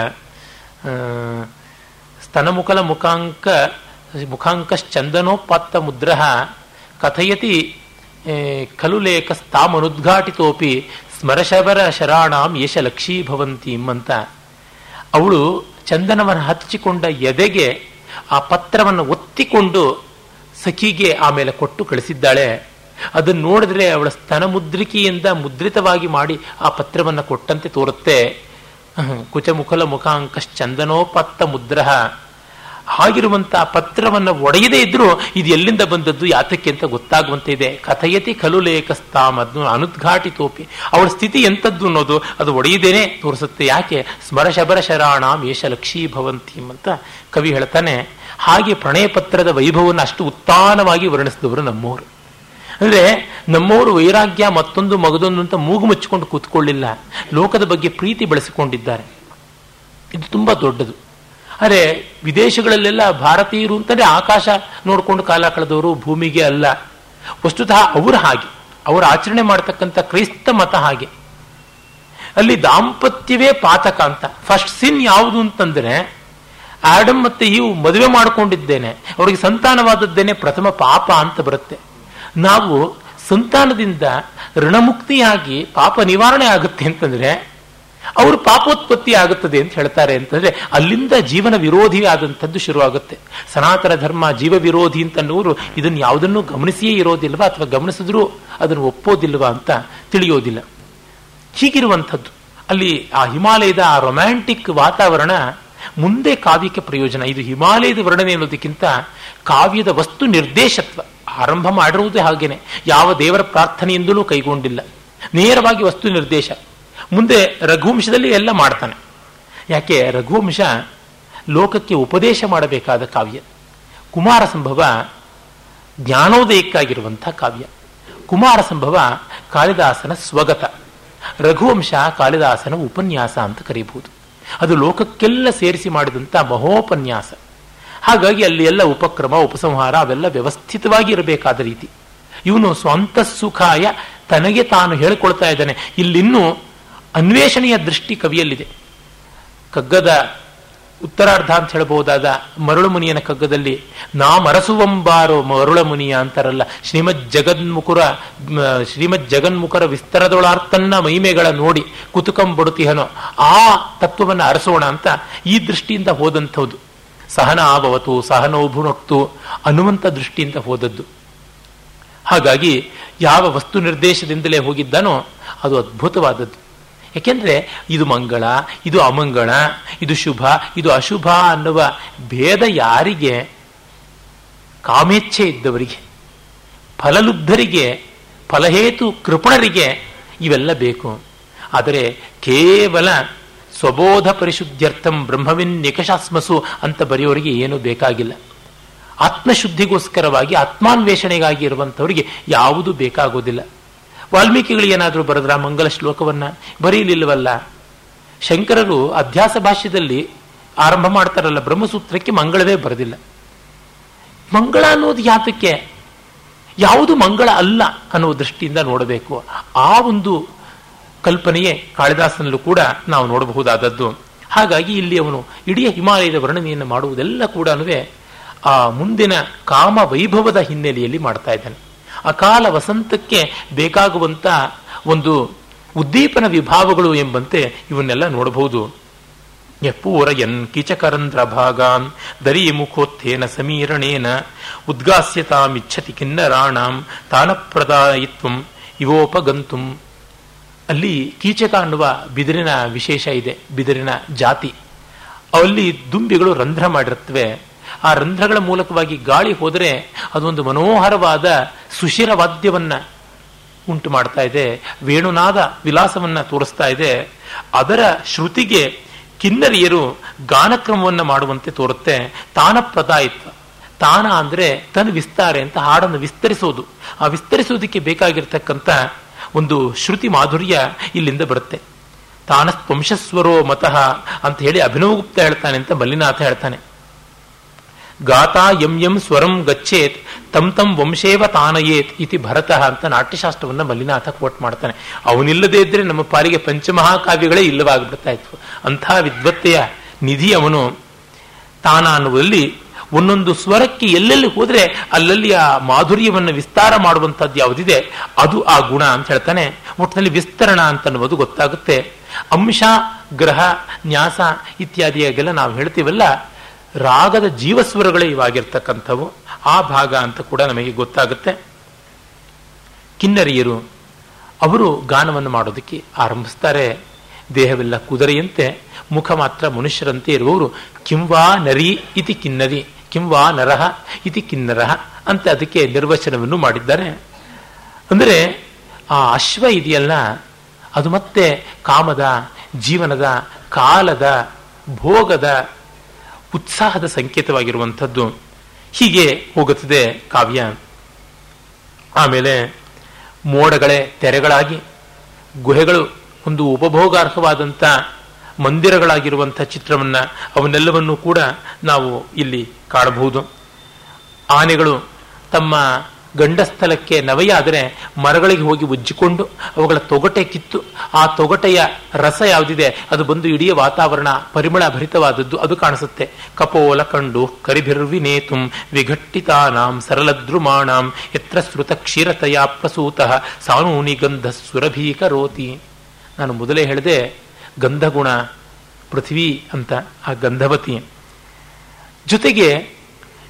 ಸ್ತನಮುಕಲ ಮುಖಾಂಕ ಮುಖಾಂಕಶ್ಚಂದನೋಪಾತ್ತ ಮುದ್ರಃ ಕಥಯತಿ ಖಲು ಲೇಖಸ್ತಾಮನುದ್ಘಾಟಿತೋಪಿ ಸ್ಮರಶವರ ಶರಾಣಾಂ ಯಶ ಲಕ್ಷೀಭವಂತೀಂ ಅಂತ. ಅವಳು ಚಂದನವನ್ನು ಹಚ್ಚಿಕೊಂಡ ಎದೆಗೆ ಆ ಪತ್ರವನ್ನು ಒತ್ತಿಕೊಂಡು ಸಖಿಗೆ ಆಮೇಲೆ ಕೊಟ್ಟು ಕಳಿಸಿದ್ದಾಳೆ. ಅದನ್ನು ನೋಡಿದ್ರೆ ಅವಳ ಸ್ತನ ಮುದ್ರಿಕೆಯಿಂದ ಮುದ್ರಿತವಾಗಿ ಮಾಡಿ ಆ ಪತ್ರವನ್ನು ಕೊಟ್ಟಂತೆ ತೋರುತ್ತೆ. ಕುಚಮುಖಲ ಮುಖಾಂಕಶ್ಚಂದನೋಪತ್ತ ಮುದ್ರಃ. ಹಾಗಿರುವಂತಹ ಪತ್ರವನ್ನು ಒಡೆಯದೇ ಇದ್ರೂ ಇದು ಎಲ್ಲಿಂದ ಬಂದದ್ದು ಯಾತಕ್ಕೆ ಅಂತ ಗೊತ್ತಾಗುವಂತೆ ಇದೆ. ಕಥಯತಿ ಖಲು ಲೇಖಸ್ತಾಮ್ ಅದನ್ನು ಅನುದ್ಘಾಟಿತೋಪಿ, ಅವಳ ಸ್ಥಿತಿ ಎಂಥದ್ದು ಅನ್ನೋದು ಅದು ಒಡೆಯದೇನೆ ತೋರಿಸುತ್ತೆ. ಯಾಕೆ ಸ್ಮರಶಬರ ಶರಾಣಾಂ ಯಶ ಲಕ್ಷೀ ಭವಂತೀಂ ಅಂತ ಕವಿ ಹೇಳ್ತಾನೆ. ಹಾಗೆ ಪ್ರಣಯ ಪತ್ರದ ವೈಭವವನ್ನು ಅಷ್ಟು ಉತ್ತಾನವಾಗಿ ವರ್ಣಿಸಿದವರು ನಮ್ಮವರು. ಅಂದರೆ ನಮ್ಮವರು ವೈರಾಗ್ಯ ಮತ್ತೊಂದು ಮಗದೊಂದು ಅಂತ ಮೂಗು ಮುಚ್ಚಿಕೊಂಡು ಕೂತ್ಕೊಳ್ಳಿಲ್ಲ, ಲೋಕದ ಬಗ್ಗೆ ಪ್ರೀತಿ ಬೆಳೆಸಿಕೊಂಡಿದ್ದಾರೆ. ಇದು ತುಂಬ ದೊಡ್ಡದು. ಅರೆ ವಿದೇಶಗಳಲ್ಲೆಲ್ಲ ಭಾರತೀಯರು ಅಂತಂದರೆ ಆಕಾಶ ನೋಡಿಕೊಂಡು ಕಾಲ ಕಳೆದವರು, ಭೂಮಿಗೆ ಅಲ್ಲ. ವಸ್ತುತಃ ಅವರು ಹಾಗೆ, ಅವರು ಆಚರಣೆ ಮಾಡ್ತಕ್ಕಂಥ ಕ್ರೈಸ್ತ ಮತ ಹಾಗೆ. ಅಲ್ಲಿ ದಾಂಪತ್ಯವೇ ಪಾತಕ ಅಂತ. ಫಸ್ಟ್ ಸಿನ್ ಯಾವುದು ಅಂತಂದರೆ, ಆಡಮ್ ಮತ್ತು ಇವು ಮದುವೆ ಮಾಡಿಕೊಂಡಿದ್ದೇನೆ, ಅವರಿಗೆ ಸಂತಾನವಾದದ್ದೇನೆ ಪ್ರಥಮ ಪಾಪ ಅಂತ ಬರುತ್ತೆ. ನಾವು ಸಂತಾನದಿಂದ ಋಣಮುಕ್ತಿಯಾಗಿ ಪಾಪ ನಿವಾರಣೆ ಆಗುತ್ತೆ ಅಂತಂದರೆ ಅವರು ಪಾಪೋತ್ಪತ್ತಿ ಆಗುತ್ತದೆ ಅಂತ ಹೇಳ್ತಾರೆ. ಅಂತಂದರೆ ಅಲ್ಲಿಂದ ಜೀವನ ವಿರೋಧಿ ಆದಂಥದ್ದು ಶುರುವಾಗುತ್ತೆ. ಸನಾತನ ಧರ್ಮ ಜೀವ ವಿರೋಧಿ ಅಂತನ್ನುವರು ಇದನ್ನು ಯಾವುದನ್ನು ಗಮನಿಸಿಯೇ ಇರೋದಿಲ್ವಾ, ಅಥವಾ ಗಮನಿಸಿದ್ರೂ ಅದನ್ನು ಒಪ್ಪೋದಿಲ್ವಾ ಅಂತ ತಿಳಿಯೋದಿಲ್ಲ. ಹೀಗಿರುವಂಥದ್ದು ಅಲ್ಲಿ ಆ ಹಿಮಾಲಯದ ಆ ರೊಮ್ಯಾಂಟಿಕ್ ವಾತಾವರಣ ಮುಂದೆ ಕಾವ್ಯಕ್ಕೆ ಪ್ರಯೋಜನ. ಇದು ಹಿಮಾಲಯದ ವರ್ಣನೆ ಅನ್ನೋದಕ್ಕಿಂತ ಕಾವ್ಯದ ವಸ್ತು ನಿರ್ದೇಶತ್ವ ಆರಂಭ ಮಾಡಿರುವುದೇ ಹಾಗೇನೆ, ಯಾವ ದೇವರ ಪ್ರಾರ್ಥನೆಯಿಂದಲೂ ಕೈಗೊಂಡಿಲ್ಲ, ನೇರವಾಗಿ ವಸ್ತು ನಿರ್ದೇಶ. ಮುಂದೆ ರಘುವಂಶದಲ್ಲಿ ಎಲ್ಲ ಮಾಡ್ತಾನೆ. ಯಾಕೆ ರಘುವಂಶ ಲೋಕಕ್ಕೆ ಉಪದೇಶ ಮಾಡಬೇಕಾದ ಕಾವ್ಯ, ಕುಮಾರ ಸಂಭವ ಜ್ಞಾನೋದಯಕ್ಕಾಗಿರುವಂಥ ಕಾವ್ಯ. ಕುಮಾರ ಸಂಭವ ಕಾಳಿದಾಸನ ಸ್ವಗತ, ರಘುವಂಶ ಕಾಳಿದಾಸನ ಉಪನ್ಯಾಸ ಅಂತ ಕರೀಬಹುದು. ಅದು ಲೋಕಕ್ಕೆಲ್ಲ ಸೇರಿಸಿ ಮಾಡಿದಂಥ ಮಹೋಪನ್ಯಾಸ. ಹಾಗಾಗಿ ಅಲ್ಲಿ ಎಲ್ಲ ಉಪಕ್ರಮ ಉಪಸಂಹಾರ ಅವೆಲ್ಲ ವ್ಯವಸ್ಥಿತವಾಗಿ ಇರಬೇಕಾದ ರೀತಿ. ಇವನು ಸ್ವಂತ ಸುಖಾಯ ತನಗೆ ತಾನು ಹೇಳಿಕೊಳ್ತಾ ಇದ್ದಾನೆ. ಇಲ್ಲಿನ್ನೂ ಅನ್ವೇಷಣೆಯ ದೃಷ್ಟಿ ಕವಿಯಲ್ಲಿದೆ. ಕಗ್ಗದ ಉತ್ತರಾರ್ಧ ಅಂತ ಹೇಳಬಹುದಾದ ಮರುಳುಮುನಿಯನ ಕಗ್ಗದಲ್ಲಿ ನಾಮರಸುವಂಬಾರೋ ಮರುಳಮುನಿಯ ಅಂತಾರಲ್ಲ, ಶ್ರೀಮದ್ ಜಗನ್ಮುಖರ ಶ್ರೀಮದ್ ಜಗನ್ಮುಖರ ವಿಸ್ತರದೊಳಾರ್ತನ್ನ ಮಹಿಮೆಗಳ ನೋಡಿ ಕುತುಕಂ ಬಡುತಿಹನೋ, ಆ ತತ್ವವನ್ನು ಅರಸೋಣ ಅಂತ ಈ ದೃಷ್ಟಿಯಿಂದ ಹೋದಂಥದ್ದು. ಸಹನ ಆಭವತು ಸಹನೋಭುಣಕ್ತು ಅನ್ನುವಂಥ ದೃಷ್ಟಿಯಿಂದ ಹೋದದ್ದು. ಹಾಗಾಗಿ ಯಾವ ವಸ್ತು ನಿರ್ದೇಶದಿಂದಲೇ ಹೋಗಿದ್ದಾನೋ ಅದು ಅದ್ಭುತವಾದದ್ದು. ಏಕೆಂದರೆ ಇದು ಮಂಗಳ, ಇದು ಅಮಂಗಳ, ಇದು ಶುಭ, ಇದು ಅಶುಭ ಅನ್ನುವ ಭೇದ ಯಾರಿಗೆ ಕಾಮೇಚ್ಛೆ ಇದ್ದವರಿಗೆ, ಫಲಲುಬ್ಧರಿಗೆ, ಫಲಹೇತು ಕೃಪಣರಿಗೆ ಇವೆಲ್ಲ ಬೇಕು. ಆದರೆ ಕೇವಲ ಸ್ವಬೋಧ ಪರಿಶುದ್ಧ್ಯರ್ಥಂ ಬ್ರಹ್ಮವಿನ್ ನಿಕಷಾಸ್ಮಸು ಅಂತ ಬರೆಯೋರಿಗೆ ಏನೂ ಬೇಕಾಗಿಲ್ಲ. ಆತ್ಮಶುದ್ಧಿಗೋಸ್ಕರವಾಗಿ ಆತ್ಮಾನ್ವೇಷಣೆಗಾಗಿ ಇರುವಂಥವರಿಗೆ ಯಾವುದೂ ಬೇಕಾಗೋದಿಲ್ಲ. ವಾಲ್ಮೀಕಿಗಳು ಏನಾದರೂ ಬರೆದ್ರ ಮಂಗಲ ಶ್ಲೋಕವನ್ನು? ಬರೀಲಿಲ್ಲವಲ್ಲ. ಶಂಕರರು ಅಧ್ಯಾಸ ಭಾಷ್ಯದಲ್ಲಿ ಆರಂಭ ಮಾಡ್ತಾರಲ್ಲ, ಬ್ರಹ್ಮಸೂತ್ರಕ್ಕೆ ಮಂಗಳವೇ ಬರೆದಿಲ್ಲ. ಮಂಗಳ ಅನ್ನೋದು ಯಾತಕ್ಕೆ? ಯಾವುದು ಮಂಗಳ ಅಲ್ಲ ಅನ್ನೋ ದೃಷ್ಟಿಯಿಂದ ನೋಡಬೇಕು. ಆ ಒಂದು ಕಲ್ಪನೆಯೇ ಕಾಳಿದಾಸನಲ್ಲೂ ಕೂಡ ನಾವು ನೋಡಬಹುದಾದದ್ದು. ಹಾಗಾಗಿ ಇಲ್ಲಿ ಅವನು ಇಡೀ ಹಿಮಾಲಯದ ವರ್ಣನೆಯನ್ನು ಮಾಡುವುದೆಲ್ಲ ಕೂಡ ಆ ಮುಂದಿನ ಕಾಮ ವೈಭವದ ಹಿನ್ನೆಲೆಯಲ್ಲಿ ಮಾಡ್ತಾ ಇದ್ದಾನೆ. ಅಕಾಲ ವಸಂತಕ್ಕೆ ಬೇಕಾಗುವಂಥ ಒಂದು ಉದ್ದೀಪನ ವಿಭಾವಗಳು ಎಂಬಂತೆ ಇವನ್ನೆಲ್ಲ ನೋಡಬಹುದು. ಯಪೂರಯನ್ ಕೀಚಕರಂಧ್ರ ಭಾಗಾನ್ ದರಿ ಮುಖೋತ್ಥೇನ ಸಮೀರಣೇನ ಉದ್ಗಾಸ್ಯತಾಮಿಚ್ಛತಿ ಕಿನ್ನರಾಣಾಂ ತಾನಪ್ರದಾಯಿತ್ವಂ ಇವೋಪಗಂತುಂ. ಅಲ್ಲಿ ಕೀಚಕ ಅನ್ನುವ ಬಿದಿರಿನ ವಿಶೇಷ ಇದೆ, ಬಿದಿರಿನ ಜಾತಿ. ಅಲ್ಲಿ ದುಂಬಿಗಳು ರಂಧ್ರ ಮಾಡಿರುತ್ತವೆ. ಆ ರಂಧ್ರಗಳ ಮೂಲಕವಾಗಿ ಗಾಳಿ ಹೋದರೆ ಅದೊಂದು ಮನೋಹರವಾದ ಸುಶಿರ ವಾದ್ಯವನ್ನು ಉಂಟು ಮಾಡ್ತಾ ಇದೆ, ವೇಣುನಾದ ವಿಲಾಸವನ್ನು ತೋರಿಸ್ತಾ ಇದೆ. ಅದರ ಶ್ರುತಿಗೆ ಕಿನ್ನರಿಯರು ಗಾನಕ್ರಮವನ್ನು ಮಾಡುವಂತೆ ತೋರುತ್ತೆ. ತಾನ ಪ್ರದಾಯಿತ್ವ, ತಾನ ಅಂದರೆ ತನ್ನ ವಿಸ್ತಾರೆ ಅಂತ ಹಾಡನ್ನು ವಿಸ್ತರಿಸೋದು. ಆ ವಿಸ್ತರಿಸೋದಕ್ಕೆ ಬೇಕಾಗಿರ್ತಕ್ಕಂಥ ಒಂದು ಶ್ರುತಿ ಮಾಧುರ್ಯ ಇಲ್ಲಿಂದ ಬರುತ್ತೆ. ತಾನಸ್ವಂಶಸ್ವರೋ ಮತಃ ಅಂತ ಹೇಳಿ ಅಭಿನವಗುಪ್ತ ಹೇಳ್ತಾನೆ ಅಂತ ಮಲ್ಲಿನಾಥ ಹೇಳ್ತಾನೆ. ಗಾತಾ ಯಂ ಯಂ ಸ್ವರಂ ಗಚ್ಚೇತ್ ತಂ ತಂ ವಂಶೇವ ತಾನಯೇತ್ ಇತಿ ಭರತಃ ಅಂತ ನಾಟ್ಯಶಾಸ್ತ್ರವನ್ನು ಮಲ್ಲಿನಾಥ ಕೋಟ್ ಮಾಡ್ತಾನೆ. ಅವನಿಲ್ಲದೇ ಇದ್ರೆ ನಮ್ಮ ಪಾಲಿಗೆ ಪಂಚಮಹಾಕಾವ್ಯಗಳೇ ಇಲ್ಲವಾಗ್ಬಿಡ್ತಾ ಇತ್ತು. ಅಂಥ ವಿದ್ವತ್ತೆಯ ನಿಧಿ ಅವನು. ತಾನ ಅನ್ನುವಲ್ಲಿ ಒಂದೊಂದು ಸ್ವರಕ್ಕೆ ಎಲ್ಲೆಲ್ಲಿ ಹೋದರೆ ಅಲ್ಲಲ್ಲಿ ಆ ಮಾಧುರ್ಯವನ್ನು ವಿಸ್ತಾರ ಮಾಡುವಂಥದ್ದು ಯಾವುದಿದೆ ಅದು ಆ ಗುಣ ಅಂತ ಹೇಳ್ತಾನೆ. ಒಟ್ಟಿನಲ್ಲಿ ವಿಸ್ತರಣ ಅಂತನ್ನುವುದು ಗೊತ್ತಾಗುತ್ತೆ. ಅಂಶ, ಗ್ರಹ, ನ್ಯಾಸ ಇತ್ಯಾದಿಯಾಗೆಲ್ಲ ನಾವು ಹೇಳ್ತೀವಲ್ಲ, ರಾಗದ ಜೀವಸ್ವರಗಳೇ ಇವಾಗಿರ್ತಕ್ಕಂಥವು. ಆ ಭಾಗ ಅಂತ ಕೂಡ ನಮಗೆ ಗೊತ್ತಾಗುತ್ತೆ. ಕಿನ್ನರಿಯರು ಅವರು ಗಾನವನ್ನು ಮಾಡೋದಕ್ಕೆ ಆರಂಭಿಸ್ತಾರೆ. ದೇಹವೆಲ್ಲ ಕುದುರೆಯಂತೆ, ಮುಖ ಮಾತ್ರ ಮನುಷ್ಯರಂತೆ ಇರುವವರು. ಕಿಂವಾ ನರಿ ಇತಿ ಕಿನ್ನರಿ, ಕಿಂವಾ ನರಹ ಇತಿ ಕಿನ್ನರಹ ಅಂತ ಅದಕ್ಕೆ ನಿರ್ವಚನವನ್ನು ಮಾಡಿದ್ದಾರೆ. ಅಂದರೆ ಆ ಅಶ್ವ ಇದೆಯಲ್ಲ, ಅದು ಮತ್ತೆ ಕಾಮದ, ಜೀವನದ, ಕಾಲದ, ಭೋಗದ, ಉತ್ಸಾಹದ ಸಂಕೇತವಾಗಿರುವಂಥದ್ದು. ಹೀಗೆ ಹೋಗುತ್ತದೆ ಕಾವ್ಯ. ಆಮೇಲೆ ಮೋಡಗಳೇ ತೆರೆಗಳಾಗಿ, ಗುಹೆಗಳು ಒಂದು ಉಪಭೋಗಾರ್ಹವಾದಂಥ ಮಂದಿರಗಳಾಗಿರುವಂಥ ಚಿತ್ರವನ್ನು ಅವನ್ನೆಲ್ಲವನ್ನೂ ಕೂಡ ನಾವು ಇಲ್ಲಿ ಕಾಣಬಹುದು. ಆನೆಗಳು ತಮ್ಮ ಗಂಡಸ್ಥಲಕ್ಕೆ ನವೆಯಾದರೆ ಮರಗಳಿಗೆ ಹೋಗಿ ಉಜ್ಜಿಕೊಂಡು ಅವುಗಳ ತೊಗಟೆ ಕಿತ್ತು, ಆ ತೊಗಟೆಯ ರಸ ಯಾವುದಿದೆ ಅದು ಬಂದು ಇಡೀ ವಾತಾವರಣ ಪರಿಮಳ ಭರಿತವಾದದ್ದು ಅದು ಕಾಣಿಸುತ್ತೆ. ಕಪೋಲ ಕಂಡು ಕರಿಭಿರ್ವಿನೇತುಂ ವಿಘಟ್ಟಿತಾನಾಂ ಸರಳದ್ರುಮಾಣಾಂ ಯತ್ರ ಶ್ರುತ ಕ್ಷೀರತೆಯ ಪ್ರಸೂತಃ ಸಾನೂನಿ ಗಂಧ ಸುರಭೀಕರೋತಿ. ನಾನು ಮೊದಲೇ ಹೇಳಿದೆ ಗಂಧಗುಣ ಪೃಥ್ವಿ ಅಂತ, ಆ ಗಂಧವತಿ. ಜೊತೆಗೆ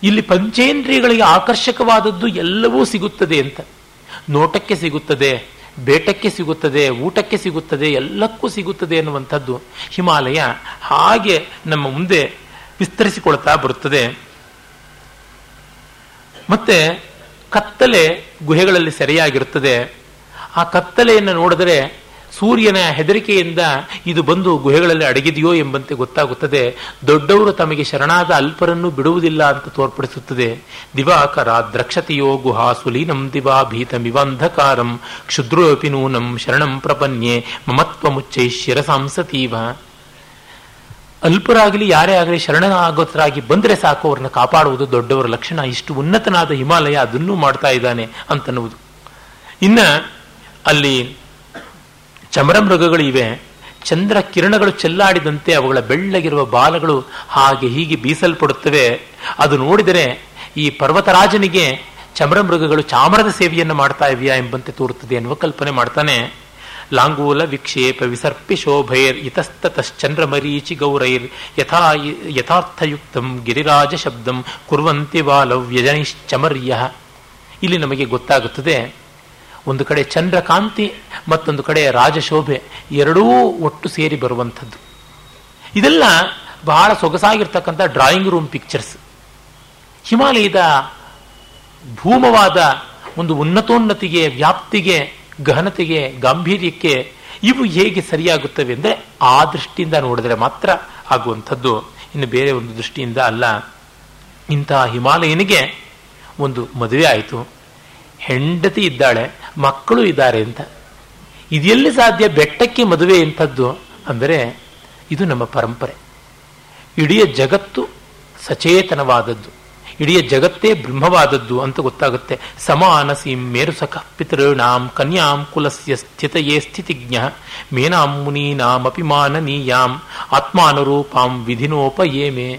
ಇಲ್ಲಿ ಪಂಚೇಂದ್ರಿಯಗಳಿಗೆ ಆಕರ್ಷಕವಾದದ್ದು ಎಲ್ಲವೂ ಸಿಗುತ್ತದೆ ಅಂತ, ನೋಟಕ್ಕೆ ಸಿಗುತ್ತದೆ, ಬೇಟಕ್ಕೆ ಸಿಗುತ್ತದೆ, ಊಟಕ್ಕೆ ಸಿಗುತ್ತದೆ, ಎಲ್ಲಕ್ಕೂ ಸಿಗುತ್ತದೆ ಎನ್ನುವಂಥದ್ದು ಹಿಮಾಲಯ ಹಾಗೆ ನಮ್ಮ ಮುಂದೆ ವಿಸ್ತರಿಸಿಕೊಳ್ತಾ ಬರುತ್ತದೆ. ಮತ್ತೆ ಕತ್ತಲೆ ಗುಹೆಗಳಲ್ಲಿ ಸೆರೆಯಾಗಿರುತ್ತದೆ. ಆ ಕತ್ತಲೆಯನ್ನು ನೋಡಿದರೆ ಸೂರ್ಯನ ಹೆದರಿಕೆಯಿಂದ ಇದು ಬಂದು ಗುಹೆಗಳಲ್ಲಿ ಅಡಗಿದೆಯೋ ಎಂಬಂತೆ ಗೊತ್ತಾಗುತ್ತದೆ. ದೊಡ್ಡವರು ತಮಗೆ ಶರಣಾದ ಅಲ್ಪರನ್ನು ಬಿಡುವುದಿಲ್ಲ ಅಂತ ತೋರ್ಪಡಿಸುತ್ತದೆ. ದಿವಾಕರ ದ್ರಕ್ಷತೆಯೋ ಗುಹಾಸುಲೀನಂ ದಿವಾ ಭೀತಮಿವಂಧಕಾರಂ ಕ್ಷುದ್ರೋಪಿ ನೂನಂ ಶರಣಂ ಪ್ರಪನ್ಯೆ ಮಮತ್ವ ಮುಚ್ಚೈ ಶಿರಸಾಂಸತೀವ. ಅಲ್ಪರಾಗಲಿ ಯಾರೇ ಆಗಲಿ ಶರಣನಾಗೋತರಾಗಿ ಬಂದರೆ ಸಾಕು, ಅವ್ರನ್ನ ಕಾಪಾಡುವುದು ದೊಡ್ಡವರ ಲಕ್ಷಣ. ಇಷ್ಟು ಉನ್ನತನಾದ ಹಿಮಾಲಯ ಅದನ್ನೂ ಮಾಡ್ತಾ ಇದ್ದಾನೆ ಅಂತನ್ನುವುದು. ಇನ್ನ ಅಲ್ಲಿ ಚಮರ ಮೃಗಗಳಿವೆ. ಚಂದ್ರ ಕಿರಣಗಳು ಚೆಲ್ಲಾಡಿದಂತೆ ಅವುಗಳ ಬೆಳ್ಳಗಿರುವ ಬಾಲಗಳು ಹಾಗೆ ಹೀಗೆ ಬೀಸಲ್ಪಡುತ್ತವೆ. ಅದು ನೋಡಿದರೆ ಈ ಪರ್ವತರಾಜನಿಗೆ ಚಮರ ಮೃಗಗಳು ಚಾಮರದ ಸೇವೆಯನ್ನು ಮಾಡ್ತಾ ಇವೆಯಾ ಎಂಬಂತೆ ತೋರುತ್ತದೆ ಎನ್ನುವ ಕಲ್ಪನೆ ಮಾಡ್ತಾನೆ. ಲಾಂಗೂಲ ವಿಕ್ಷೇಪ ವಿಸರ್ಪಿ ಶೋಭೈರ್ ಇತಸ್ತತಶ್ಚಂದ್ರಮರೀಚಿ ಗೌರೈರ್ ಯಥಾ ಯಥಾರ್ಥಯುಕ್ತಂ ಗಿರಿರಾಜ ಶಬ್ದಂ ಕುರ್ವಂತಿ ವಾಲವ್ ವ್ಯಜನಿಶ್ಚಮರ್ಯ. ಇಲ್ಲಿ ನಮಗೆ ಗೊತ್ತಾಗುತ್ತದೆ, ಒಂದು ಕಡೆ ಚಂದ್ರಕಾಂತಿ, ಮತ್ತೊಂದು ಕಡೆ ರಾಜಶೋಭೆ, ಎರಡೂ ಒಟ್ಟು ಸೇರಿ ಬರುವಂಥದ್ದು. ಇದೆಲ್ಲ ಬಹಳ ಸೊಗಸಾಗಿರ್ತಕ್ಕಂಥ ಡ್ರಾಯಿಂಗ್ ರೂಮ್ ಪಿಕ್ಚರ್ಸ್. ಹಿಮಾಲಯದ ಭೂಮವಾದ ಒಂದು ಉನ್ನತೋನ್ನತಿಗೆ, ವ್ಯಾಪ್ತಿಗೆ, ಗಹನತೆಗೆ, ಗಾಂಭೀರ್ಯಕ್ಕೆ ಇವು ಹೇಗೆ ಸರಿಯಾಗುತ್ತವೆ ಅಂದರೆ ಆ ದೃಷ್ಟಿಯಿಂದ ನೋಡಿದರೆ ಮಾತ್ರ ಆಗುವಂಥದ್ದು, ಇನ್ನು ಬೇರೆ ಒಂದು ದೃಷ್ಟಿಯಿಂದ ಅಲ್ಲ. ಇಂತಹ ಹಿಮಾಲಯನಿಗೆ ಒಂದು ಮದುವೆ ಆಯಿತು, ಹೆಂಡತಿ ಇದ್ದಾಳೆ, ಮಕ್ಕಳು ಇದ್ದಾರೆ ಅಂತ. ಇದೆಲ್ಲಿ ಸಾಧ್ಯ ಬೆಟ್ಟಕ್ಕೆ ಮದುವೆ ಇಂಥದ್ದು ಅಂದರೆ ಇದು ನಮ್ಮ ಪರಂಪರೆ. ಇಡೀ ಜಗತ್ತು ಸಚೇತನವಾದದ್ದು, ಇಡೀ ಜಗತ್ತೇ ಬ್ರಹ್ಮವಾದದ್ದು ಅಂತ ಗೊತ್ತಾಗುತ್ತೆ. ಸಮಾನಸೀಂ ಮೇರುಸಖ ಪಿತೃಣಾಂ ಕನ್ಯಾಂ ಕುಲಸ್ಯ ಸ್ಥಿತಯೇ ಸ್ಥಿತಿಜ್ಞ ಮೇನಾಂ ಮುನೀನಾಂ ಅಪಿಮಾನನೀಯಾಂ ಆತ್ಮಾನುರೂಪಾಂ ವಿಧಿನೋಪಯೇಮೇ.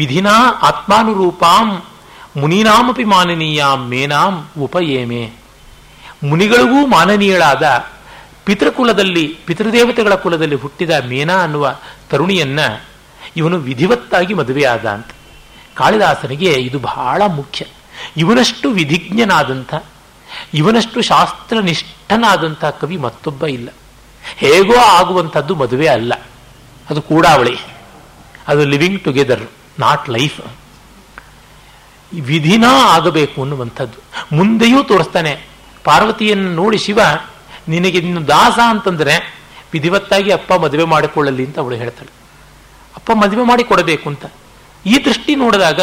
ವಿಧಿನಾ ಆತ್ಮಾನುರೂಪಾಂ ಮುನೀನಾಮಪಿ ಮಾನನೀಯಾಂ ಮೇನಾಂ ಉಪಯೇಮೆ. ಮುನಿಗಳಿಗೂ ಮಾನನೀಯಳಾದ ಪಿತೃಕುಲದಲ್ಲಿ, ಪಿತೃದೇವತೆಗಳ ಕುಲದಲ್ಲಿ ಹುಟ್ಟಿದ ಮೇನಾ ಅನ್ನುವ ತರುಣಿಯನ್ನ ಇವನು ವಿಧಿವತ್ತಾಗಿ ಮದುವೆಯಾದ ಅಂತ. ಕಾಳಿದಾಸನಿಗೆ ಇದು ಬಹಳ ಮುಖ್ಯ. ಇವನಷ್ಟು ವಿಧಿಜ್ಞನಾದಂಥ, ಇವನಷ್ಟು ಶಾಸ್ತ್ರನಿಷ್ಠನಾದಂಥ ಕವಿ ಮತ್ತೊಬ್ಬ ಇಲ್ಲ. ಹೇಗೋ ಆಗುವಂಥದ್ದು ಮದುವೆ ಅಲ್ಲ, ಅದು ಕೂಡಾವಳಿ, ಅದು ಲಿವಿಂಗ್ ಟುಗೆದರ್, ನಾಟ್ ಲೈಫ್. ವಿಧಿನ ಆಗಬೇಕು ಅನ್ನುವಂಥದ್ದು ಮುಂದೆಯೂ ತೋರಿಸ್ತಾನೆ. ಪಾರ್ವತಿಯನ್ನು ನೋಡಿ ಶಿವ, ನಿನಗೆ ಇನ್ನು ದಾಸ ಅಂತಂದರೆ ವಿಧಿವತ್ತಾಗಿ ಅಪ್ಪ ಮದುವೆ ಮಾಡಿಕೊಳ್ಳಲಿ ಅಂತ ಅವಳು ಹೇಳ್ತಾಳೆ. ಅಪ್ಪ ಮದುವೆ ಮಾಡಿ ಕೊಡಬೇಕು ಅಂತ. ಈ ದೃಷ್ಟಿ ನೋಡಿದಾಗ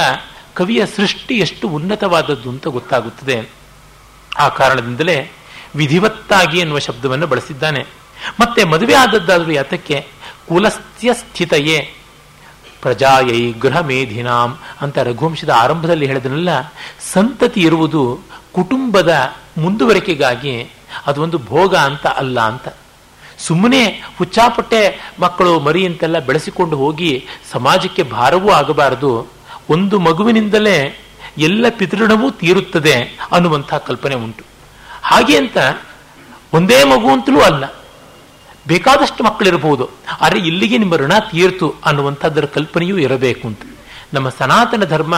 ಕವಿಯ ಸೃಷ್ಟಿ ಎಷ್ಟು ಉನ್ನತವಾದದ್ದು ಅಂತ ಗೊತ್ತಾಗುತ್ತದೆ. ಆ ಕಾರಣದಿಂದಲೇ ವಿಧಿವತ್ತಾಗಿ ಎನ್ನುವ ಶಬ್ದವನ್ನು ಬಳಸಿದ್ದಾನೆ. ಮತ್ತೆ ಮದುವೆ ಆದದ್ದಾದರೂ ಯಾತಕ್ಕೆ? ಕುಲಸ್ಥ್ಯ ಸ್ಥಿತಯೇ ಪ್ರಜಾಯೈ ಗೃಹ ಮೇಧಿನಾಂ ಅಂತ ರಘುವಂಶದ ಆರಂಭದಲ್ಲಿ ಹೇಳಿದನೆಲ್ಲ. ಸಂತತಿ ಇರುವುದು ಕುಟುಂಬದ ಮುಂದುವರಿಕೆಗಾಗಿ, ಅದೊಂದು ಭೋಗ ಅಂತ ಅಲ್ಲ ಅಂತ. ಸುಮ್ಮನೆ ಹುಚ್ಚಾಪಟ್ಟೆ ಮಕ್ಕಳು ಮರಿ ಅಂತೆಲ್ಲ ಬೆಳೆಸಿಕೊಂಡು ಹೋಗಿ ಸಮಾಜಕ್ಕೆ ಭಾರವೂ ಆಗಬಾರದು. ಒಂದು ಮಗುವಿನಿಂದಲೇ ಎಲ್ಲ ಪಿತೃಣವೂ ತೀರುತ್ತದೆ ಅನ್ನುವಂಥ ಕಲ್ಪನೆ ಉಂಟು. ಹಾಗೆ ಅಂತ ಒಂದೇ ಮಗು ಅಂತಲೂ ಅಲ್ಲ, ಬೇಕಾದಷ್ಟು ಮಕ್ಕಳಿರಬಹುದು, ಆದರೆ ಇಲ್ಲಿಗೆ ನಿಮ್ಮ ಋಣ ತೀರ್ತು ಅನ್ನುವಂಥದ್ದರ ಕಲ್ಪನೆಯೂ ಇರಬೇಕು ಅಂತ. ನಮ್ಮ ಸನಾತನ ಧರ್ಮ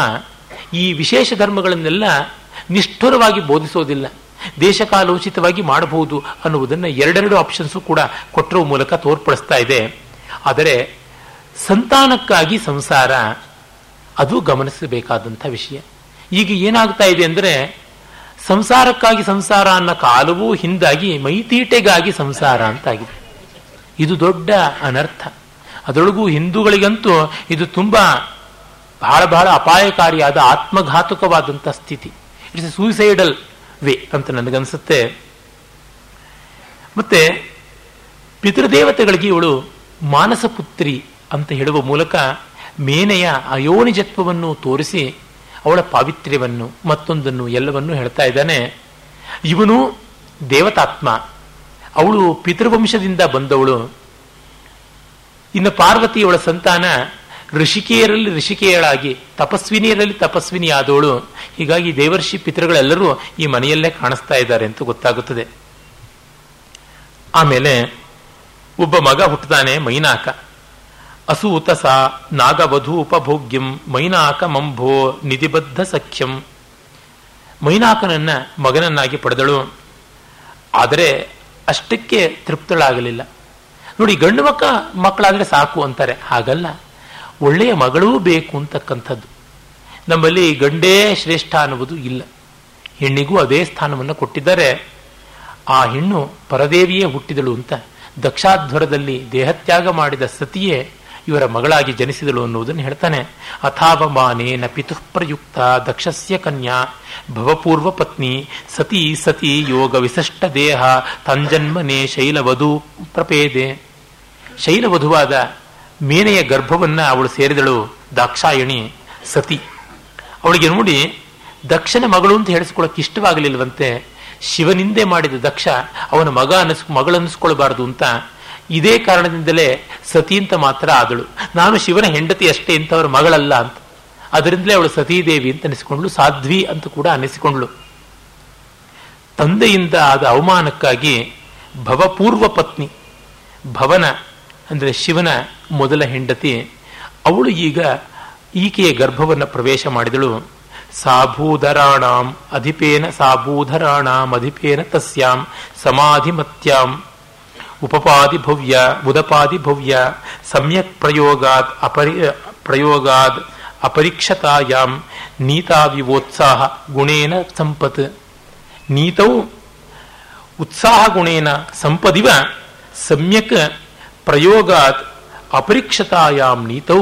ಈ ವಿಶೇಷ ಧರ್ಮಗಳನ್ನೆಲ್ಲ ನಿಷ್ಠುರವಾಗಿ ಬೋಧಿಸೋದಿಲ್ಲ, ದೇಶಕಾಲೋಚಿತವಾಗಿ ಮಾಡಬಹುದು ಅನ್ನುವುದನ್ನು ಎರಡೆರಡು ಆಪ್ಷನ್ಸು ಕೂಡ ಕೊಟ್ಟರ ಮೂಲಕ ತೋರ್ಪಡಿಸ್ತಾ ಇದೆ. ಆದರೆ ಸಂತಾನಕ್ಕಾಗಿ ಸಂಸಾರ, ಅದು ಗಮನಿಸಬೇಕಾದಂಥ ವಿಷಯ. ಈಗ ಏನಾಗ್ತಾ ಇದೆ ಅಂದರೆ ಸಂಸಾರಕ್ಕಾಗಿ ಸಂಸಾರ ಅನ್ನೋ ಕಾಲವೂ ಹಿಂದಾಗಿ ಮೈತೀಟೆಗಾಗಿ ಸಂಸಾರ ಅಂತಾಗಿದೆ. ಇದು ದೊಡ್ಡ ಅನರ್ಥ. ಅದರೊಳಗೂ ಹಿಂದೂಗಳಿಗಂತೂ ಇದು ತುಂಬ ಬಹಳ ಬಹಳ ಅಪಾಯಕಾರಿಯಾದ ಆತ್ಮಘಾತುಕವಾದಂಥ ಸ್ಥಿತಿ. ಇಟ್ಸ್ ಎ ಸೂಸೈಡಲ್ ವೇ ಅಂತ ನನಗನ್ಸುತ್ತೆ. ಮತ್ತೆ ಪಿತೃದೇವತೆಗಳಿಗೆ ಇವಳು ಮಾನಸ ಪುತ್ರಿ ಅಂತ ಹೇಳುವ ಮೂಲಕ ಮೇನೆಯ ಅಯೋನಿಜತ್ವವನ್ನು ತೋರಿಸಿ ಅವಳ ಪಾವಿತ್ರ್ಯವನ್ನು ಮತ್ತೊಂದನ್ನು ಎಲ್ಲವನ್ನೂ ಹೇಳ್ತಾ ಇದ್ದಾನೆ. ಇವನು ದೇವತಾತ್ಮ, ಅವಳು ಪಿತೃವಂಶದಿಂದ ಬಂದವಳು. ಇನ್ನು ಪಾರ್ವತಿಯವಳ ಸಂತಾನ ಋಷಿಕೆಯರಲ್ಲಿ ಋಷಿಕೆಯಳಾಗಿ ತಪಸ್ವಿನಿಯರಲ್ಲಿ ತಪಸ್ವಿನಿಯಾದವಳು. ಹೀಗಾಗಿ ದೇವರ್ಷಿ ಪಿತೃಗಳೆಲ್ಲರೂ ಈ ಮನೆಯಲ್ಲೇ ಕಾಣಿಸ್ತಾ ಇದ್ದಾರೆ ಅಂತ ಗೊತ್ತಾಗುತ್ತದೆ. ಆಮೇಲೆ ಒಬ್ಬ ಮಗ ಹುಟ್ಟುತ್ತಾನೆ, ಮೈನಾಕ. ಅಸೂತ ಸಾ ನಾಗವಧು ಉಪಭೋಗ್ಯಂ ಮೈನಾಕ ಮಂಭೋ ನಿಧಿಬದ್ಧ ಸಖ್ಯಂ. ಮೈನಾಕನನ್ನ ಮಗನನ್ನಾಗಿ ಪಡೆದಳು, ಆದರೆ ಅಷ್ಟಕ್ಕೆ ತೃಪ್ತಳಾಗಲಿಲ್ಲ. ನೋಡಿ, ಗಂಡು ಮಕ್ಕ ಮಕ್ಕಳಾದರೆ ಸಾಕು ಅಂತಾರೆ, ಹಾಗಲ್ಲ, ಒಳ್ಳೆಯ ಮಗಳೂ ಬೇಕು ಅಂತಕ್ಕಂಥದ್ದು. ನಮ್ಮಲ್ಲಿ ಗಂಡೇ ಶ್ರೇಷ್ಠ ಅನ್ನುವುದು ಇಲ್ಲ, ಹೆಣ್ಣಿಗೂ ಅದೇ ಸ್ಥಾನವನ್ನು ಕೊಟ್ಟಿದ್ದಾರೆ. ಆ ಹೆಣ್ಣು ಪರದೇವಿಯೇ ಹುಟ್ಟಿದಳು ಅಂತ ದಕ್ಷಾಧ್ವರದಲ್ಲಿ ದೇಹತ್ಯಾಗ ಮಾಡಿದ ಸತಿಯೇ ಇವರ ಮಗಳಾಗಿ ಜನಿಸಿದಳು ಅನ್ನುವುದನ್ನು ಹೇಳ್ತಾನೆ. ಅಥಾವಮಾನೇನ ಪಿತುಃ ಪ್ರಯುಕ್ತ ದಕ್ಷಸ್ಯ ಕನ್ಯಾ ಭವಪೂರ್ವ ಪತ್ನಿ ಸತಿ ಸತಿ ಯೋಗ ವಿಶಿಷ್ಟ ದೇಹ ತಂಜನ್ಮನೆ ಶೈಲವಧು ಪ್ರಪೇದೆ. ಶೈಲವಧುವಾದ ಮೇನೆಯ ಗರ್ಭವನ್ನು ಅವಳು ಸೇರಿದಳು, ದಾಕ್ಷಾಯಣಿ ಸತಿ. ಅವಳಿಗೆ ನೋಡಿ ದಕ್ಷನ ಮಗಳು ಅಂತ ಹೇಳಿಸ್ಕೊಳ್ಳೋಕೆ ಇಷ್ಟವಾಗಲಿಲ್ವಂತೆ. ಶಿವನಿಂದೆ ಮಾಡಿದ ದಕ್ಷ ಅವನ ಮಗ ಅನಿಸ್ ಮಗಳನ್ನಿಸ್ಕೊಳ್ಬಾರ್ದು ಅಂತ, ಇದೇ ಕಾರಣದಿಂದಲೇ ಸತಿ ಅಂತ ಮಾತ್ರ ಆದಳು. ನಾನು ಶಿವನ ಹೆಂಡತಿ ಅಷ್ಟೇ ಅಂತ, ಅವರ ಮಗಳಲ್ಲ ಅಂತ. ಅದರಿಂದಲೇ ಅವಳು ಸತೀದೇವಿ ಅಂತ ಅನಿಸಿಕೊಂಡ್ಳು, ಸಾಧ್ವಿ ಅಂತ ಕೂಡ ಅನಿಸಿಕೊಂಡ್ಳು. ತಂದೆಯಿಂದ ಆದ ಅವಮಾನಕ್ಕಾಗಿ ಭವಪೂರ್ವ ಪತ್ನಿ, ಭವನ ಅಂದರೆ ಶಿವನ ಮೊದಲ ಹೆಂಡತಿ, ಅವಳು ಈಗ ಈಕೆಯ ಗರ್ಭವನ್ನು ಪ್ರವೇಶ ಮಾಡಿದಳು. ಸಾಭೂಧರಾಣಾಂ ಅಧಿಪೇನ ಸಾಭೂಧರಾಣಾಂ ಅಧಿಪೇನ ತಸ್ಯಾಂ ಸಮಾಧಿಮತ್ಯಾಂ ಉಪಪಾದಿ ಭವ್ಯ ಉದಪಾದಿ ಭವ್ಯ ಸಮ್ಯಕ್ ಪ್ರಯೋಗಾದ್ ಅಪರಿ ಪ್ರಯೋಗಾದ್ ಅಪರೀಕ್ಷತಾಯಾಂ ನೀತಾವಿವೋತ್ಸಾಹ ಗುಣೇನ ಸಂಪತ್. ನೀತೌ ಉತ್ಸಾಹ ಗುಣೇನ ಸಂಪದಿವ ಸಮ್ಯಕ್ ಪ್ರಯೋಗಾತ್ ಅಪರೀಕ್ಷತಾಯಾಮ್ ನೀತೌ.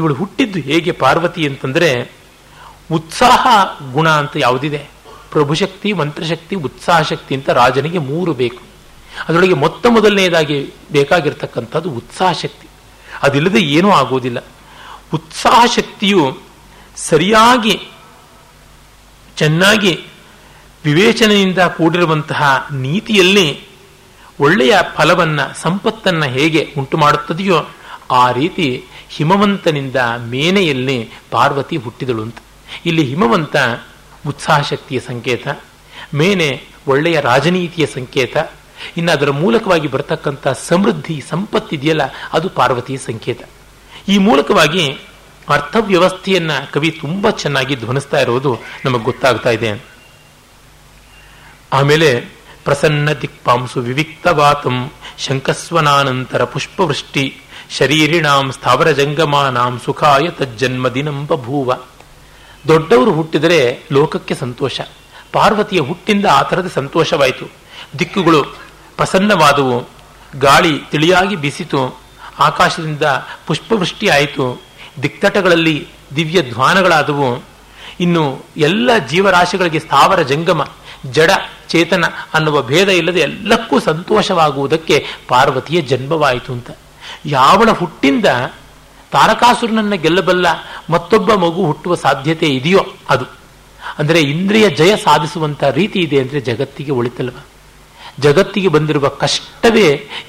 ಇವಳು ಹುಟ್ಟಿದ್ದು ಹೇಗೆ ಪಾರ್ವತಿ ಅಂತಂದರೆ, ಉತ್ಸಾಹ ಗುಣ ಅಂತ ಯಾವುದಿದೆ, ಪ್ರಭುಶಕ್ತಿ, ಮಂತ್ರಶಕ್ತಿ, ಉತ್ಸಾಹ ಶಕ್ತಿ ಅಂತ ರಾಜನಿಗೆ ಮೂರು ಬೇಕು. ಅದರೊಳಗೆ ಮೊತ್ತ ಮೊದಲನೆಯದಾಗಿ ಬೇಕಾಗಿರ್ತಕ್ಕಂಥದ್ದು ಉತ್ಸಾಹ ಶಕ್ತಿ. ಅದಿಲ್ಲದೆ ಏನೂ ಆಗೋದಿಲ್ಲ. ಉತ್ಸಾಹ ಶಕ್ತಿಯು ಸರಿಯಾಗಿ ಚೆನ್ನಾಗಿ ವಿವೇಚನೆಯಿಂದ ಕೂಡಿರುವಂತಹ ನೀತಿಯಲ್ಲಿ ಒಳ್ಳೆಯ ಫಲವನ್ನು, ಸಂಪತ್ತನ್ನು ಹೇಗೆ ಉಂಟು ಮಾಡುತ್ತದೆಯೋ ಆ ರೀತಿ ಹಿಮವಂತನಿಂದ ಮೇನೆಯಲ್ಲಿ ಪಾರ್ವತಿ ಹುಟ್ಟಿದಳು ಅಂತ. ಇಲ್ಲಿ ಹಿಮವಂತ ಉತ್ಸಾಹ ಶಕ್ತಿಯ ಸಂಕೇತ, ಮೇನೆ ಒಳ್ಳೆಯ ರಾಜನೀತಿಯ ಸಂಕೇತ, ಇನ್ನು ಅದರ ಮೂಲಕವಾಗಿ ಬರತಕ್ಕಂಥ ಸಮೃದ್ಧಿ ಸಂಪತ್ತಿದೆಯಲ್ಲ ಅದು ಪಾರ್ವತಿಯ ಸಂಕೇತ. ಈ ಮೂಲಕವಾಗಿ ಅರ್ಥವ್ಯವಸ್ಥೆಯನ್ನು ಕವಿ ತುಂಬ ಚೆನ್ನಾಗಿ ಧ್ವನಿಸ್ತಾ ಇರೋದು ನಮಗೆ ಗೊತ್ತಾಗ್ತಾ ಇದೆ. ಆಮೇಲೆ ಪ್ರಸನ್ನ ದಿಕ್ಪಾಂಸು ವಿವಿಕ್ತವಾತಂ ಶಂಕಸ್ವನಾನಂತರ ಪುಷ್ಪವೃಷ್ಟಿ ಶರೀರಿಣಾಂ ಸ್ಥಾವರ ಜಂಗಮಾನಾಂ ಸುಖಾಯ ತಜ್ಜನ್ಮದಿನಂ ಬಭೂವ. ದೊಡ್ಡವರು ಹುಟ್ಟಿದರೆ ಲೋಕಕ್ಕೆ ಸಂತೋಷ. ಪಾರ್ವತಿಯ ಹುಟ್ಟಿಂದ ಆ ಥರದ ಸಂತೋಷವಾಯಿತು. ದಿಕ್ಕುಗಳು ಪ್ರಸನ್ನವಾದವು, ಗಾಳಿ ತಿಳಿಯಾಗಿ ಬೀಸಿತು, ಆಕಾಶದಿಂದ ಪುಷ್ಪವೃಷ್ಟಿ ಆಯಿತು, ದಿಕ್ತಟಗಳಲ್ಲಿ ದಿವ್ಯ ಧ್ವಾನಗಳಾದವು. ಇನ್ನು ಎಲ್ಲ ಜೀವರಾಶಿಗಳಿಗೆ ಸ್ಥಾವರ ಜಂಗಮ, ಜಡ ಚೇತನ ಅನ್ನುವ ಭೇದ ಇಲ್ಲದೆ ಎಲ್ಲಕ್ಕೂ ಸಂತೋಷವಾಗುವುದಕ್ಕೆ ಪಾರ್ವತಿಯ ಜನ್ಮವಾಯಿತು ಅಂತ. ಯಾವಳ ಹುಟ್ಟಿಂದ ತಾರಕಾಸುರನನ್ನು ಗೆಲ್ಲಬಲ್ಲ ಮತ್ತೊಬ್ಬ ಮಗು ಹುಟ್ಟುವ ಸಾಧ್ಯತೆ ಇದೆಯೋ ಅದು, ಅಂದರೆ ಇಂದ್ರಿಯ ಜಯ ಸಾಧಿಸುವಂಥ ರೀತಿ ಇದೆ ಅಂದರೆ ಜಗತ್ತಿಗೆ ಒಳಿತಲ್ವ. ಜಗತ್ತಿಗೆ ಬಂದಿರುವ ಕಷ್ಟವೇ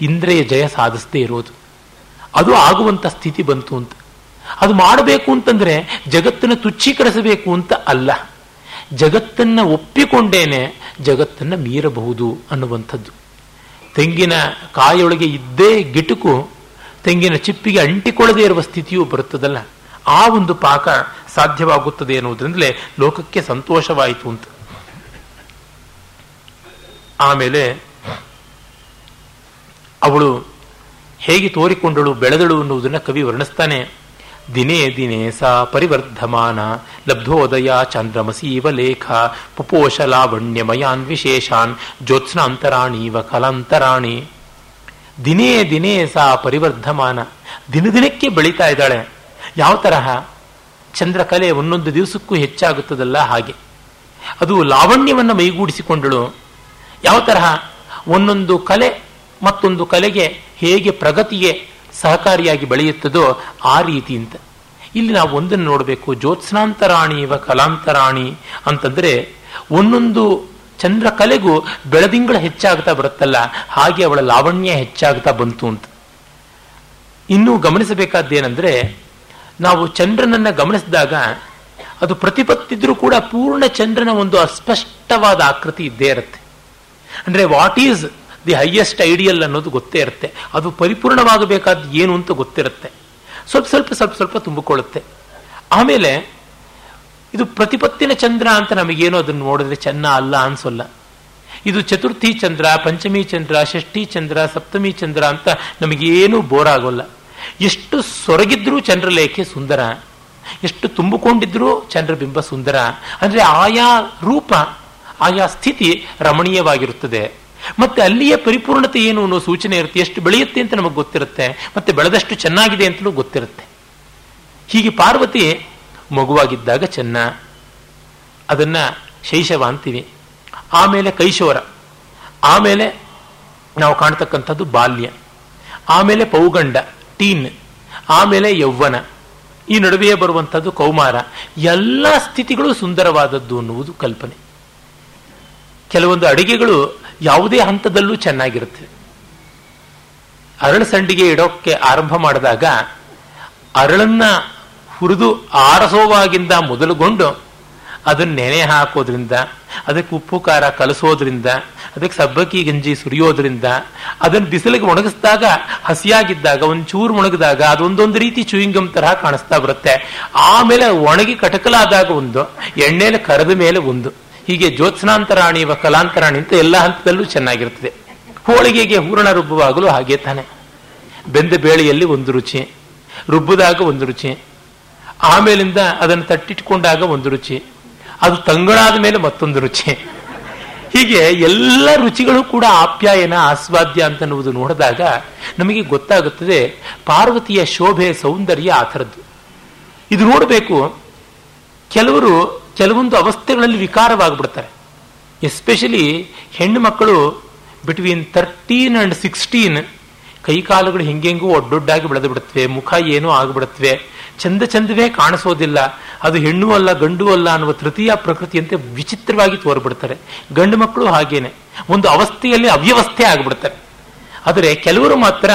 ಇಂದ್ರಿಯ ಜಯ ಸಾಧಿಸದೇ ಇರೋದು, ಅದು ಆಗುವಂಥ ಸ್ಥಿತಿ ಬಂತು ಅಂತ. ಅದು ಮಾಡಬೇಕು ಅಂತಂದರೆ ಜಗತ್ತನ್ನು ತುಚ್ಛೀಕರಿಸಬೇಕು ಅಂತ ಅಲ್ಲ, ಜಗತ್ತನ್ನು ಒಪ್ಪಿಕೊಂಡೇನೆ ಜಗತ್ತನ್ನು ಮೀರಬಹುದು ಅನ್ನುವಂಥದ್ದು. ತೆಂಗಿನ ಕಾಯೊಳಗೆ ಇದ್ದೇ ಗಿಟುಕು ತೆಂಗಿನ ಚಿಪ್ಪಿಗೆ ಅಂಟಿಕೊಳ್ಳದೇ ಇರುವ ಸ್ಥಿತಿಯೂ ಬರುತ್ತದಲ್ಲ, ಆ ಒಂದು ಪಾಕ ಸಾಧ್ಯವಾಗುತ್ತದೆ ಎನ್ನುವುದರಿಂದಲೇ ಲೋಕಕ್ಕೆ ಸಂತೋಷವಾಯಿತು ಅಂತ. ಆಮೇಲೆ ಅವಳು ಹೇಗೆ ತೋರಿಕೊಂಡಳು, ಬೆಳೆದಳು ಅನ್ನುವುದನ್ನು ಕವಿ ವರ್ಣಿಸ್ತಾನೆ. ದಿನೇ ದಿನೇ ಸಾ ಪರಿವರ್ಧಮಾನ ಲಬ್ಧೋದಯ ಚಂದ್ರಮಸೀವ ಲೇಖ ಪುಪೋಷ ಲಾವಣ್ಯಮಯಾನ್ ವಿಶೇಷಾನ್ ಜ್ಯೋತ್ಸ್ನಾಂತರಾಣೀವ ಕಲಾಂತರಾಣಿ. ದಿನೇ ದಿನೇ ಸಾ ಪರಿವರ್ಧಮಾನ, ದಿನ ದಿನಕ್ಕೆ ಬೆಳೀತಾ ಇದ್ದಾಳೆ. ಯಾವ ತರಹ, ಚಂದ್ರಕಲೆ ಒಂದೊಂದು ದಿವಸಕ್ಕೂ ಹೆಚ್ಚಾಗುತ್ತದಲ್ಲ ಹಾಗೆ. ಅದು ಲಾವಣ್ಯವನ್ನು ಮೈಗೂಡಿಸಿಕೊಂಡಳು. ಯಾವ ತರಹ, ಒಂದೊಂದು ಕಲೆ ಮತ್ತೊಂದು ಕಲೆಗೆ ಹೇಗೆ ಪ್ರಗತಿಗೆ ಸಹಕಾರಿಯಾಗಿ ಬೆಳೆಯುತ್ತದೋ ಆ ರೀತಿಯಿಂದ ಇಲ್ಲಿ ನಾವು ಒಂದನ್ನು ನೋಡಬೇಕು. ಜ್ಯೋತ್ಸ್ನಾಂತರಾಣಿ ಇವ ಕಲಾಂತರಾಣಿ ಅಂತಂದರೆ ಒಂದೊಂದು ಚಂದ್ರ ಕಲೆಗೂ ಬೆಳದಿಂಗಳ ಹೆಚ್ಚಾಗ್ತಾ ಬರುತ್ತಲ್ಲ, ಹಾಗೆ ಅವಳ ಲಾವಣ್ಯ ಹೆಚ್ಚಾಗ್ತಾ ಬಂತು ಅಂತ. ಇನ್ನೂ ಗಮನಿಸಬೇಕಾದ್ದೇನೆಂದರೆ, ನಾವು ಚಂದ್ರನನ್ನು ಗಮನಿಸಿದಾಗ ಅದು ಪ್ರತಿಪತ್ತಿದ್ರೂ ಕೂಡ ಪೂರ್ಣ ಚಂದ್ರನ ಒಂದು ಅಸ್ಪಷ್ಟವಾದ ಆಕೃತಿ ಇದ್ದೇ ಇರುತ್ತೆ. ಅಂದರೆ what is the highest ideal ಅನ್ನೋದು ಗೊತ್ತೇ ಇರುತ್ತೆ, ಅದು ಪರಿಪೂರ್ಣವಾಗಬೇಕಾದ್ದು ಏನು ಅಂತ ಗೊತ್ತಿರುತ್ತೆ. ಸ್ವಲ್ಪ ಸ್ವಲ್ಪ ಸ್ವಲ್ಪ ಸ್ವಲ್ಪ ತುಂಬಿಕೊಳ್ಳುತ್ತೆ. ಆಮೇಲೆ ಇದು ಪ್ರತಿಪತ್ತಿನ ಚಂದ್ರ ಅಂತ ನಮಗೇನೋ ಅದನ್ನು ನೋಡಿದ್ರೆ ಚೆನ್ನ ಅಲ್ಲ ಅನಿಸೋಲ್ಲ. ಇದು ಚತುರ್ಥಿ ಚಂದ್ರ, ಪಂಚಮಿ ಚಂದ್ರ, ಷಷ್ಠಿ ಚಂದ್ರ, ಸಪ್ತಮಿ ಚಂದ್ರ ಅಂತ ನಮಗೇನೂ ಬೋರಾಗೋಲ್ಲ. ಎಷ್ಟು ಸೊರಗಿದ್ರೂ ಚಂದ್ರಲೇಖೆ ಸುಂದರ, ಎಷ್ಟು ತುಂಬಿಕೊಂಡಿದ್ರೂ ಚಂದ್ರಬಿಂಬ ಸುಂದರ. ಅಂದರೆ ಆಯಾ ರೂಪ ಆಯಾ ಸ್ಥಿತಿ ರಮಣೀಯವಾಗಿರುತ್ತದೆ. ಮತ್ತೆ ಅಲ್ಲಿಯ ಪರಿಪೂರ್ಣತೆ ಏನು ಅನ್ನೋ ಸೂಚನೆ ಇರುತ್ತೆ. ಎಷ್ಟು ಬೆಳೆಯುತ್ತೆ ಅಂತ ನಮಗೆ ಗೊತ್ತಿರುತ್ತೆ, ಮತ್ತೆ ಬೆಳೆದಷ್ಟು ಚೆನ್ನಾಗಿದೆ ಅಂತಲೂ ಗೊತ್ತಿರುತ್ತೆ. ಹೀಗೆ ಪಾರ್ವತಿ ಮಗುವಾಗಿದ್ದಾಗ ಚೆನ್ನ, ಅದನ್ನು ಶೈಶವ ಅಂತೀವಿ. ಆಮೇಲೆ ಕೈಶೋರ, ಆಮೇಲೆ ನಾವು ಕಾಣ್ತಕ್ಕಂಥದ್ದು ಬಾಲ್ಯ, ಆಮೇಲೆ ಪೌಗಂಡ ಟೀನ್, ಆಮೇಲೆ ಯೌವನ, ಈ ನಡುವೆಯೇ ಬರುವಂಥದ್ದು ಕೌಮಾರ. ಎಲ್ಲ ಸ್ಥಿತಿಗಳು ಸುಂದರವಾದದ್ದು ಅನ್ನುವುದು ಕಲ್ಪನೆ. ಕೆಲವೊಂದು ಅಡಿಗೆಗಳು ಯಾವುದೇ ಹಂತದಲ್ಲೂ ಚೆನ್ನಾಗಿರುತ್ತೆ. ಅರಳು ಸಂಡಿಗೆ ಇಡೋಕ್ಕೆ ಆರಂಭ ಮಾಡಿದಾಗ ಅರಳನ್ನು ಹುರಿದು ಆರಸೋವಾಗಿಂದ ಮೊದಲುಗೊಂಡು ಅದನ್ನು ನೆನೆ ಹಾಕೋದ್ರಿಂದ, ಅದಕ್ಕೆ ಉಪ್ಪು ಖಾರ ಕಲಸೋದ್ರಿಂದ, ಅದಕ್ಕೆ ಸಬ್ಬಕ್ಕಿ ಗಂಜಿ ಸುರಿಯೋದ್ರಿಂದ, ಅದನ್ನು ಬಿಸಿಲಿಗೆ ಒಣಗಿಸಿದಾಗ, ಹಸಿಯಾಗಿದ್ದಾಗ, ಒಂಚೂರು ಒಣಗಿದಾಗ ಅದೊಂದೊಂದು ರೀತಿ ಚೂಯಿಂಗಮ್ ತರಹ ಕಾಣಿಸ್ತಾ ಬರುತ್ತೆ. ಆಮೇಲೆ ಒಣಗಿ ಕಟಕಲಾದಾಗ ಒಂದು, ಎಣ್ಣೆಯಲ್ಲಿ ಕರೆದ ಮೇಲೆ ಒಂದು, ಹೀಗೆ ಜ್ಯೋತ್ಸ್ನಾಂತರಾಣಿ ಇವ ಕಲಾಂತರಾಣಿ ಅಂತ ಎಲ್ಲ ಹಂತದಲ್ಲೂ ಚೆನ್ನಾಗಿರ್ತದೆ. ಹೋಳಿಗೆಗೆ ಹೂರಣ ರುಬ್ಬುವಾಗಲೂ ಹಾಗೇ ತಾನೆ. ಬೆಂದ ಬೇಳೆಯಲ್ಲಿ ಒಂದು ರುಚಿ, ರುಬ್ಬಿದಾಗ ಒಂದು ರುಚಿ, ಆಮೇಲಿಂದ ಅದನ್ನು ತಟ್ಟಿಟ್ಕೊಂಡಾಗ ಒಂದು ರುಚಿ, ಅದು ತಂಗಳಾದ ಮೇಲೆ ಮತ್ತೊಂದು ರುಚಿ. ಹೀಗೆ ಎಲ್ಲ ರುಚಿಗಳು ಕೂಡ ಆಪ್ಯಾಯನ, ಆಸ್ವಾದ್ಯ ಅಂತನ್ನುವುದು ನೋಡಿದಾಗ ನಮಗೆ ಗೊತ್ತಾಗುತ್ತದೆ ಪಾರ್ವತಿಯ ಶೋಭೆ, ಸೌಂದರ್ಯ ಆ ಥರದ್ದು. ಇದು ನೋಡಬೇಕು. ಕೆಲವರು ಕೆಲವೊಂದು ಅವಸ್ಥೆಗಳಲ್ಲಿ ವಿಕಾರವಾಗಿಬಿಡ್ತಾರೆ. ಎಸ್ಪೆಷಲಿ ಹೆಣ್ಣು ಮಕ್ಕಳು ಬಿಟ್ವೀನ್ ತರ್ಟೀನ್ ಅಂಡ್ ಸಿಕ್ಸ್ಟೀನ್ ಕೈಕಾಲುಗಳು ಹಿಂಗೆಂಗೂ ಒಡ್ಡೊಡ್ಡಾಗಿ ಬೆಳೆದು ಬಿಡುತ್ತವೆ, ಮುಖ ಏನೋ ಆಗಿಬಿಡುತ್ತವೆ, ಚಂದ ಚಂದವೇ ಕಾಣಿಸೋದಿಲ್ಲ. ಅದು ಹೆಣ್ಣು ಅಲ್ಲ ಗಂಡು ಅಲ್ಲ ಅನ್ನುವ ತೃತೀಯ ಪ್ರಕೃತಿಯಂತೆ ವಿಚಿತ್ರವಾಗಿ ತೋರ್ಬಿಡ್ತಾರೆ. ಗಂಡು ಮಕ್ಕಳು ಹಾಗೇನೆ ಒಂದು ಅವಸ್ಥೆಯಲ್ಲಿ ಅವ್ಯವಸ್ಥೆ ಆಗಿಬಿಡ್ತಾರೆ. ಆದರೆ ಕೆಲವರು ಮಾತ್ರ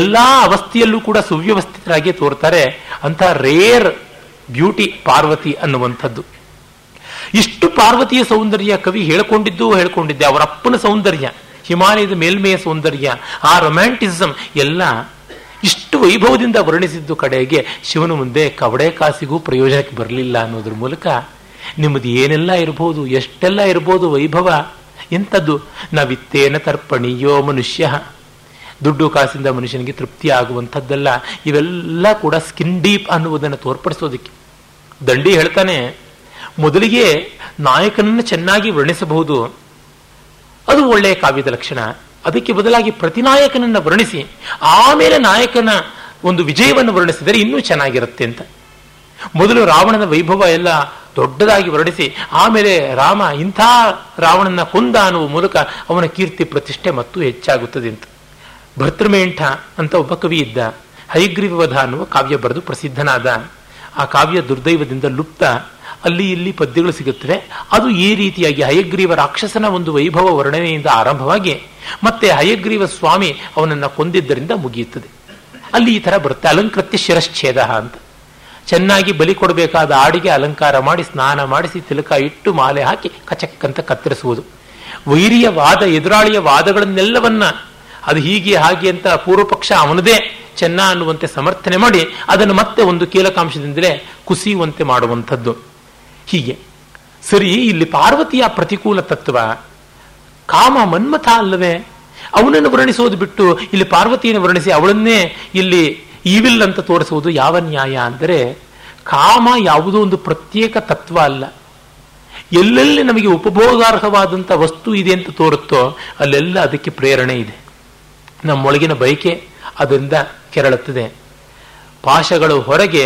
ಎಲ್ಲ ಅವಸ್ಥೆಯಲ್ಲೂ ಕೂಡ ಸುವ್ಯವಸ್ಥಿತರಾಗಿ ತೋರ್ತಾರೆ. ಅಂಥ ರೇರ್ ಬ್ಯೂಟಿ ಪಾರ್ವತಿ ಅನ್ನುವಂಥದ್ದು. ಇಷ್ಟು ಪಾರ್ವತಿಯ ಸೌಂದರ್ಯ ಕವಿ ಹೇಳ್ಕೊಂಡಿದ್ದು ಹೇಳ್ಕೊಂಡಿದ್ದೆ. ಅವರ ಅಪ್ಪನ ಸೌಂದರ್ಯ, ಹಿಮಾಲಯದ ಮೇಲ್ಮೆಯ ಸೌಂದರ್ಯ, ಆ ರೊಮ್ಯಾಂಟಿಸಮ್ ಎಲ್ಲ ಇಷ್ಟು ವೈಭವದಿಂದ ವರ್ಣಿಸಿದ್ದು ಕಡೆಗೆ ಶಿವನ ಮುಂದೆ ಕವಡೆ ಕಾಸಿಗೂ ಪ್ರಯೋಜನಕ್ಕೆ ಬರಲಿಲ್ಲ ಅನ್ನೋದ್ರ ಮೂಲಕ ನಿಮ್ಮದು ಏನೆಲ್ಲ ಇರಬಹುದು, ಎಷ್ಟೆಲ್ಲ ಇರಬಹುದು ವೈಭವ ಎಂಥದ್ದು. ನಾವಿತ್ತೇನ ತರ್ಪಣಿಯೋ ಮನುಷ್ಯ, ದುಡ್ಡು ಕಾಸಿಂದ ಮನುಷ್ಯನಿಗೆ ತೃಪ್ತಿ ಆಗುವಂಥದ್ದಲ್ಲ. ಇವೆಲ್ಲ ಕೂಡ ಸ್ಕಿನ್ ಡೀಪ್ ಅನ್ನುವುದನ್ನು ತೋರ್ಪಡಿಸೋದಕ್ಕೆ ದಂಡಿ ಹೇಳ್ತಾನೆ, ಮೊದಲಿಗೆ ನಾಯಕನನ್ನು ಚೆನ್ನಾಗಿ ವರ್ಣಿಸಬಹುದು, ಅದು ಒಳ್ಳೆಯ ಕಾವ್ಯದ ಲಕ್ಷಣ. ಅದಕ್ಕೆ ಬದಲಾಗಿ ಪ್ರತಿನಾಯಕನನ್ನು ವರ್ಣಿಸಿ ಆಮೇಲೆ ನಾಯಕನ ಒಂದು ವಿಜಯವನ್ನು ವರ್ಣಿಸಿದರೆ ಇನ್ನೂ ಚೆನ್ನಾಗಿರುತ್ತೆ ಅಂತ. ಮೊದಲು ರಾವಣನ ವೈಭವ ಎಲ್ಲ ದೊಡ್ಡದಾಗಿ ವರ್ಣಿಸಿ ಆಮೇಲೆ ರಾಮ ಇಂಥ ರಾವಣನ ಕೊಂದ ಅನ್ನುವ ಮೂಲಕ ಅವನ ಕೀರ್ತಿ ಪ್ರತಿಷ್ಠೆ ಮತ್ತು ಹೆಚ್ಚಾಗುತ್ತದೆ ಅಂತ. ಭರ್ತೃಮೇಂಠ ಅಂತ ಒಬ್ಬ ಕವಿ ಇದ್ದ, ಹೈಗ್ರೀವವಧ ಅನ್ನುವ ಕಾವ್ಯ ಬರೆದು ಪ್ರಸಿದ್ಧನಾದ. ಆ ಕಾವ್ಯ ದುರ್ದೈವದಿಂದ ಲುಪ್ತ, ಅಲ್ಲಿ ಇಲ್ಲಿ ಪದ್ಯಗಳು ಸಿಗುತ್ತವೆ. ಅದು ಈ ರೀತಿಯಾಗಿ ಹಯಗ್ರೀವ ರಾಕ್ಷಸನ ಒಂದು ವೈಭವ ವರ್ಣನೆಯಿಂದ ಆರಂಭವಾಗಿ ಮತ್ತೆ ಹಯಗ್ರೀವ ಸ್ವಾಮಿ ಅವನನ್ನು ಕೊಂದಿದ್ದರಿಂದ ಮುಗಿಯುತ್ತದೆ. ಅಲ್ಲಿ ಈ ಥರ ಬರುತ್ತೆ ಅಲಂಕೃತ್ಯ ಶಿರಶ್ಛೇದ ಅಂತ. ಚೆನ್ನಾಗಿ ಬಲಿ ಕೊಡಬೇಕಾದ ಆಡಿಗೆ ಅಲಂಕಾರ ಮಾಡಿ, ಸ್ನಾನ ಮಾಡಿಸಿ, ತಿಲಕ ಇಟ್ಟು, ಮಾಲೆ ಹಾಕಿ ಕಚಕ್ಕಂತ ಕತ್ತರಿಸುವುದು. ವೈರಿಯ ವಾದ, ಎದುರಾಳಿಯ ವಾದಗಳನ್ನೆಲ್ಲವನ್ನ ಅದು ಹೀಗೆ ಹಾಗೆ ಅಂತ ಪೂರ್ವ ಪಕ್ಷ ಅವನದೇ ಚೆನ್ನ ಅನ್ನುವಂತೆ ಸಮರ್ಥನೆ ಮಾಡಿ ಅದನ್ನು ಮತ್ತೆ ಒಂದು ಕೀಲಕಾಂಶದಿಂದಲೇ ಕುಸಿಯುವಂತೆ ಮಾಡುವಂಥದ್ದು. ಹೀಗೆ ಸರಿ, ಇಲ್ಲಿ ಪಾರ್ವತಿಯ ಪ್ರತಿಕೂಲ ತತ್ವ ಕಾಮ ಮನ್ಮಥ ಅಲ್ಲವೇ? ಅವನನ್ನು ವರ್ಣಿಸೋದು ಬಿಟ್ಟು ಇಲ್ಲಿ ಪಾರ್ವತಿಯನ್ನು ವರ್ಣಿಸಿ ಅವಳನ್ನೇ ಇಲ್ಲಿ ಈವಿಲ್ ಅಂತ ತೋರಿಸುವುದು ಯಾವ ನ್ಯಾಯ ಅಂದರೆ, ಕಾಮ ಯಾವುದೋ ಒಂದು ಪ್ರತ್ಯೇಕ ತತ್ವ ಅಲ್ಲ. ಎಲ್ಲೆಲ್ಲಿ ನಮಗೆ ಉಪಭೋಗಾರ್ಹವಾದಂಥ ವಸ್ತು ಇದೆ ಅಂತ ತೋರುತ್ತೋ ಅಲ್ಲೆಲ್ಲ ಅದಕ್ಕೆ ಪ್ರೇರಣೆ ಇದೆ. ನಮ್ಮೊಳಗಿನ ಬಯಕೆ ಅದರಿಂದ ಕೆರಳುತ್ತದೆ. ಪಾಶಗಳು ಹೊರಗೆ,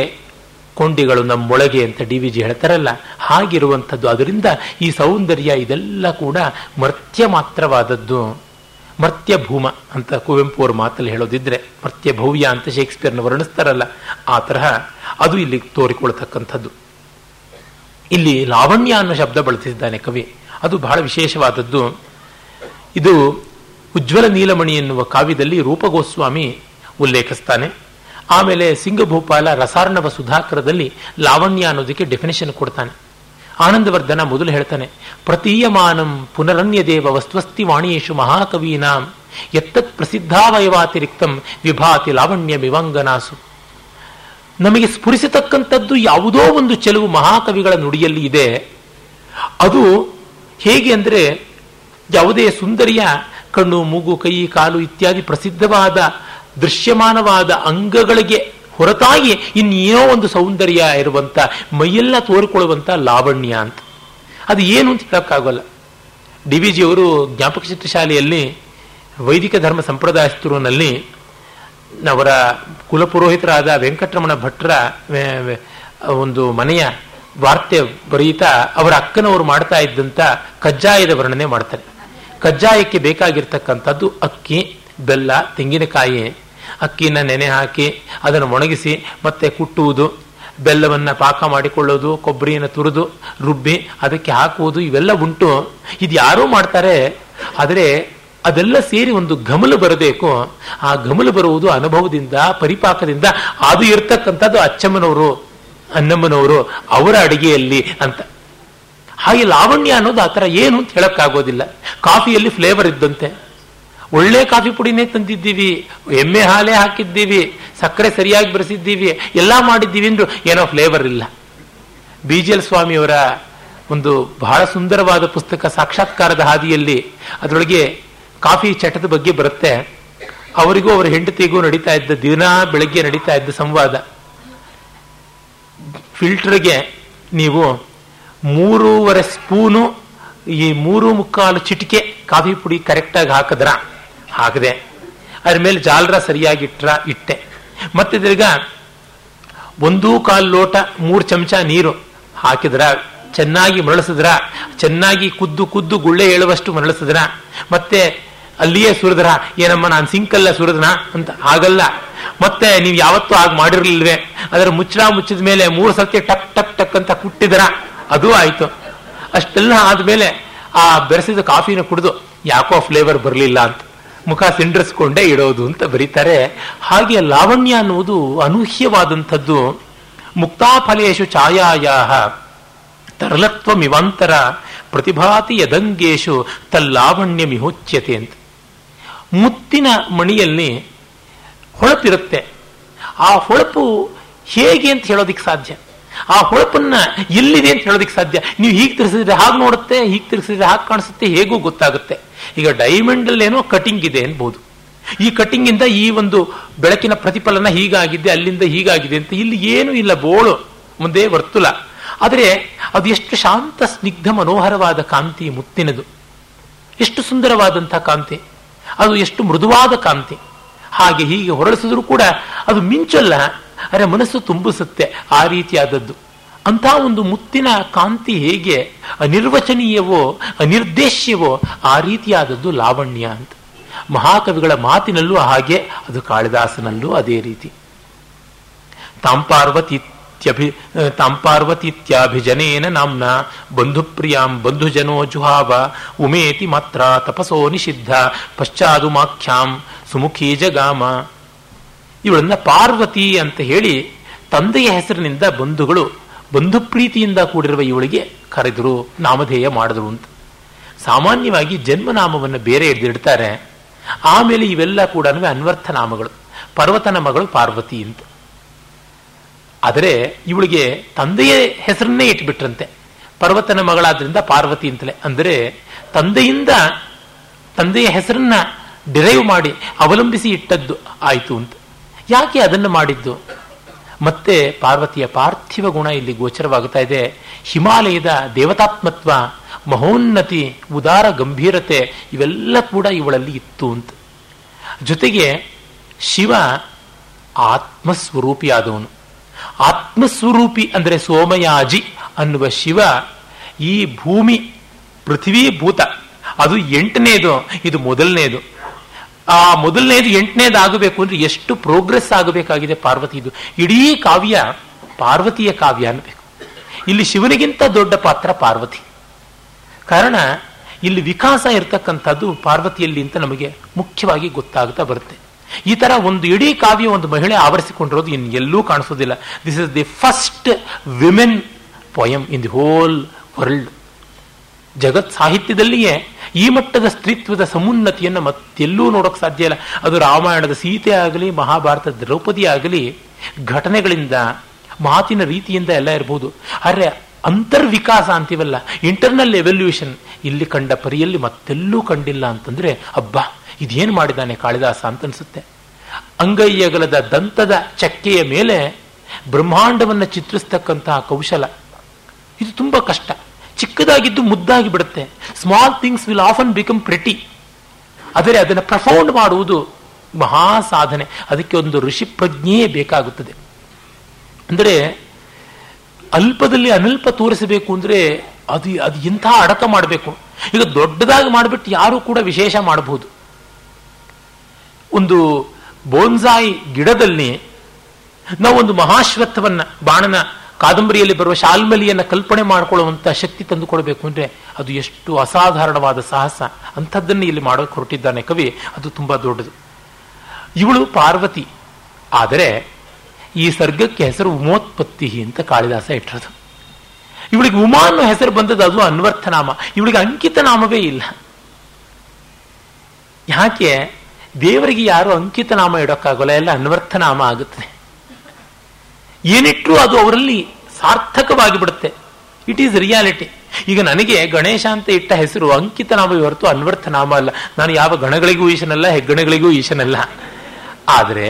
ಕೊಂಡಿಗಳು ನಮ್ಮೊಳಗೆ ಅಂತ ಡಿ ವಿ ಜಿ ಹೇಳ್ತಾರಲ್ಲ, ಹಾಗಿರುವಂಥದ್ದು. ಅದರಿಂದ ಈ ಸೌಂದರ್ಯ ಇದೆಲ್ಲ ಕೂಡ ಮರ್ತ್ಯ ಮಾತ್ರವಾದದ್ದು. ಮರ್ತ್ಯ ಭೂಮ ಅಂತ ಕುವೆಂಪು ಅವ್ರ ಮಾತಲ್ಲಿ ಹೇಳೋದಿದ್ರೆ, ಮರ್ತ್ಯ ಭವ್ಯ ಅಂತ ಶೇಕ್ಸ್ಪಿಯರ್ನ ವರ್ಣಿಸ್ತಾರಲ್ಲ, ಆ ತರಹ ಅದು ಇಲ್ಲಿ ತೋರಿಕೊಳ್ತಕ್ಕಂಥದ್ದು. ಇಲ್ಲಿ ಲಾವಣ್ಯ ಅನ್ನೋ ಶಬ್ದ ಬಳಸಿದ್ದಾನೆ ಕವಿ, ಅದು ಬಹಳ ವಿಶೇಷವಾದದ್ದು. ಇದು ಉಜ್ವಲ ನೀಲಮಣಿ ಎನ್ನುವ ಕಾವ್ಯದಲ್ಲಿ ರೂಪಗೋಸ್ವಾಮಿ ಉಲ್ಲೇಖಿಸ್ತಾನೆ. ಆಮೇಲೆ ಸಿಂಗಭೂಪಾಲ ರಸಾರ್ಣವ ಸುಧಾಕರದಲ್ಲಿ ಲಾವಣ್ಯ ಅನ್ನೋದಕ್ಕೆ ಡೆಫಿನೇಷನ್ ಕೊಡ್ತಾನೆ. ಆನಂದವರ್ಧನ ಮೊದಲು ಹೇಳ್ತಾನೆ, ಪ್ರತೀಯಮಾನಂ ಪುನರನ್ಯ ದೇವ ವಸ್ತ್ವಸ್ತಿ ವಾಣಿಯೇಶು ಮಹಾಕವೀನಾಂ ಎತ್ತತ್ ಪ್ರಸಿದ್ಧಾವಯವಾತಿರಿಕ್ತಂ ವಿಭಾತಿ ಲಾವಣ್ಯ ವಿವಂಗನಾಸು. ನಮಗೆ ಸ್ಫುರಿಸತಕ್ಕಂಥದ್ದು ಯಾವುದೋ ಒಂದು ಚೆಲುವು ಮಹಾಕವಿಗಳ ನುಡಿಯಲ್ಲಿ ಇದೆ. ಅದು ಹೇಗೆ ಅಂದರೆ, ಯಾವುದೇ ಸುಂದರಿಯ ಕಣ್ಣು, ಮೂಗು, ಕೈ, ಕಾಲು ಇತ್ಯಾದಿ ಪ್ರಸಿದ್ಧವಾದ ದೃಶ್ಯಮಾನವಾದ ಅಂಗಗಳಿಗೆ ಹೊರತಾಗಿ ಇನ್ನೇನೋ ಒಂದು ಸೌಂದರ್ಯ ಇರುವಂಥ, ಮೈಯೆಲ್ಲ ತೋರಿಕೊಳ್ಳುವಂಥ ಲಾವಣ್ಯ ಅಂತ. ಅದು ಏನು ಅಂತ ಹೇಳೋಕ್ಕಾಗಲ್ಲ. ಡಿ ವಿ ಜಿಯವರು ಜ್ಞಾಪಕ ಚಿತ್ರಶಾಲೆಯಲ್ಲಿ ವೈದಿಕ ಧರ್ಮ ಸಂಪ್ರದಾಯಸ್ಥರಲ್ಲಿ ಅವರ ಕುಲಪುರೋಹಿತರಾದ ವೆಂಕಟರಮಣ ಭಟ್ರ ಒಂದು ಮನೆಯ ವಾರ್ತೆ ಬರೀತಾ ಅವರ ಅಕ್ಕನವರು ಮಾಡ್ತಾ ಇದ್ದಂಥ ಕಜ್ಜಾಯದ ವರ್ಣನೆ ಮಾಡ್ತಾರೆ. ಕಜ್ಜಾಯಕ್ಕೆ ಬೇಕಾಗಿರ್ತಕ್ಕಂಥದ್ದು ಅಕ್ಕಿ, ಬೆಲ್ಲ, ತೆಂಗಿನಕಾಯಿ. ಅಕ್ಕಿನ ನೆನೆ ಹಾಕಿ ಅದನ್ನು ಒಣಗಿಸಿ ಮತ್ತೆ ಕುಟ್ಟುವುದು, ಬೆಲ್ಲವನ್ನು ಪಾಕ ಮಾಡಿಕೊಳ್ಳೋದು, ಕೊಬ್ಬರಿಯನ್ನು ತುರಿದು ರುಬ್ಬಿ ಅದಕ್ಕೆ ಹಾಕುವುದು, ಇವೆಲ್ಲ ಉಂಟು. ಇದು ಯಾರೂ ಮಾಡ್ತಾರೆ, ಆದರೆ ಅದೆಲ್ಲ ಸೇರಿ ಒಂದು ಗಮಲು ಬರಬೇಕು. ಆ ಗಮಲು ಬರುವುದು ಅನುಭವದಿಂದ, ಪರಿಪಾಕದಿಂದ. ಅದು ಇರ್ತಕ್ಕಂಥದ್ದು ಅಚ್ಚಮ್ಮನವರು, ಅನ್ನಮ್ಮನವರು ಅವರ ಅಡಿಗೆಯಲ್ಲಿ ಅಂತ. ಹಾಗೆ ಲಾವಣ್ಯ ಅನ್ನೋದು ಆ ಥರ ಏನು ಅಂತ ಹೇಳೋಕ್ಕಾಗೋದಿಲ್ಲ. ಕಾಫಿಯಲ್ಲಿ ಫ್ಲೇವರ್ ಇದ್ದಂತೆ, ಒಳ್ಳೆ ಕಾಫಿ ಪುಡಿನೇ ತಂದಿದ್ದೀವಿ, ಎಮ್ಮೆ ಹಾಲೇ ಹಾಕಿದ್ದೀವಿ, ಸಕ್ಕರೆ ಸರಿಯಾಗಿ ಬೆರೆಸಿದ್ದೀವಿ, ಎಲ್ಲ ಮಾಡಿದ್ದೀವಿ ಅಂದ್ರೂ ಏನೋ ಫ್ಲೇವರ್ ಇಲ್ಲ. ಬಿ ಜಿ ಎಲ್ ಸ್ವಾಮಿಯವರ ಒಂದು ಬಹಳ ಸುಂದರವಾದ ಪುಸ್ತಕ ಸಾಕ್ಷಾತ್ಕಾರದ ಹಾದಿಯಲ್ಲಿ ಅದರೊಳಗೆ ಕಾಫಿ ಚಟದ ಬಗ್ಗೆ ಬರುತ್ತೆ. ಅವರಿಗೂ ಅವರ ಹೆಂಡತಿಗೂ ನಡೀತಾ ಇದ್ದ, ದಿನ ಬೆಳಗ್ಗೆ ನಡೀತಾ ಇದ್ದ ಸಂವಾದ. ಫಿಲ್ಟರ್ಗೆ ನೀವು ಮೂರೂವರೆ ಸ್ಪೂನು, ಈ ಮೂರು ಮುಕ್ಕಾಲು ಚಿಟಿಕೆ ಕಾಫಿ ಪುಡಿ ಕರೆಕ್ಟಾಗಿ ಹಾಕಿದ್ರ ಹಾಕಿದೆ, ಅದ್ರ ಮೇಲೆ ಜಾಲರ ಸರಿಯಾಗಿ ಇಟ್ರ ಇಟ್ಟೆ, ಮತ್ತೆ ತಿರ್ಗ ಒಂದೂ ಕಾಲು ಲೋಟ ಮೂರು ಚಮಚ ನೀರು ಹಾಕಿದ್ರ, ಚೆನ್ನಾಗಿ ಮರಳಿಸಿದ್ರ, ಚೆನ್ನಾಗಿ ಕುದ್ದು ಕುದ್ದು ಗುಳ್ಳೆ ಹೇಳುವಷ್ಟು ಮರಳಿಸಿದ್ರ, ಮತ್ತೆ ಅಲ್ಲಿಯೇ ಸುರಿದ್ರ. ಏನಮ್ಮ ನಾನು ಸಿಂಕಲ್ಲ ಸುರಿದ್ನ ಅಂತ? ಆಗಲ್ಲ. ಮತ್ತೆ ನೀವು ಯಾವತ್ತೂ ಆಗ ಮಾಡಿರ್ಲಿಲ್ವೇ? ಅದರ ಮುಚ್ಚಳ ಮುಚ್ಚಿದ ಮೇಲೆ ಮೂರು ಸರ್ತಿ ಟಕ್ ಟಕ್ ಟಕ್ ಅಂತ ಕುಟ್ಟಿದ್ರ, ಅದೂ ಆಯ್ತು. ಅಷ್ಟೆಲ್ಲ ಆದಮೇಲೆ ಆ ಬೆರೆಸಿದ ಕಾಫಿನ ಕುಡಿದು ಯಾಕೋ ಫ್ಲೇವರ್ ಬರಲಿಲ್ಲ ಅಂತ ಮುಖ ಸಿಂಡ್ರಿಸ್ಕೊಂಡೇ ಇಡೋದು ಅಂತ ಬರೀತಾರೆ. ಹಾಗೆ ಲಾವಣ್ಯ ಅನ್ನುವುದು ಅನೂಹ್ಯವಾದಂಥದ್ದು. ಮುಕ್ತಾಫಲೇಶು ಛಾಯಾಯಾಹ ತರಳತ್ವ ಮಿವಾಂತರ ಪ್ರತಿಭಾತಿ ಯದಂಗೇಶು ತಲ್ಲಾವಣ್ಯ ಮಿಹೋಚ್ಯತೆ ಅಂತ. ಮುತ್ತಿನ ಮಣಿಯಲ್ಲಿ ಹೊಳಪಿರುತ್ತೆ. ಆ ಹೊಳಪು ಹೇಗೆ ಅಂತ ಹೇಳೋದಿಕ್ಕೆ ಸಾಧ್ಯ, ಆ ಹೊಳಪನ್ನ ಎಲ್ಲಿದೆ ಅಂತ ಹೇಳೋದಿಕ್ಕೆ ಸಾಧ್ಯ. ನೀವು ಹೀಗೆ ತಿರ್ಸಿದ್ರೆ ಹಾಗೆ ನೋಡುತ್ತೆ, ಹೀಗೆ ತಿರ್ಸಿದ್ರೆ ಹಾಗೆ ಕಾಣಿಸುತ್ತೆ, ಹೇಗೂ ಗೊತ್ತಾಗುತ್ತೆ. ಈಗ ಡೈಮಂಡ್ ಅಲ್ಲೇನೋ ಕಟಿಂಗ್ ಇದೆ ಅನ್ಬೋದು. ಈ ಕಟಿಂಗ್ ಇಂದ ಈ ಒಂದು ಬೆಳಕಿನ ಪ್ರತಿಫಲನ ಹೀಗಾಗಿದೆ, ಅಲ್ಲಿಂದ ಹೀಗಾಗಿದೆ ಅಂತ. ಇಲ್ಲಿ ಏನೂ ಇಲ್ಲ, ಬೋಳು ಮುಂದೆ ವರ್ತುಲ. ಆದರೆ ಅದು ಎಷ್ಟು ಶಾಂತ ಸ್ನಿಗ್ಧ ಮನೋಹರವಾದ ಕಾಂತಿ ಮುತ್ತಿನದು, ಎಷ್ಟು ಸುಂದರವಾದಂಥ ಕಾಂತಿ, ಅದು ಎಷ್ಟು ಮೃದುವಾದ ಕಾಂತಿ. ಹಾಗೆ ಹೀಗೆ ಹೊರಳಿಸಿದ್ರೂ ಕೂಡ ಅದು ಮಿಂಚಲ್ಲ, ಅರೆ ಮನಸ್ಸು ತುಂಬಿಸುತ್ತೆ, ಆ ರೀತಿಯಾದದ್ದು. ಅಂಥ ಒಂದು ಮುತ್ತಿನ ಕಾಂತಿ ಹೇಗೆ ಅನಿರ್ವಚನೀಯವೋ ಅನಿರ್ದೇಶ್ಯವೋ ಆ ರೀತಿಯಾದದ್ದು ಲಾವಣ್ಯ ಅಂತ. ಮಹಾಕವಿಗಳ ಮಾತಿನಲ್ಲೂ ಹಾಗೆ, ಅದು ಕಾಳಿದಾಸನಲ್ಲೂ ಅದೇ ರೀತಿ. ತಾಂಪಾರ್ವತಿ ತಾಂಪಾರ್ವತೀತ್ಯಾಭಿಜನೇನ ನಾಂನ ಬಂಧುಪ್ರಿಯಾಂ ಬಂಧುಜನೋ ಜುಹಾವ ಉಮೇತಿ ಮಾತ್ರ ತಪಸೋ ನಿಷಿದ್ಧ ಪಶ್ಚಾದುಮಾಖ್ಯಾಂ ಸುಮುಖಿ ಜಗಾಮ. ಇವಳನ್ನ ಪಾರ್ವತಿ ಅಂತ ಹೇಳಿ ತಂದೆಯ ಹೆಸರಿನಿಂದ ಬಂಧುಗಳು ಬಂಧು ಪ್ರೀತಿಯಿಂದ ಕೂಡಿರುವ ಇವಳಿಗೆ ಕರೆದರು, ನಾಮಧೇಯ ಮಾಡಿದ್ರು ಅಂತ. ಸಾಮಾನ್ಯವಾಗಿ ಜನ್ಮನಾಮವನ್ನು ಬೇರೆ ಹಿಡಿದಿಡ್ತಾರೆ. ಆಮೇಲೆ ಇವೆಲ್ಲ ಕೂಡ ಅನ್ವರ್ಥ ನಾಮಗಳು. ಪರ್ವತನ ಮಗಳು ಪಾರ್ವತಿ ಅಂತ. ಆದರೆ ಇವಳಿಗೆ ತಂದೆಯ ಹೆಸರನ್ನೇ ಇಟ್ಬಿಟ್ರಂತೆ, ಪರ್ವತನ ಮಗಳಾದ್ರಿಂದ ಪಾರ್ವತಿ ಅಂತಲೇ. ಅಂದರೆ ತಂದೆಯಿಂದ ತಂದೆಯ ಹೆಸರನ್ನ ಡಿರೈವ್ ಮಾಡಿ ಅವಲಂಬಿಸಿ ಇಟ್ಟದ್ದು ಆಯಿತು ಅಂತ. ಯಾಕೆ ಅದನ್ನು ಮಾಡಿದ್ದು? ಮತ್ತೆ ಪಾರ್ವತಿಯ ಪಾರ್ಥಿವ ಗುಣ ಇಲ್ಲಿ ಗೋಚರವಾಗುತ್ತಾ ಇದೆ. ಹಿಮಾಲಯದ ದೇವತಾತ್ಮತ್ವ, ಮಹೋನ್ನತಿ, ಉದಾರ ಗಂಭೀರತೆ ಇವೆಲ್ಲ ಕೂಡ ಇವಳಲ್ಲಿ ಇತ್ತು ಅಂತ. ಜೊತೆಗೆ ಶಿವ ಆತ್ಮಸ್ವರೂಪಿಯಾದವನು. ಆತ್ಮಸ್ವರೂಪಿ ಅಂದರೆ ಸೋಮಯಾಜಿ ಅನ್ನುವ ಶಿವ ಈ ಭೂಮಿ ಪೃಥ್ವೀಭೂತ, ಅದು ಎಂಟನೇದು, ಇದು ಮೊದಲನೇದು. ಆ ಮೊದಲನೇದು ಎಂಟನೇದು ಆಗಬೇಕು ಅಂದರೆ ಎಷ್ಟು ಪ್ರೋಗ್ರೆಸ್ ಆಗಬೇಕಾಗಿದೆ ಪಾರ್ವತಿದು. ಇಡೀ ಕಾವ್ಯ ಪಾರ್ವತಿಯ ಕಾವ್ಯ ಅನ್ನಬೇಕು. ಇಲ್ಲಿ ಶಿವನಿಗಿಂತ ದೊಡ್ಡ ಪಾತ್ರ ಪಾರ್ವತಿ. ಕಾರಣ ಇಲ್ಲಿ ವಿಕಾಸ ಇರತಕ್ಕಂಥದ್ದು ಪಾರ್ವತಿಯಲ್ಲಿ ಅಂತ ನಮಗೆ ಮುಖ್ಯವಾಗಿ ಗೊತ್ತಾಗ್ತಾ ಬರುತ್ತೆ. ಈ ತರ ಒಂದು ಇಡೀ ಕಾವ್ಯ ಒಂದು ಮಹಿಳೆ ಆವರಿಸಿಕೊಂಡಿರೋದು ಇನ್ನು ಎಲ್ಲೂ ಕಾಣಿಸೋದಿಲ್ಲ. This is the first women poem in the whole world. ಜಗತ್ ಸಾಹಿತ್ಯದಲ್ಲಿಯೇ ಈ ಮಟ್ಟದ ಸ್ತ್ರೀತ್ವದ ಸಮುನ್ನತಿಯನ್ನು ಮತ್ತೆಲ್ಲೂ ನೋಡೋಕೆ ಸಾಧ್ಯ ಇಲ್ಲ. ಅದು ರಾಮಾಯಣದ ಸೀತೆ ಆಗಲಿ, ಮಹಾಭಾರತದ ದ್ರೌಪದಿ ಆಗಲಿ, ಘಟನೆಗಳಿಂದ ಮಾತಿನ ರೀತಿಯಿಂದ ಎಲ್ಲ ಇರಬಹುದು. ಆದರೆ ಅಂತರ್ವಿಕಾಸ ಅಂತೀವಲ್ಲ, ಇಂಟರ್ನಲ್ ಎವಲ್ಯೂಷನ್, ಇಲ್ಲಿ ಕಂಡ ಪರಿಯಲ್ಲಿ ಮತ್ತೆಲ್ಲೂ ಕಂಡಿಲ್ಲ ಅಂತಂದರೆ ಅಬ್ಬಾ ಇದೇನು ಮಾಡಿದ್ದಾನೆ ಕಾಳಿದಾಸ ಅಂತ ಅನಿಸುತ್ತೆ. ಅಂಗೈಯಗಲದ ದಂತದ ಚಕ್ಕೆಯ ಮೇಲೆ ಬ್ರಹ್ಮಾಂಡವನ್ನು ಚಿತ್ರಿಸ್ತಕ್ಕಂತಹ ಕೌಶಲ ಇದು ತುಂಬ ಕಷ್ಟ. ಚಿಕ್ಕದಾಗಿದ್ದು ಮುದ್ದಾಗಿ ಬಿಡುತ್ತೆ. Small things will often become pretty. ಆದರೆ ಅದನ್ನು ಪ್ರಫೌಂಡ್ ಮಾಡುವುದು ಮಹಾ ಸಾಧನೆ. ಅದಕ್ಕೆ ಒಂದು ಋಷಿ ಪ್ರಜ್ಞೆಯೇ ಬೇಕಾಗುತ್ತದೆ. ಅಂದರೆ ಅಲ್ಪದಲ್ಲಿ ಅನಲ್ಪ ತೋರಿಸಬೇಕು ಅಂದರೆ ಅದು ಅದು ಇಂತಹ ಅಡಕ ಮಾಡಬೇಕು. ಈಗ ದೊಡ್ಡದಾಗಿ ಮಾಡಿಬಿಟ್ಟು ಯಾರೂ ಕೂಡ ವಿಶೇಷ ಮಾಡಬಹುದು. ಒಂದು ಬೋನ್ಸಾಯಿ ಗಿಡದಲ್ಲಿ ನಾವೊಂದು ಮಹಾಶ್ವತ್ಥವನ್ನು, ಬಾಣನ ಕಾದಂಬರಿಯಲ್ಲಿ ಬರುವ ಶಾಲ್ಮಲಿಯನ್ನು ಕಲ್ಪನೆ ಮಾಡಿಕೊಳ್ಳುವಂಥ ಶಕ್ತಿ ತಂದುಕೊಡಬೇಕು ಅಂದರೆ ಅದು ಎಷ್ಟು ಅಸಾಧಾರಣವಾದ ಸಾಹಸ. ಅಂಥದ್ದನ್ನು ಇಲ್ಲಿ ಮಾಡೋಕೆ ಹೊರಟಿದ್ದಾನೆ ಕವಿ. ಅದು ತುಂಬ ದೊಡ್ಡದು. ಇವಳು ಪಾರ್ವತಿ. ಆದರೆ ಈ ಸರ್ಗಕ್ಕೆ ಹೆಸರು ಉಮೋತ್ಪತ್ತಿ ಅಂತ ಕಾಳಿದಾಸ ಇಟ್ಟಿರೋದು. ಇವಳಿಗೆ ಉಮಾ ಅನ್ನೋ ಹೆಸರು ಬಂದದ್ದು, ಅದು ಅನ್ವರ್ಥನಾಮ. ಇವಳಿಗೆ ಅಂಕಿತ ನಾಮವೇ ಇಲ್ಲ. ಯಾಕೆ? ದೇವರಿಗೆ ಯಾರು ಅಂಕಿತ ನಾಮ ಇಡೋಕ್ಕಾಗಲ್ಲ, ಎಲ್ಲ ಅನ್ವರ್ಥನಾಮ ಆಗುತ್ತದೆ. ಏನಿಟ್ಟರೂ ಅದು ಅವರಲ್ಲಿ ಸಾರ್ಥಕವಾಗಿ ಬಿಡುತ್ತೆ. It is reality. ಈಗ ನನಗೆ ಗಣೇಶ ಅಂತ ಇಟ್ಟ ಹೆಸರು ಅಂಕಿತ ನಾಮವೇ ಹೊರತು ಅನ್ವರ್ಥ ನಾಮ ಅಲ್ಲ. ನಾನು ಯಾವ ಗಣಗಳಿಗೂ ಈಶನಲ್ಲ, ಹೆಗ್ಗಣಗಳಿಗೂ ಈಶನಲ್ಲ. ಆದರೆ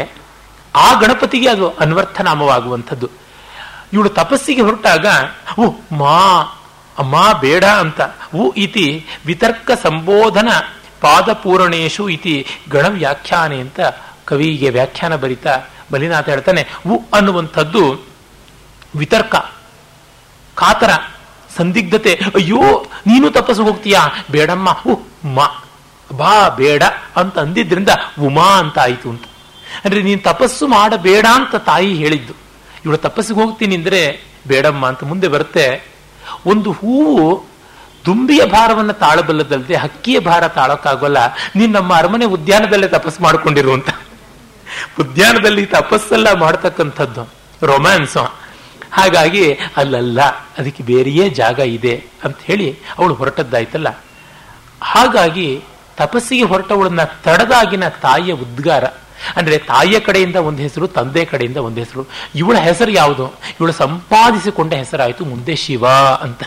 ಆ ಗಣಪತಿಗೆ ಅದು ಅನ್ವರ್ಥ ನಾಮವಾಗುವಂಥದ್ದು. ಇವಳು ತಪಸ್ಸಿಗೆ ಹೊರಟಾಗ ಓ ಮಾ ಅಮ್ಮ ಬೇಡ ಅಂತ ಓ ಇತಿ ವಿತರ್ಕ ಸಂಬೋಧನ ಪಾದಪೂರಣೇಶು ಇತಿ ಗಣ ವ್ಯಾಖ್ಯಾನೆ ಅಂತ ಕವಿಗೆ ವ್ಯಾಖ್ಯಾನ ಬರಿತಾ ಬಲಿನಾಥ ಹೇಳ್ತಾನೆ. ಉ ಅನ್ನುವಂಥದ್ದು ವಿತರ್ಕ, ಕಾತರ, ಸಂದಿಗ್ಧತೆ. ಅಯ್ಯೋ ನೀನು ತಪಸ್ಸು ಹೋಗ್ತೀಯಾ, ಬೇಡಮ್ಮ, ಉ ಮಾ ಬಾ ಬೇಡ ಅಂತ ಅಂದಿದ್ರಿಂದ ಉಮಾ ಅಂತ ಆಯಿತು ಅಂತ. ಅಂದರೆ ನೀನು ತಪಸ್ಸು ಮಾಡಬೇಡ ಅಂತ ತಾಯಿ ಹೇಳಿದ್ದು. ಇವಳು ತಪಸ್ಸಿಗೆ ಹೋಗ್ತೀನಿ ಅಂದರೆ ಬೇಡಮ್ಮ ಅಂತ ಮುಂದೆ ಬರುತ್ತೆ. ಒಂದು ಹೂವು ದುಂಬಿಯ ಭಾರವನ್ನು ತಾಳಬಲ್ಲದಲ್ಲದೆ ಹಕ್ಕಿಯ ಭಾರ ತಾಳೋಕ್ಕಾಗಲ್ಲ. ನೀನು ನಮ್ಮ ಅರಮನೆ ಉದ್ಯಾನದಲ್ಲೇ ತಪಸ್ಸು ಮಾಡಿಕೊಂಡಿರುವಂತ, ಉದ್ಯಾನದಲ್ಲಿ ತಪಸ್ಸೆಲ್ಲ ಮಾಡ್ತಕ್ಕಂಥದ್ದು ರೊಮ್ಯಾನ್ಸ್. ಹಾಗಾಗಿ ಅಲ್ಲಲ್ಲ, ಅದಕ್ಕೆ ಬೇರೆಯೇ ಜಾಗ ಇದೆ ಅಂತ ಹೇಳಿ ಅವಳು ಹೊರಟದ್ದಾಯ್ತಲ್ಲ. ಹಾಗಾಗಿ ತಪಸ್ಸಿಗೆ ಹೊರಟವಳನ್ನ ತಡದಾಗಿನ ತಾಯಿಯ ಉದ್ಗಾರ. ಅಂದರೆ ತಾಯಿಯ ಕಡೆಯಿಂದ ಒಂದು ಹೆಸರು, ತಂದೆ ಕಡೆಯಿಂದ ಒಂದು ಹೆಸರು. ಇವಳ ಹೆಸರು ಯಾವುದು? ಇವಳು ಸಂಪಾದಿಸಿಕೊಂಡ ಹೆಸರಾಯಿತು ಮುಂದೆ ಶಿವ ಅಂತ.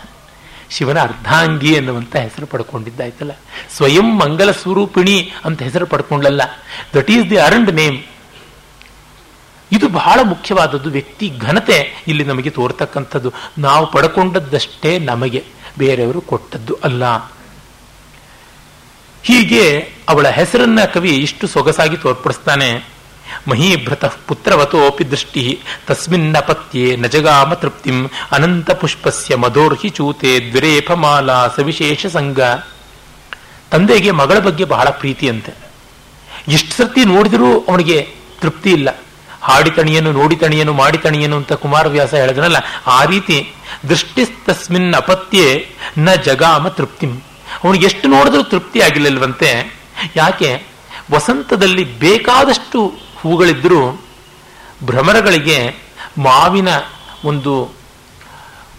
ಶಿವನ ಅರ್ಧಾಂಗಿ ಎನ್ನುವಂಥ ಹೆಸರು ಪಡ್ಕೊಂಡಿದ್ದಾಯ್ತಲ್ಲ. ಸ್ವಯಂ ಮಂಗಲ ಸ್ವರೂಪಿಣಿ ಅಂತ ಹೆಸರು ಪಡ್ಕೊಂಡಲ್ಲ. That is the earned name. ಇದು ಬಹಳ ಮುಖ್ಯವಾದದ್ದು. ವ್ಯಕ್ತಿ ಘನತೆ ಇಲ್ಲಿ ನಮಗೆ ತೋರ್ತಕ್ಕಂಥದ್ದು. ನಾವು ಪಡ್ಕೊಂಡದ್ದಷ್ಟೇ ನಮಗೆ, ಬೇರೆಯವರು ಕೊಟ್ಟದ್ದು ಅಲ್ಲ. ಹೀಗೆ ಅವಳ ಹೆಸರನ್ನ ಕವಿ ಇಷ್ಟು ಸೊಗಸಾಗಿ ತೋರ್ಪಡಿಸ್ತಾನೆ. ಮಹೀಭೃತ ಪುತ್ರವತೋಪಿ ದೃಷ್ಟಿ ತಸ್ಮಿನ್ನಪತ್ಯೆ ನಜಗಾಮ ತೃಪ್ತಿಂ ಅನಂತ ಪುಷ್ಪಸ್ಯ ಮಧೋರ್ಹಿ ಚೂತೆ ದ್ವಿರೇಫಮಾಲಾ ಸವಿಶೇಷ ಸಂಘ. ತಂದೆಗೆ ಮಗಳ ಬಗ್ಗೆ ಬಹಳ ಪ್ರೀತಿಯಂತೆ. ಎಷ್ಟು ಸರ್ತಿ ನೋಡಿದರೂ ಅವನಿಗೆ ತೃಪ್ತಿ ಇಲ್ಲ. ಹಾಡಿತಣಿಯನು, ನೋಡಿತಣಿಯನು, ಮಾಡಿತಣಿಯನು ಅಂತ ಕುಮಾರವ್ಯಾಸ ಹೇಳಿದನಲ್ಲ, ಆ ರೀತಿ ದೃಷ್ಟಿ ತಸ್ಮಿನ್ ಅಪತ್ಯೆ ನ ಜಗಾಮ ತೃಪ್ತಿಂ. ಅವನಿಗೆ ಎಷ್ಟು ನೋಡಿದ್ರೂ ತೃಪ್ತಿ ಆಗಿಲ್ಲಲ್ವಂತೆ. ಯಾಕೆ? ವಸಂತದಲ್ಲಿ ಬೇಕಾದಷ್ಟು ಹೂಗಳಿದ್ದರೂ ಭ್ರಮರಗಳಿಗೆ ಮಾವಿನ ಒಂದು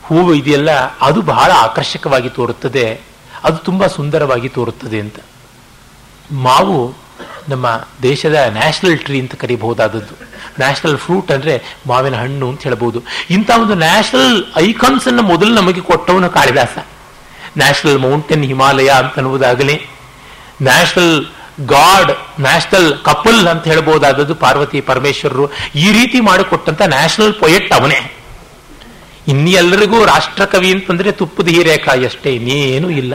ಹೂವು ಇದೆಯಲ್ಲ, ಅದು ಬಹಳ ಆಕರ್ಷಕವಾಗಿ ತೋರುತ್ತದೆ, ಅದು ತುಂಬ ಸುಂದರವಾಗಿ ತೋರುತ್ತದೆ ಅಂತ. ಮಾವು ನಮ್ಮ ದೇಶದ ನ್ಯಾಷನಲ್ ಟ್ರೀ ಅಂತ ಕರೀಬಹುದಾದದ್ದು. ನ್ಯಾಷನಲ್ ಫ್ರೂಟ್ ಅಂದರೆ ಮಾವಿನ ಹಣ್ಣು ಅಂತ ಹೇಳ್ಬೋದು. ಇಂಥ ಒಂದು ನ್ಯಾಷನಲ್ ಐಕಾನ್ಸನ್ನು ಮೊದಲು ನಮಗೆ ಕೊಟ್ಟವನು ಕಾಳಿದಾಸ. ನ್ಯಾಷನಲ್ ಮೌಂಟೇನ್ ಹಿಮಾಲಯ ಅಂತ ಅನ್ನುವುದಾಗಲಿ, ನ್ಯಾಷನಲ್ ಗಾಡ್, ನ್ಯಾಷನಲ್ ಕಪಲ್ ಅಂತ ಹೇಳ್ಬೋದಾದದ್ದು ಪಾರ್ವತಿ ಪರಮೇಶ್ವರರು. ಈ ರೀತಿ ಮಾಡಿಕೊಟ್ಟಂತ ನ್ಯಾಷನಲ್ ಪೊಯೆಟ್ ಅವನೇ. ಇನ್ನಿ ಎಲ್ಲರಿಗೂ ರಾಷ್ಟ್ರಕವಿ ಅಂತಂದ್ರೆ ತುಪ್ಪದ ಹೀರೆಕಾಯಿ ಅಷ್ಟೇ, ಇನ್ನೇನು ಇಲ್ಲ.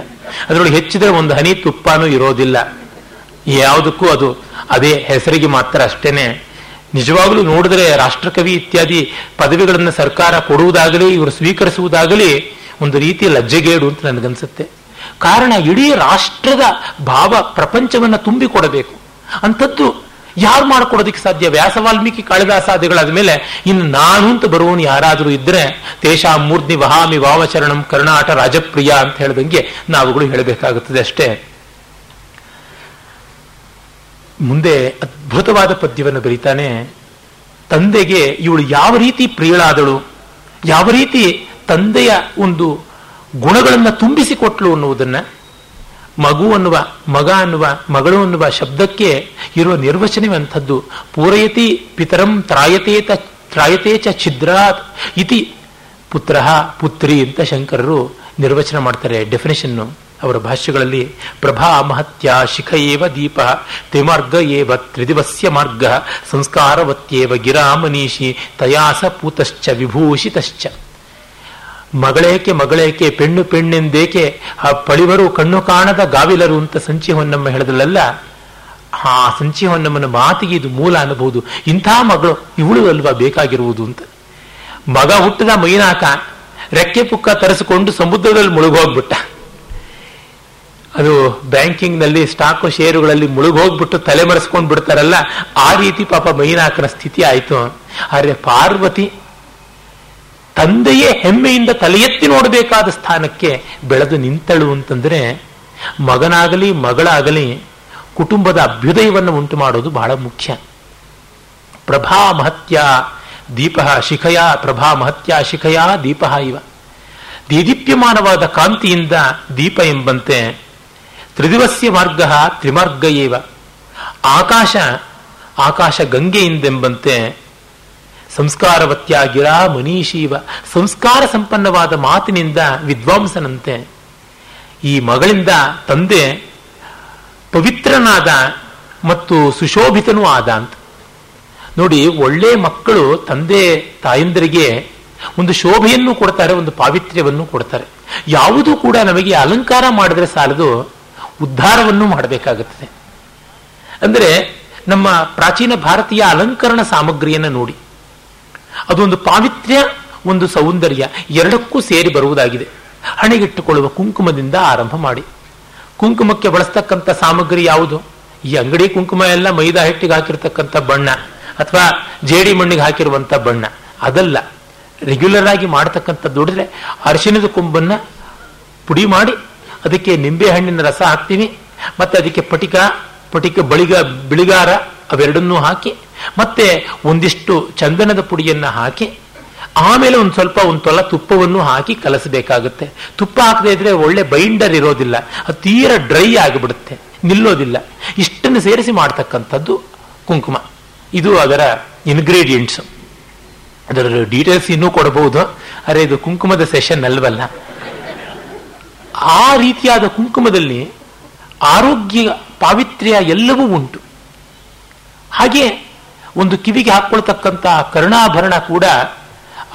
ಅದರೊಳಗೆ ಹೆಚ್ಚಿದ್ರೆ ಒಂದು ಹನಿ ತುಪ್ಪನೂ ಇರೋದಿಲ್ಲ. ಯಾವುದಕ್ಕೂ ಅದು ಅದೇ ಹೆಸರಿಗೆ ಮಾತ್ರ ಅಷ್ಟೇನೆ. ನಿಜವಾಗ್ಲೂ ನೋಡಿದ್ರೆ ರಾಷ್ಟ್ರಕವಿ ಇತ್ಯಾದಿ ಪದವಿಗಳನ್ನು ಸರ್ಕಾರ ಕೊಡುವುದಾಗಲಿ, ಇವರು ಸ್ವೀಕರಿಸುವುದಾಗಲಿ ಒಂದು ರೀತಿ ಲಜ್ಜೆಗೇಡು ಅಂತ ನನಗನ್ಸುತ್ತೆ. ಕಾರಣ ಇಡೀ ರಾಷ್ಟ್ರದ ಭಾವ ಪ್ರಪಂಚವನ್ನು ತುಂಬಿಕೊಡಬೇಕು ಅಂಥದ್ದು ಯಾರು ಮಾಡ್ಕೊಡೋದಕ್ಕೆ ಸಾಧ್ಯ? ವ್ಯಾಸ ವಾಲ್ಮೀಕಿ ಕಾಳಿದಾಸಾದಿಗಳಾದ ಮೇಲೆ ಇನ್ನು ನಾನು ಅಂತ ಬರುವವನು ಯಾರಾದರೂ ಇದ್ರೆ ತೇಷಾ ಮೂರ್ಧಿ ವಹಾಮಿ ವಾಮಚರಣಂ ಕರ್ಣಾಟ ರಾಜಪ್ರಿಯ ಅಂತ ಹೇಳಿದಂಗೆ ನಾವುಗಳು ಹೇಳಬೇಕಾಗುತ್ತದೆ ಅಷ್ಟೇ. ಮುಂದೆ ಅದ್ಭುತವಾದ ಪದ್ಯವನ್ನು ಬರೀತಾನೆ. ತಂದೆಗೆ ಇವಳು ಯಾವ ರೀತಿ ಪ್ರಿಯಳಾದಳು, ಯಾವ ರೀತಿ ತಂದೆಯ ಒಂದು ಗುಣಗಳನ್ನು ತುಂಬಿಸಿಕೊಟ್ಲು ಅನ್ನುವುದನ್ನು, ಮಗು ಅನ್ನುವ ಮಗ ಅನ್ನುವ ಮಗಳು ಅನ್ನುವ ಶಬ್ದಕ್ಕೆ ಇರುವ ನಿರ್ವಚನವಂಥದ್ದು. ಪೂರಯತಿ ಪಿತರಂ ತ್ರಾಯತೇತ ತ್ರಾಯತೇಚ ಛಿದ್ರಾತ್ ಇತಿ ಪುತ್ರ ಪುತ್ರಿ ಅಂತ ಶಂಕರರು ನಿರ್ವಚನ ಮಾಡ್ತಾರೆ ಡೆಫಿನೇಷನ್ನು ಅವರ ಭಾಷ್ಯಗಳಲ್ಲಿ. ಪ್ರಭಾ ಮಹತ್ಯ ಶಿಖಯೇವ ದೀಪ ತ್ರಿಮಾರ್ಗ ಏವ ತ್ರಿದಿವಸ್ಯ ಮಾರ್ಗ ಸಂಸ್ಕಾರವತ್ಯೇವ ಗಿರಾ ಮನೀಷಿ ತಯಾಸ ಪೂತಶ್ಚ ವಿಭೂಷಿತಶ್ಚ. ಮಗಳೇಕೆ ಮಗಳೇಕೆ ಪೆಣ್ಣು ಪೆಣ್ಣೆಂದೇಕೆ ಆ ಪಳಿವರು ಕಣ್ಣು ಕಾಣದ ಗಾವಿಲರು ಅಂತ ಸಂಚಿ ಹೊನ್ನಮ್ಮ ಹೇಳಿದಳಲ್ಲ, ಆ ಸಂಚಿ ಹೊನ್ನಮ್ಮನ ಮಾತಿಗೆ ಇದು ಮೂಲ ಅನ್ನಬಹುದು. ಇಂಥ ಮಗಳು ಇವಳು ಅಲ್ವಾ ಬೇಕಾಗಿರುವುದು ಅಂತ. ಮಗ ಹುಟ್ಟಿದ ಮೈನಾಕ ರೆಕ್ಕೆ ಪುಕ್ಕ ತರಿಸಿಕೊಂಡು ಸಮುದ್ರದಲ್ಲಿ ಮುಳುಗೋಗ್ಬಿಟ್ಟ, ಅದು ಬ್ಯಾಂಕಿಂಗ್ನಲ್ಲಿ ಸ್ಟಾಕು ಷೇರುಗಳಲ್ಲಿ ಮುಳುಗೋಗ್ಬಿಟ್ಟು ತಲೆ ಮರೆಸ್ಕೊಂಡು ಬಿಡ್ತಾರಲ್ಲ, ಆ ರೀತಿ ಪಾಪ ಮೈನಾಕನ ಸ್ಥಿತಿ ಆಯಿತು. ಆದರೆ ಪಾರ್ವತಿ ತಂದೆಯೇ ಹೆಮ್ಮೆಯಿಂದ ತಲೆ ಎತ್ತಿ ನೋಡಬೇಕಾದ ಸ್ಥಾನಕ್ಕೆ ಬೆಳೆದು ನಿಂತಳು ಅಂತಂದರೆ ಮಗನಾಗಲಿ ಮಗಳಾಗಲಿ ಕುಟುಂಬದ ಅಭ್ಯುದಯವನ್ನು ಉಂಟು ಮಾಡೋದು ಬಹಳ ಮುಖ್ಯ. ಪ್ರಭಾ ಮಹತ್ಯ ದೀಪ ಶಿಖಯ ಪ್ರಭಾ ಮಹತ್ಯ ಶಿಖಯ ದೀಪ ಇವ ದೇದೀಪ್ಯಮಾನವಾದ ಕಾಂತಿಯಿಂದ ದೀಪ ಎಂಬಂತೆ. ತ್ರಿದಿವಸ್ಯ ಮಾರ್ಗ ತ್ರಿಮಾರ್ಗ ಏವ ಆಕಾಶ ಆಕಾಶ ಗಂಗೆಯಿಂದೆಂಬಂತೆ. ಸಂಸ್ಕಾರವತ್ಯ ಗಿರಾ ಮನೀಷೀವ ಸಂಸ್ಕಾರ ಸಂಪನ್ನವಾದ ಮಾತಿನಿಂದ ವಿದ್ವಾಂಸನಂತೆ. ಈ ಮಗಳಿಂದ ತಂದೆ ಪವಿತ್ರನಾದ ಮತ್ತು ಸುಶೋಭಿತನೂ ಆದ ಅಂತ ನೋಡಿ. ಒಳ್ಳೆ ಮಕ್ಕಳು ತಂದೆ ತಾಯಂದರಿಗೆ ಒಂದು ಶೋಭೆಯನ್ನು ಕೊಡ್ತಾರೆ, ಒಂದು ಪಾವಿತ್ರ್ಯವನ್ನು ಕೊಡ್ತಾರೆ. ಯಾವುದೂ ಕೂಡ ನಮಗೆ ಅಲಂಕಾರ ಮಾಡಿದ್ರೆ ಸಾಲದು, ಉದ್ಧಾರವನ್ನು ಮಾಡಬೇಕಾಗುತ್ತದೆ. ಅಂದರೆ ನಮ್ಮ ಪ್ರಾಚೀನ ಭಾರತೀಯ ಅಲಂಕರಣ ಸಾಮಗ್ರಿಯನ್ನು ನೋಡಿ, ಅದೊಂದು ಪಾವಿತ್ರ್ಯ ಒಂದು ಸೌಂದರ್ಯ ಎರಡಕ್ಕೂ ಸೇರಿ ಬರುವುದಾಗಿದೆ. ಹಣೆಗಿಟ್ಟುಕೊಳ್ಳುವ ಕುಂಕುಮದಿಂದ ಆರಂಭ ಮಾಡಿ, ಕುಂಕುಮಕ್ಕೆ ಬಳಸ್ತಕ್ಕಂಥ ಸಾಮಗ್ರಿ ಯಾವುದು? ಈ ಅಂಗಡಿ ಕುಂಕುಮ ಎಲ್ಲ ಮೈದಾ ಹಿಟ್ಟಿಗೆ ಹಾಕಿರ್ತಕ್ಕಂಥ ಬಣ್ಣ ಅಥವಾ ಜೇಡಿ ಮಣ್ಣಿಗೆ ಹಾಕಿರುವಂಥ ಬಣ್ಣ ಅದಲ್ಲ. ರೆಗ್ಯುಲರ್ ಆಗಿ ಮಾಡತಕ್ಕಂಥದ್ದು ನೋಡಿದ್ರೆ ಅರಿಶಿನದ ಕೊಂಬನ್ನು ಪುಡಿ ಮಾಡಿ ಅದಕ್ಕೆ ನಿಂಬೆ ಹಣ್ಣಿನ ರಸ ಹಾಕ್ತೀವಿ, ಮತ್ತೆ ಅದಕ್ಕೆ ಪಟಿಕ ಪಟಿಕ ಬಳಿಗ ಬಿಳಿಗಾರ ಅವೆರಡನ್ನೂ ಹಾಕಿ, ಮತ್ತೆ ಒಂದಿಷ್ಟು ಚಂದನದ ಪುಡಿಯನ್ನು ಹಾಕಿ, ಆಮೇಲೆ ಒಂದು ಸ್ವಲ್ಪ ಒಂದು ತೊಲ ತುಪ್ಪವನ್ನು ಹಾಕಿ ಕಲಸಬೇಕಾಗುತ್ತೆ. ತುಪ್ಪ ಹಾಕದೇ ಇದ್ರೆ ಒಳ್ಳೆ ಬೈಂಡರ್ ಇರೋದಿಲ್ಲ, ಅದು ತೀರ ಡ್ರೈ ಆಗಿಬಿಡುತ್ತೆ, ನಿಲ್ಲೋದಿಲ್ಲ. ಇಷ್ಟನ್ನು ಸೇರಿಸಿ ಮಾಡ್ತಕ್ಕಂಥದ್ದು ಕುಂಕುಮ. ಇದು ಅದರ ಇನ್ಗ್ರೀಡಿಯೆಂಟ್ಸ್. ಅದರ ಡೀಟೇಲ್ಸ್ ಇನ್ನೂ ಕೊಡಬಹುದು, ಅರೆ ಇದು ಕುಂಕುಮದ ಸೆಷನ್ ಅಲ್ವಲ್ಲ. ಆ ರೀತಿಯಾದ ಕುಂಕುಮದಲ್ಲಿ ಆರೋಗ್ಯ ಪಾವಿತ್ರ್ಯ ಎಲ್ಲವೂ ಉಂಟು. ಹಾಗೆ ಒಂದು ಕಿವಿಗೆ ಹಾಕೊಳ್ತಕ್ಕಂಥ ಕರ್ಣಾಭರಣ ಕೂಡ,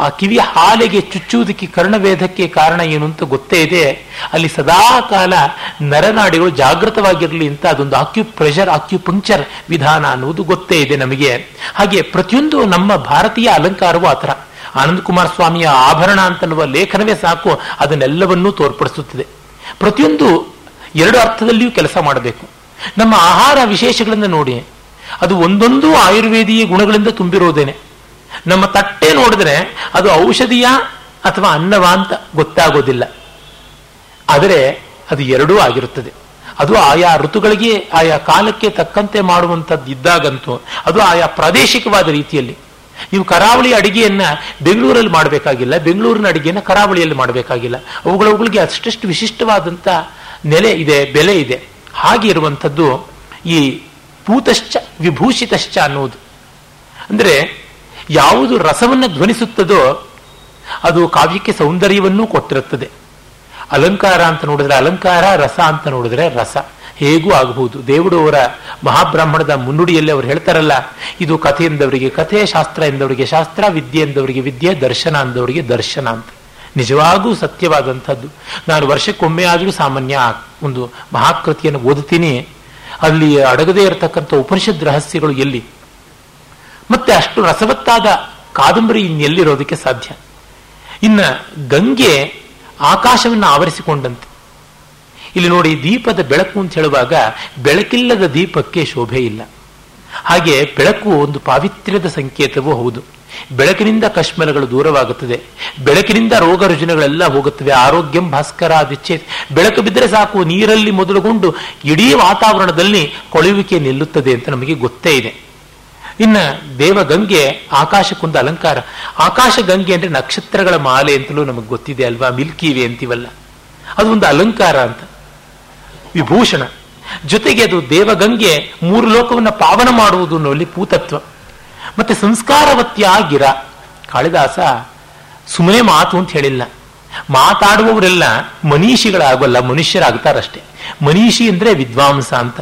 ಆ ಕಿವಿಯ ಹಾಲೆಗೆ ಚುಚ್ಚುವುದಕ್ಕೆ ಕರ್ಣವೇಧಕ್ಕೆ ಕಾರಣ ಏನು ಅಂತ ಗೊತ್ತೇ ಇದೆ. ಅಲ್ಲಿ ಸದಾ ಕಾಲ ನರನಾಡಿಗಳು ಜಾಗೃತವಾಗಿರಲಿ ಅಂತ ಅದೊಂದು ಆಕ್ಯು ಪ್ರೆಷರ್ ಆಕ್ಯು ಪಂಕ್ಚರ್ ವಿಧಾನ ಅನ್ನುವುದು ಗೊತ್ತೇ ಇದೆ ನಮಗೆ. ಹಾಗೆ ಪ್ರತಿಯೊಂದು ನಮ್ಮ ಭಾರತೀಯ ಅಲಂಕಾರವೂ ಆ ಥರ. ಆನಂದಕುಮಾರ ಸ್ವಾಮಿಯ ಆಭರಣ ಅಂತನ್ನುವ ಲೇಖನವೇ ಸಾಕು ಅದನ್ನೆಲ್ಲವನ್ನೂ ತೋರ್ಪಡಿಸುತ್ತದೆ. ಪ್ರತಿಯೊಂದು ಎರಡು ಅರ್ಥದಲ್ಲಿಯೂ ಕೆಲಸ ಮಾಡಬೇಕು. ನಮ್ಮ ಆಹಾರ ವಿಶೇಷಗಳನ್ನು ನೋಡಿ, ಅದು ಒಂದೊಂದು ಆಯುರ್ವೇದೀಯ ಗುಣಗಳಿಂದ ತುಂಬಿರೋದೇನೆ. ನಮ್ಮ ತಟ್ಟೆ ನೋಡಿದ್ರೆ ಅದು ಔಷಧಿಯ ಅಥವಾ ಅನ್ನವ ಅಂತ ಗೊತ್ತಾಗೋದಿಲ್ಲ, ಆದರೆ ಅದು ಎರಡೂ ಆಗಿರುತ್ತದೆ. ಅದು ಆಯಾ ಋತುಗಳಿಗೆ ಆಯಾ ಕಾಲಕ್ಕೆ ತಕ್ಕಂತೆ ಮಾಡುವಂಥದ್ದು ಇದ್ದಾಗಂತೂ ಅದು ಆಯಾ ಪ್ರಾದೇಶಿಕವಾದ ರೀತಿಯಲ್ಲಿ. ನೀವು ಕರಾವಳಿ ಅಡಿಗೆಯನ್ನು ಬೆಂಗಳೂರಲ್ಲಿ ಮಾಡಬೇಕಾಗಿಲ್ಲ, ಬೆಂಗಳೂರಿನ ಅಡಿಗೆಯನ್ನು ಕರಾವಳಿಯಲ್ಲಿ ಮಾಡಬೇಕಾಗಿಲ್ಲ. ಅವುಗಳವುಗಳಿಗೆ ಅಷ್ಟಷ್ಟು ವಿಶಿಷ್ಟವಾದಂಥ ನೆಲೆ ಇದೆ, ಬೆಲೆ ಇದೆ. ಹಾಗೆ ಇರುವಂಥದ್ದು ಈ ಪೂತಶ್ಚ ವಿಭೂಷಿತಶ್ಚ ಅನ್ನುವುದು. ಅಂದರೆ ಯಾವುದು ರಸವನ್ನು ಧ್ವನಿಸುತ್ತದೋ ಅದು ಕಾವ್ಯಕ್ಕೆ ಸೌಂದರ್ಯವನ್ನೂ ಕೊಟ್ಟಿರುತ್ತದೆ. ಅಲಂಕಾರ ಅಂತ ನೋಡಿದ್ರೆ ಅಲಂಕಾರ, ರಸ ಅಂತ ನೋಡಿದ್ರೆ ರಸ, ಹೇಗೂ ಆಗಬಹುದು. ದೇವರು ಅವರ ಮಹಾಬ್ರಾಹ್ಮಣದ ಮುನ್ನುಡಿಯಲ್ಲಿ ಅವರು ಹೇಳ್ತಾರಲ್ಲ, ಇದು ಕಥೆ ಎಂದವರಿಗೆ ಕಥೆ, ಶಾಸ್ತ್ರ ಎಂದವರಿಗೆ ಶಾಸ್ತ್ರ, ವಿದ್ಯೆ ಎಂದವರಿಗೆ ವಿದ್ಯೆ, ದರ್ಶನ ಎಂದವರಿಗೆ ದರ್ಶನ ಅಂತ. ನಿಜವಾಗೂ ಸತ್ಯವಾದಂಥದ್ದು. ನಾನು ವರ್ಷಕ್ಕೊಮ್ಮೆ ಆದರೂ ಸಾಮಾನ್ಯ ಒಂದು ಮಹಾಕೃತಿಯನ್ನು ಓದುತ್ತೀನಿ, ಅಲ್ಲಿ ಅಡಗದೇ ಇರತಕ್ಕಂಥ ಉಪನಿಷದ್ ರಹಸ್ಯಗಳು ಎಲ್ಲಿ, ಮತ್ತೆ ಅಷ್ಟು ರಸವತ್ತಾದ ಕಾದಂಬರಿ ಇನ್ನೆಲ್ಲಿರೋದಕ್ಕೆ ಸಾಧ್ಯ? ಇನ್ನು ಗಂಗೆ ಆಕಾಶವನ್ನು ಆವರಿಸಿಕೊಂಡಂತೆ. ಇಲ್ಲಿ ನೋಡಿ, ದೀಪದ ಬೆಳಕು ಅಂತ ಹೇಳುವಾಗ ಬೆಳಕಿಲ್ಲದ ದೀಪಕ್ಕೆ ಶೋಭೆ ಇಲ್ಲ. ಹಾಗೆ ಬೆಳಕು ಒಂದು ಪಾವಿತ್ರ್ಯದ ಸಂಕೇತವೂ ಹೌದು. ಬೆಳಕಿನಿಂದ ಕಶ್ಮಲಗಳು ದೂರವಾಗುತ್ತದೆ, ಬೆಳಕಿನಿಂದ ರೋಗ ರುಜಿನಗಳೆಲ್ಲ ಹೋಗುತ್ತವೆ. ಆರೋಗ್ಯಂ ಭಾಸ್ಕರ ವಿಚ್ಛೇದ. ಬೆಳಕು ಬಿದ್ದರೆ ಸಾಕು, ನೀರಲ್ಲಿ ಮೊದಲುಗೊಂಡು ಇಡೀ ವಾತಾವರಣದಲ್ಲಿ ಕೊಳೆಯುವಿಕೆ ನಿಲ್ಲುತ್ತದೆ ಅಂತ ನಮಗೆ ಗೊತ್ತೇ ಇದೆ. ಇನ್ನು ದೇವಗಂಗೆ ಆಕಾಶಕ್ಕೊಂದು ಅಲಂಕಾರ. ಆಕಾಶ ಗಂಗೆ ಅಂದರೆ ನಕ್ಷತ್ರಗಳ ಮಾಲೆ ಅಂತಲೂ ನಮಗೆ ಗೊತ್ತಿದೆ ಅಲ್ವಾ, ಮಿಲ್ಕಿ ವೇ ಅಂತೀವಲ್ಲ, ಅದು ಒಂದು ಅಲಂಕಾರ ಅಂತ ವಿಭೂಷಣ. ಜೊತೆಗೆ ಅದು ದೇವಗಂಗೆ ಮೂರು ಲೋಕವನ್ನು ಪಾವನ ಮಾಡುವುದು ಅನ್ನೋಲ್ಲಿ ಭೂತತ್ವ. ಮತ್ತೆ ಸಂಸ್ಕಾರವತ್ಯ ಗಿರ. ಕಾಳಿದಾಸ ಸುಮ್ಮನೆ ಮಾತು ಅಂತ ಹೇಳಿಲ್ಲ, ಮಾತಾಡುವವರೆಲ್ಲ ಮನೀಷಿಗಳಾಗಲ್ಲ, ಮನುಷ್ಯರಾಗ್ತಾರಷ್ಟೇ. ಮನೀಷಿ ಅಂದರೆ ವಿದ್ವಾಂಸ ಅಂತ.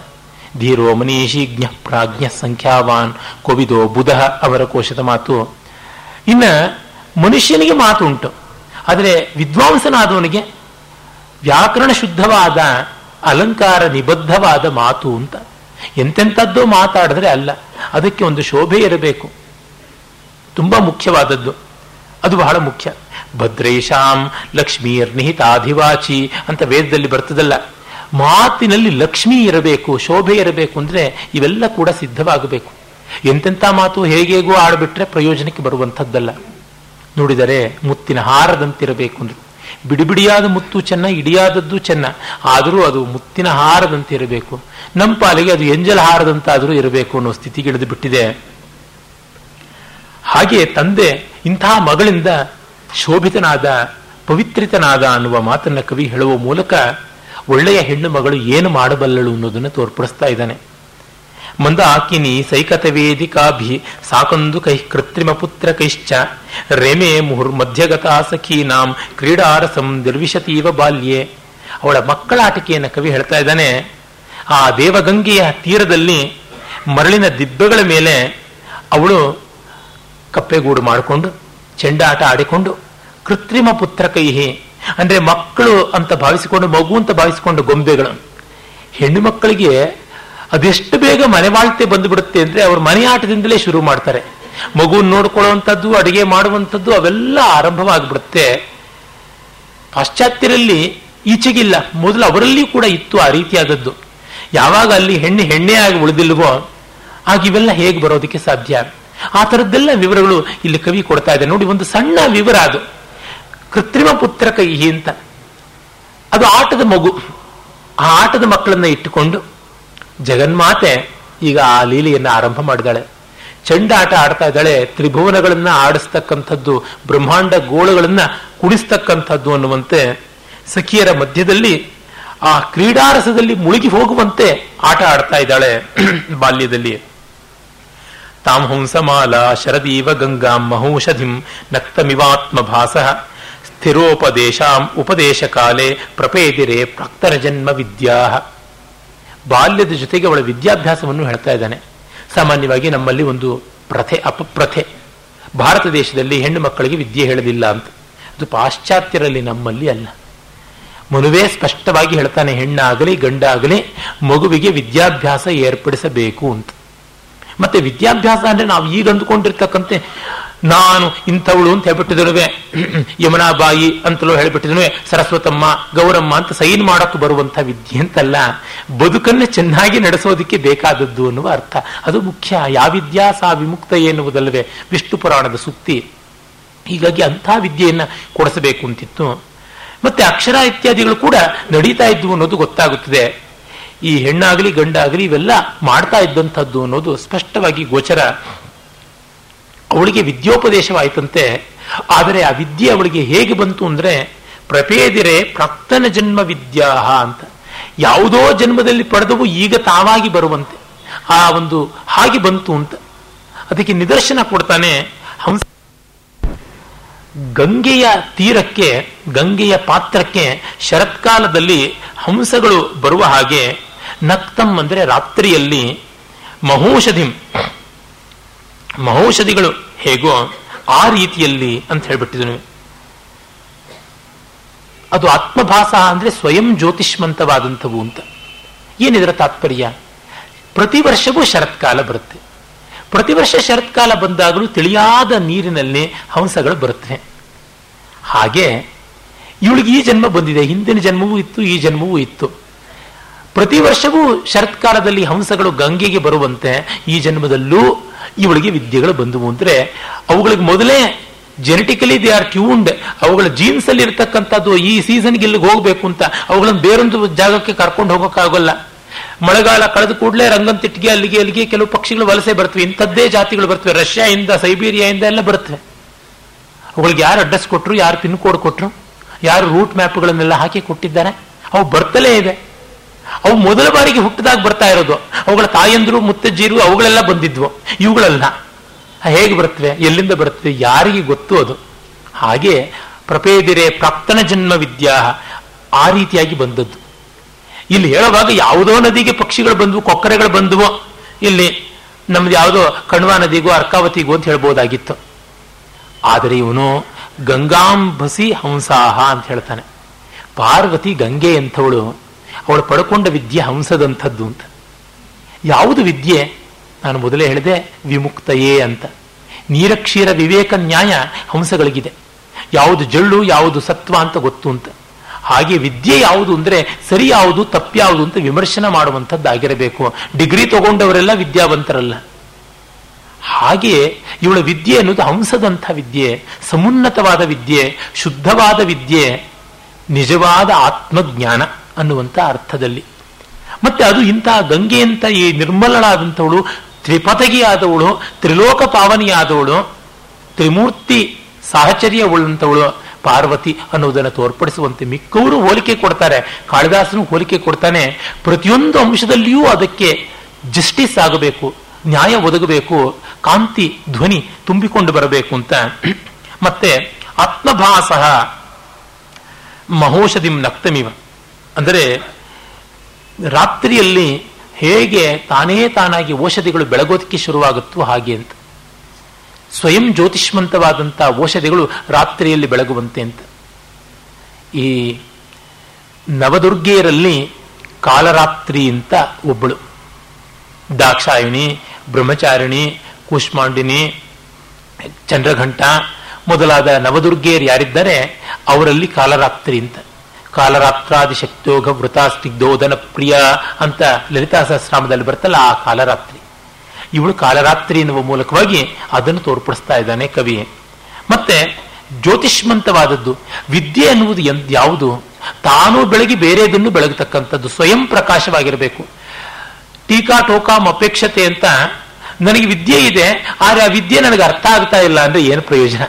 ಧೀರೋ ಮನೀಷಿಜ್ಞ ಪ್ರಾಜ್ಞ ಸಂಖ್ಯಾವಾನ್ ಕೋವಿದೋ ಬುಧ ಅವರ ಕೋಶದ ಮಾತು. ಇನ್ನು ಮನುಷ್ಯನಿಗೆ ಮಾತು ಉಂಟು, ಆದರೆ ವಿದ್ವಾಂಸನಾದವನಿಗೆ ವ್ಯಾಕರಣ ಶುದ್ಧವಾದ ಅಲಂಕಾರ ನಿಬದ್ಧವಾದ ಮಾತು ಅಂತ. ಎಂತೆಂಥದ್ದೋ ಮಾತಾಡಿದ್ರೆ ಅಲ್ಲ, ಅದಕ್ಕೆ ಒಂದು ಶೋಭೆ ಇರಬೇಕು, ತುಂಬ ಮುಖ್ಯವಾದದ್ದು, ಅದು ಬಹಳ ಮುಖ್ಯ. ಭದ್ರೇಶಾಂ ಲಕ್ಷ್ಮೀರ್ ನಿಹಿತಾಧಿವಾಚಿ ಅಂತ ವೇದದಲ್ಲಿ ಬರ್ತದಲ್ಲ. ಮಾತಿನಲ್ಲಿ ಲಕ್ಷ್ಮಿ ಇರಬೇಕು, ಶೋಭೆ ಇರಬೇಕು ಅಂದರೆ ಇವೆಲ್ಲ ಕೂಡ ಸಿದ್ಧವಾಗಬೇಕು. ಎಂತೆಂಥ ಮಾತು ಹೇಗೇಗೂ ಆಡ್ಬಿಟ್ರೆ ಪ್ರಯೋಜನಕ್ಕೆ ಬರುವಂಥದ್ದಲ್ಲ. ನೋಡಿದರೆ ಮುತ್ತಿನ ಹಾರದಂತಿರಬೇಕು ಅಂದರು. ಬಿಡಿಬಿಡಿಯಾದ ಮುತ್ತು ಚೆನ್ನ, ಇಡಿಯಾದದ್ದು ಚೆನ್ನ, ಆದರೂ ಅದು ಮುತ್ತಿನ ಹಾರದಂತೆ ಇರಬೇಕು. ನಮ್ಮ ಪಾಲಿಗೆ ಅದು ಎಂಜಲ್ ಹಾರದಂತಾದರೂ ಇರಬೇಕು ಅನ್ನೋ ಸ್ಥಿತಿಗಿಳಿದು ಬಿಟ್ಟಿದೆ. ಹಾಗೆ ತಂದೆ ಇಂತಹ ಮಗಳಿಂದ ಶೋಭಿತನಾದ, ಪವಿತ್ರಿತನಾದ ಅನ್ನುವ ಮಾತನ್ನ ಕವಿ ಹೇಳುವ ಮೂಲಕ ಒಳ್ಳೆಯ ಹೆಣ್ಣು ಮಗಳು ಏನು ಮಾಡಬಲ್ಲಳು ಅನ್ನೋದನ್ನು ತೋರ್ಪಡಿಸ್ತಾ ಇದ್ದಾನೆ. ಮಂದ ಆಕಿನಿ ಸೈಕತವೇದಿಕಾಭಿ ಸಾಕಂದು ಕೈ ಕೃತ್ರಿಮ ಪುತ್ರ ಕೈಶ್ಚ ರೇಮೆ ಮುಹುರ್ ಮಧ್ಯಗತಾ ಸಖೀನಾಂ ಕ್ರೀಡಾರಸಂ ನಿರ್ವಿಶತೀವ ಬಾಲ್ಯೆ. ಅವಳ ಮಕ್ಕಳಾಟಿಕೆಯನ್ನು ಕವಿ ಹೇಳ್ತಾ ಇದ್ದಾನೆ. ಆ ದೇವಗಂಗೆಯ ತೀರದಲ್ಲಿ ಮರಳಿನ ದಿಬ್ಬೆಗಳ ಮೇಲೆ ಅವಳು ಕಪ್ಪೆಗೂಡು ಮಾಡಿಕೊಂಡು ಚೆಂಡಾಟ ಆಡಿಕೊಂಡು ಕೃತ್ರಿಮ ಪುತ್ರ ಕೈಹಿ ಅಂದರೆ ಮಕ್ಕಳು ಅಂತ ಭಾವಿಸಿಕೊಂಡು, ಮಗು ಅಂತ ಭಾವಿಸಿಕೊಂಡು ಗೊಂಬೆಗಳು. ಹೆಣ್ಣು ಮಕ್ಕಳಿಗೆ ಅದೆಷ್ಟು ಬೇಗ ಮನೆವಾಳ್ತೆ ಬಂದುಬಿಡುತ್ತೆ ಅಂದರೆ ಅವ್ರ ಮನೆ ಆಟದಿಂದಲೇ ಶುರು ಮಾಡ್ತಾರೆ. ಮಗು ನೋಡ್ಕೊಳ್ಳುವಂಥದ್ದು, ಅಡುಗೆ ಮಾಡುವಂಥದ್ದು ಅವೆಲ್ಲ ಆರಂಭವಾಗಿಬಿಡುತ್ತೆ. ಪಾಶ್ಚಾತ್ಯರಲ್ಲಿ ಈಚೆಗಿಲ್ಲ, ಮೊದಲು ಅವರಲ್ಲಿಯೂ ಕೂಡ ಇತ್ತು ಆ ರೀತಿಯಾದದ್ದು. ಯಾವಾಗ ಅಲ್ಲಿ ಹೆಣ್ಣು ಹೆಣ್ಣೆ ಆಗಿ ಉಳಿದಿಲ್ವೋ ಆಗ ಇವೆಲ್ಲ ಹೇಗೆ ಬರೋದಕ್ಕೆ ಸಾಧ್ಯ? ಆ ಥರದ್ದೆಲ್ಲ ವಿವರಗಳು ಇಲ್ಲಿ ಕವಿ ಕೊಡ್ತಾ ಇದೆ. ನೋಡಿ, ಒಂದು ಸಣ್ಣ ವಿವರ ಅದು. ಕೃತ್ರಿಮ ಪುತ್ರ ಕೈ ಅಂತ, ಅದು ಆಟದ ಮಗು. ಆ ಆಟದ ಮಕ್ಕಳನ್ನ ಇಟ್ಟುಕೊಂಡು ಜಗನ್ಮಾತೆ ಈಗ ಆ ಲೀಲೆಯನ್ನು ಆರಂಭ ಮಾಡಿದಾಳೆ. ಚಂಡಾಟ ಆಡ್ತಾ ಇದ್ದಾಳೆ, ತ್ರಿಭುವನಗಳನ್ನು ಆಡಿಸ್ತಕ್ಕಂಥದ್ದು, ಬ್ರಹ್ಮಾಂಡ ಗೋಳಗಳನ್ನು ಕುಡಿಸ್ತಕ್ಕಂಥದ್ದು ಅನ್ನುವಂತೆ ಸಖಿಯರ ಮಧ್ಯದಲ್ಲಿ ಆ ಕ್ರೀಡಾರಸದಲ್ಲಿ ಮುಳುಗಿ ಹೋಗುವಂತೆ ಆಟ ಆಡ್ತಾ ಇದ್ದಾಳೆ ಬಾಲ್ಯದಲ್ಲಿ. ತಾಂ ಹಂಸಮಾಲ ಶರದೀವ ಗಂಗಾಂ ಮಹೌಷಧಿಂ ನಕ್ತಮಿವಾತ್ಮ ಭಾಸಃ ಸ್ಥಿರೋಪದೇಶಾಂ ಉಪದೇಶ ಕಾಲೇ ಪ್ರಪೇದಿರೆ ಪ್ರಾಕ್ತರ ಜನ್ಮ ವಿದ್ಯಾ. ಬಾಲ್ಯದ ಜೊತೆಗೆ ಅವಳ ವಿದ್ಯಾಭ್ಯಾಸವನ್ನು ಹೇಳ್ತಾ ಇದ್ದಾನೆ. ಸಾಮಾನ್ಯವಾಗಿ ನಮ್ಮಲ್ಲಿ ಒಂದು ಪ್ರಥೆ, ಅಪಪ್ರಥೆ, ಭಾರತ ದೇಶದಲ್ಲಿ ಹೆಣ್ಣು ಮಕ್ಕಳಿಗೆ ವಿದ್ಯೆ ಹೇಳಲಿಲ್ಲ ಅಂತ. ಅದು ಪಾಶ್ಚಾತ್ಯರಲ್ಲಿ, ನಮ್ಮಲ್ಲಿ ಅಲ್ಲ. ಮನುವೇ ಸ್ಪಷ್ಟವಾಗಿ ಹೇಳ್ತಾನೆ, ಹೆಣ್ಣಾಗಲಿ ಗಂಡಾಗಲಿ ಮಗುವಿಗೆ ವಿದ್ಯಾಭ್ಯಾಸ ಏರ್ಪಡಿಸಬೇಕು ಅಂತ. ಮತ್ತೆ ವಿದ್ಯಾಭ್ಯಾಸ ಅಂದರೆ ನಾವು ಈಗ ಅಂದುಕೊಂಡಿರ್ತಕ್ಕಂತೆ ನಾನು ಇಂಥವಳು ಅಂತ ಹೇಳ್ಬಿಟ್ಟಿದನುವೆ, ಯಮುನಾಬಾಯಿ ಅಂತಲೂ ಹೇಳ್ಬಿಟ್ಟಿದನುವೆ, ಸರಸ್ವತಮ್ಮ ಗೌರಮ್ಮ ಅಂತ ಸೈನ್ ಮಾಡೋಕ್ಕೆ ಬರುವಂಥ ವಿದ್ಯೆ ಅಂತಲ್ಲ. ಬದುಕನ್ನು ಚೆನ್ನಾಗಿ ನಡೆಸೋದಕ್ಕೆ ಬೇಕಾದದ್ದು ಅನ್ನುವ ಅರ್ಥ. ಅದು ಮುಖ್ಯ. ಯಾವಿದ್ಯಾ ಸಾ ವಿಮುಕ್ತ ಎನ್ನುವುದಲ್ಲವೇ ವಿಷ್ಣು ಪುರಾಣದ ಸುಕ್ತಿ. ಹೀಗಾಗಿ ಅಂಥ ವಿದ್ಯೆಯನ್ನು ಕೊಡಿಸಬೇಕು ಅಂತಿತ್ತು. ಮತ್ತೆ ಅಕ್ಷರ ಇತ್ಯಾದಿಗಳು ಕೂಡ ನಡೀತಾ ಇದ್ವು ಅನ್ನೋದು ಗೊತ್ತಾಗುತ್ತದೆ. ಈ ಹೆಣ್ಣಾಗಲಿ ಗಂಡಾಗಲಿ ಇವೆಲ್ಲ ಮಾಡ್ತಾ ಇದ್ದಂಥದ್ದು ಅನ್ನೋದು ಸ್ಪಷ್ಟವಾಗಿ ಗೋಚರ. ಅವಳಿಗೆ ವಿದ್ಯೋಪದೇಶವಾಯಿತಂತೆ. ಆದರೆ ಆ ವಿದ್ಯೆ ಅವಳಿಗೆ ಹೇಗೆ ಬಂತು ಅಂದರೆ, ಪ್ರಪೇದಿರೆ ಪ್ರಾಕ್ತನ ಜನ್ಮ ವಿದ್ಯಾ ಅಂತ, ಯಾವುದೋ ಜನ್ಮದಲ್ಲಿ ಪಡೆದವು ಈಗ ತಾವಾಗಿ ಬರುವಂತೆ, ಆ ಒಂದು ಹಾಗೆ ಬಂತು ಅಂತ. ಅದಕ್ಕೆ ನಿದರ್ಶನ ಕೊಡ್ತಾನೆ ಹಂಸ. ಗಂಗೆಯ ತೀರಕ್ಕೆ, ಗಂಗೆಯ ಪಾತ್ರಕ್ಕೆ ಶರತ್ಕಾಲದಲ್ಲಿ ಹಂಸಗಳು ಬರುವ ಹಾಗೆ, ನಕ್ತಂ ಅಂದರೆ ರಾತ್ರಿಯಲ್ಲಿ, ಮಹೌಷಧಿಂ ಮಹೌಷಧಿಗಳು ಹೇಗೋ ಆ ರೀತಿಯಲ್ಲಿ ಅಂತ ಹೇಳ್ಬಿಟ್ಟಿದನು. ಅದು ಆತ್ಮಭಾಸ ಅಂದರೆ ಸ್ವಯಂ ಜ್ಯೋತಿಷ್ಮಂತವಾದಂಥವು ಅಂತ. ಏನಿದರ ತಾತ್ಪರ್ಯ? ಪ್ರತಿ ವರ್ಷವೂ ಶರತ್ಕಾಲ ಬರುತ್ತೆ. ಪ್ರತಿ ವರ್ಷ ಶರತ್ಕಾಲ ಬಂದಾಗಲೂ ತಿಳಿಯಾದ ನೀರಿನಲ್ಲಿ ಹಂಸಗಳು ಬರುತ್ತೆ. ಹಾಗೆ ಇವಳಿಗೆ ಈ ಜನ್ಮ ಬಂದಿದೆ, ಹಿಂದಿನ ಜನ್ಮವೂ ಇತ್ತು, ಈ ಜನ್ಮವೂ ಇತ್ತು. ಪ್ರತಿ ವರ್ಷವೂ ಶರತ್ಕಾಲದಲ್ಲಿ ಹಂಸಗಳು ಗಂಗೆಗೆ ಬರುವಂತೆ ಈ ಜನ್ಮದಲ್ಲೂ ಇವಳಿಗೆ ವಿದ್ಯೆಗಳು ಬಂದವು ಅಂದರೆ, ಅವುಗಳಿಗೆ ಮೊದಲೇ ಜೆನೆಟಿಕಲಿ ದೇ ಆರ್ ಟ್ಯೂನ್ಡ್. ಅವುಗಳ ಜೀನ್ಸ್ ಅಲ್ಲಿ ಇರತಕ್ಕಂಥದ್ದು ಈ ಸೀಸನ್ಗೆ ಇಲ್ಲಿಗೆ ಹೋಗಬೇಕು ಅಂತ ಅವುಗಳನ್ನು ಬೇರೊಂದು ಜಾಗಕ್ಕೆ ಕರ್ಕೊಂಡು ಹೋಗೋಕ್ಕಾಗಲ್ಲ. ಮಳೆಗಾಲ ಕಳೆದ ಕೂಡಲೇ ರಂಗಂತಿಟ್ಟಿಗೆ ಅಲ್ಲಿಗೆ ಅಲ್ಲಿಗೆ ಕೆಲವು ಪಕ್ಷಿಗಳು ವಲಸೆ ಬರ್ತವೆ, ಇಂಥದ್ದೇ ಜಾತಿಗಳು ಬರ್ತವೆ, ರಷ್ಯಾದಿಂದ ಸೈಬೀರಿಯಾದಿಂದ ಎಲ್ಲ ಬರ್ತವೆ. ಅವುಗಳಿಗೆ ಯಾರು ಅಡ್ರೆಸ್ ಕೊಟ್ಟರು, ಯಾರು ಪಿನ್ ಕೋಡ್ ಕೊಟ್ಟರು, ಯಾರು ರೂಟ್ ಮ್ಯಾಪ್ಗಳನ್ನೆಲ್ಲ ಹಾಕಿ ಕೊಟ್ಟಿದ್ದಾರೆ, ಅವು ಬರ್ತಲೇ ಇದೆ. ಅವು ಮೊದಲ ಬಾರಿಗೆ ಹುಟ್ಟಿದಾಗ ಬರ್ತಾ ಇರೋದು, ಅವುಗಳ ತಾಯಂದ್ರು ಮುತ್ತಜ್ಜಿರು ಅವುಗಳೆಲ್ಲ ಬಂದಿದ್ವು, ಇವುಗಳೆಲ್ಲ ಹೇಗೆ ಬರ್ತವೆ, ಎಲ್ಲಿಂದ ಬರ್ತವೆ, ಯಾರಿಗೆ ಗೊತ್ತು ಅದು. ಹಾಗೆ ಪ್ರಪೇದಿರೆ ಪ್ರಾಕ್ತನ ಜನ್ಮ ವಿದ್ಯಾ, ಆ ರೀತಿಯಾಗಿ ಬಂದದ್ದು. ಇಲ್ಲಿ ಹೇಳುವಾಗ ಯಾವುದೋ ನದಿಗೆ ಪಕ್ಷಿಗಳು ಬಂದವು, ಕೊಕ್ಕರೆಗಳು ಬಂದವು, ಇಲ್ಲಿ ನಮ್ದು ಯಾವುದೋ ಕಣ್ವಾ ನದಿಗೂ ಅರ್ಕಾವತಿಗೂ ಅಂತ ಹೇಳ್ಬೋದಾಗಿತ್ತು. ಆದರೆ ಇವನು ಗಂಗಾಂಬಸಿ ಹಂಸಾಹ ಅಂತ ಹೇಳ್ತಾನೆ. ಪಾರ್ವತಿ ಗಂಗೆ ಅಂಥವಳು, ಅವಳು ಪಡ್ಕೊಂಡ ವಿದ್ಯೆ ಹಂಸದಂಥದ್ದು ಅಂತ. ಯಾವುದು ವಿದ್ಯೆ? ನಾನು ಮೊದಲೇ ಹೇಳಿದೆ ವಿಮುಕ್ತಯೇ ಅಂತ. ನೀರಕ್ಷೀರ ವಿವೇಕ ನ್ಯಾಯ ಹಂಸಗಳಿಗಿದೆ, ಯಾವುದು ಜಳ್ಳು ಯಾವುದು ಸತ್ವ ಅಂತ ಗೊತ್ತು ಅಂತ. ಹಾಗೆ ವಿದ್ಯೆ ಯಾವುದು ಅಂದರೆ ಸರಿ ಯಾವುದು ತಪ್ಪ್ಯಾವುದು ಅಂತ ವಿಮರ್ಶನ ಮಾಡುವಂಥದ್ದಾಗಿರಬೇಕು. ಡಿಗ್ರಿ ತಗೊಂಡವರೆಲ್ಲ ವಿದ್ಯಾವಂತರಲ್ಲ. ಹಾಗೆಯೇ ಇವಳ ವಿದ್ಯೆ ಅನ್ನೋದು ಹಂಸದಂಥ ವಿದ್ಯೆ, ಸಮುನ್ನತವಾದ ವಿದ್ಯೆ, ಶುದ್ಧವಾದ ವಿದ್ಯೆ, ನಿಜವಾದ ಆತ್ಮಜ್ಞಾನ ಅನ್ನುವಂಥ ಅರ್ಥದಲ್ಲಿ. ಮತ್ತೆ ಅದು ಇಂತಹ ಗಂಗೆ ಅಂತ ಈ ನಿರ್ಮಲಳಾದಂಥವಳು, ತ್ರಿಪತಗಿಯಾದವಳು, ತ್ರಿಲೋಕ ಪಾವನಿಯಾದವಳು, ತ್ರಿಮೂರ್ತಿ ಸಾಹಚರ್ಯವುಳ್ಳಂಥವಳು ಪಾರ್ವತಿ ಅನ್ನೋದನ್ನು ತೋರ್ಪಡಿಸುವಂತೆ ಮಿಕ್ಕವರು ಹೋಲಿಕೆ ಕೊಡ್ತಾರೆ. ಕಾಳಿದಾಸನು ಹೋಲಿಕೆ ಕೊಡ್ತಾನೆ, ಪ್ರತಿಯೊಂದು ಅಂಶದಲ್ಲಿಯೂ ಅದಕ್ಕೆ ಜಸ್ಟಿಸ್ ಆಗಬೇಕು, ನ್ಯಾಯ ಒದಗಬೇಕು, ಕಾಂತಿ ಧ್ವನಿ ತುಂಬಿಕೊಂಡು ಬರಬೇಕು ಅಂತ. ಮತ್ತೆ ಆತ್ಮಭಾಸ ಮಹೋಷಧಿಂ ನಕ್ತಮಿವ ಅಂದರೆ ರಾತ್ರಿಯಲ್ಲಿ ಹೇಗೆ ತಾನೇ ತಾನಾಗಿ ಔಷಧಿಗಳು ಬೆಳಗೋದಕ್ಕೆ ಶುರುವಾಗುತ್ತೋ ಹಾಗೆ ಅಂತ. ಸ್ವಯಂ ಜ್ಯೋತಿಷ್ಮಂತವಾದಂಥ ಔಷಧಿಗಳು ರಾತ್ರಿಯಲ್ಲಿ ಬೆಳಗುವಂತೆ ಅಂತ. ಈ ನವದುರ್ಗೆಯರಲ್ಲಿ ಕಾಲರಾತ್ರಿ ಅಂತ ಒಬ್ಬಳು, ದಾಕ್ಷಾಯಿಣಿ, ಬ್ರಹ್ಮಚಾರಿಣಿ, ಕೂಷ್ಮಾಂಡಿನಿ, ಚಂದ್ರಘಂಟ ಮೊದಲಾದ ನವದುರ್ಗೆಯರು ಯಾರಿದ್ದಾರೆ ಅವರಲ್ಲಿ ಕಾಲರಾತ್ರಿ ಅಂತ. ಕಾಲರಾತ್ರಾದಿಶಕ್ತೋಘ ವೃತಾ ಸ್ನಿಗ್ಧೋದನ ಪ್ರಿಯ ಅಂತ ಲಲಿತಾ ಸಹಸ್ರನಾಮದಲ್ಲಿ ಬರ್ತಲ್ಲ ಆ ಕಾಲರಾತ್ರಿ, ಇವಳು ಕಾಲರಾತ್ರಿ ಎನ್ನುವ ಮೂಲಕವಾಗಿ ಅದನ್ನು ತೋರ್ಪಡಿಸ್ತಾ ಇದ್ದಾನೆ ಕವಿ. ಮತ್ತೆ ಜ್ಯೋತಿಷ್ಮಂತವಾದದ್ದು ವಿದ್ಯೆ ಎನ್ನುವುದು ಯಾವುದು? ತಾನು ಬೆಳಗಿ ಬೇರೆದನ್ನು ಬೆಳಗತಕ್ಕಂಥದ್ದು, ಸ್ವಯಂ ಪ್ರಕಾಶವಾಗಿರಬೇಕು. ಟೀಕಾ ಟೋಕಾಂ ಅಪೇಕ್ಷತೆ ಅಂತ ನನಗೆ ವಿದ್ಯೆ ಇದೆ, ಆದರೆ ಆ ವಿದ್ಯೆ ನನಗೆ ಅರ್ಥ ಆಗ್ತಾ ಇಲ್ಲ ಅಂದರೆ ಏನು ಪ್ರಯೋಜನ?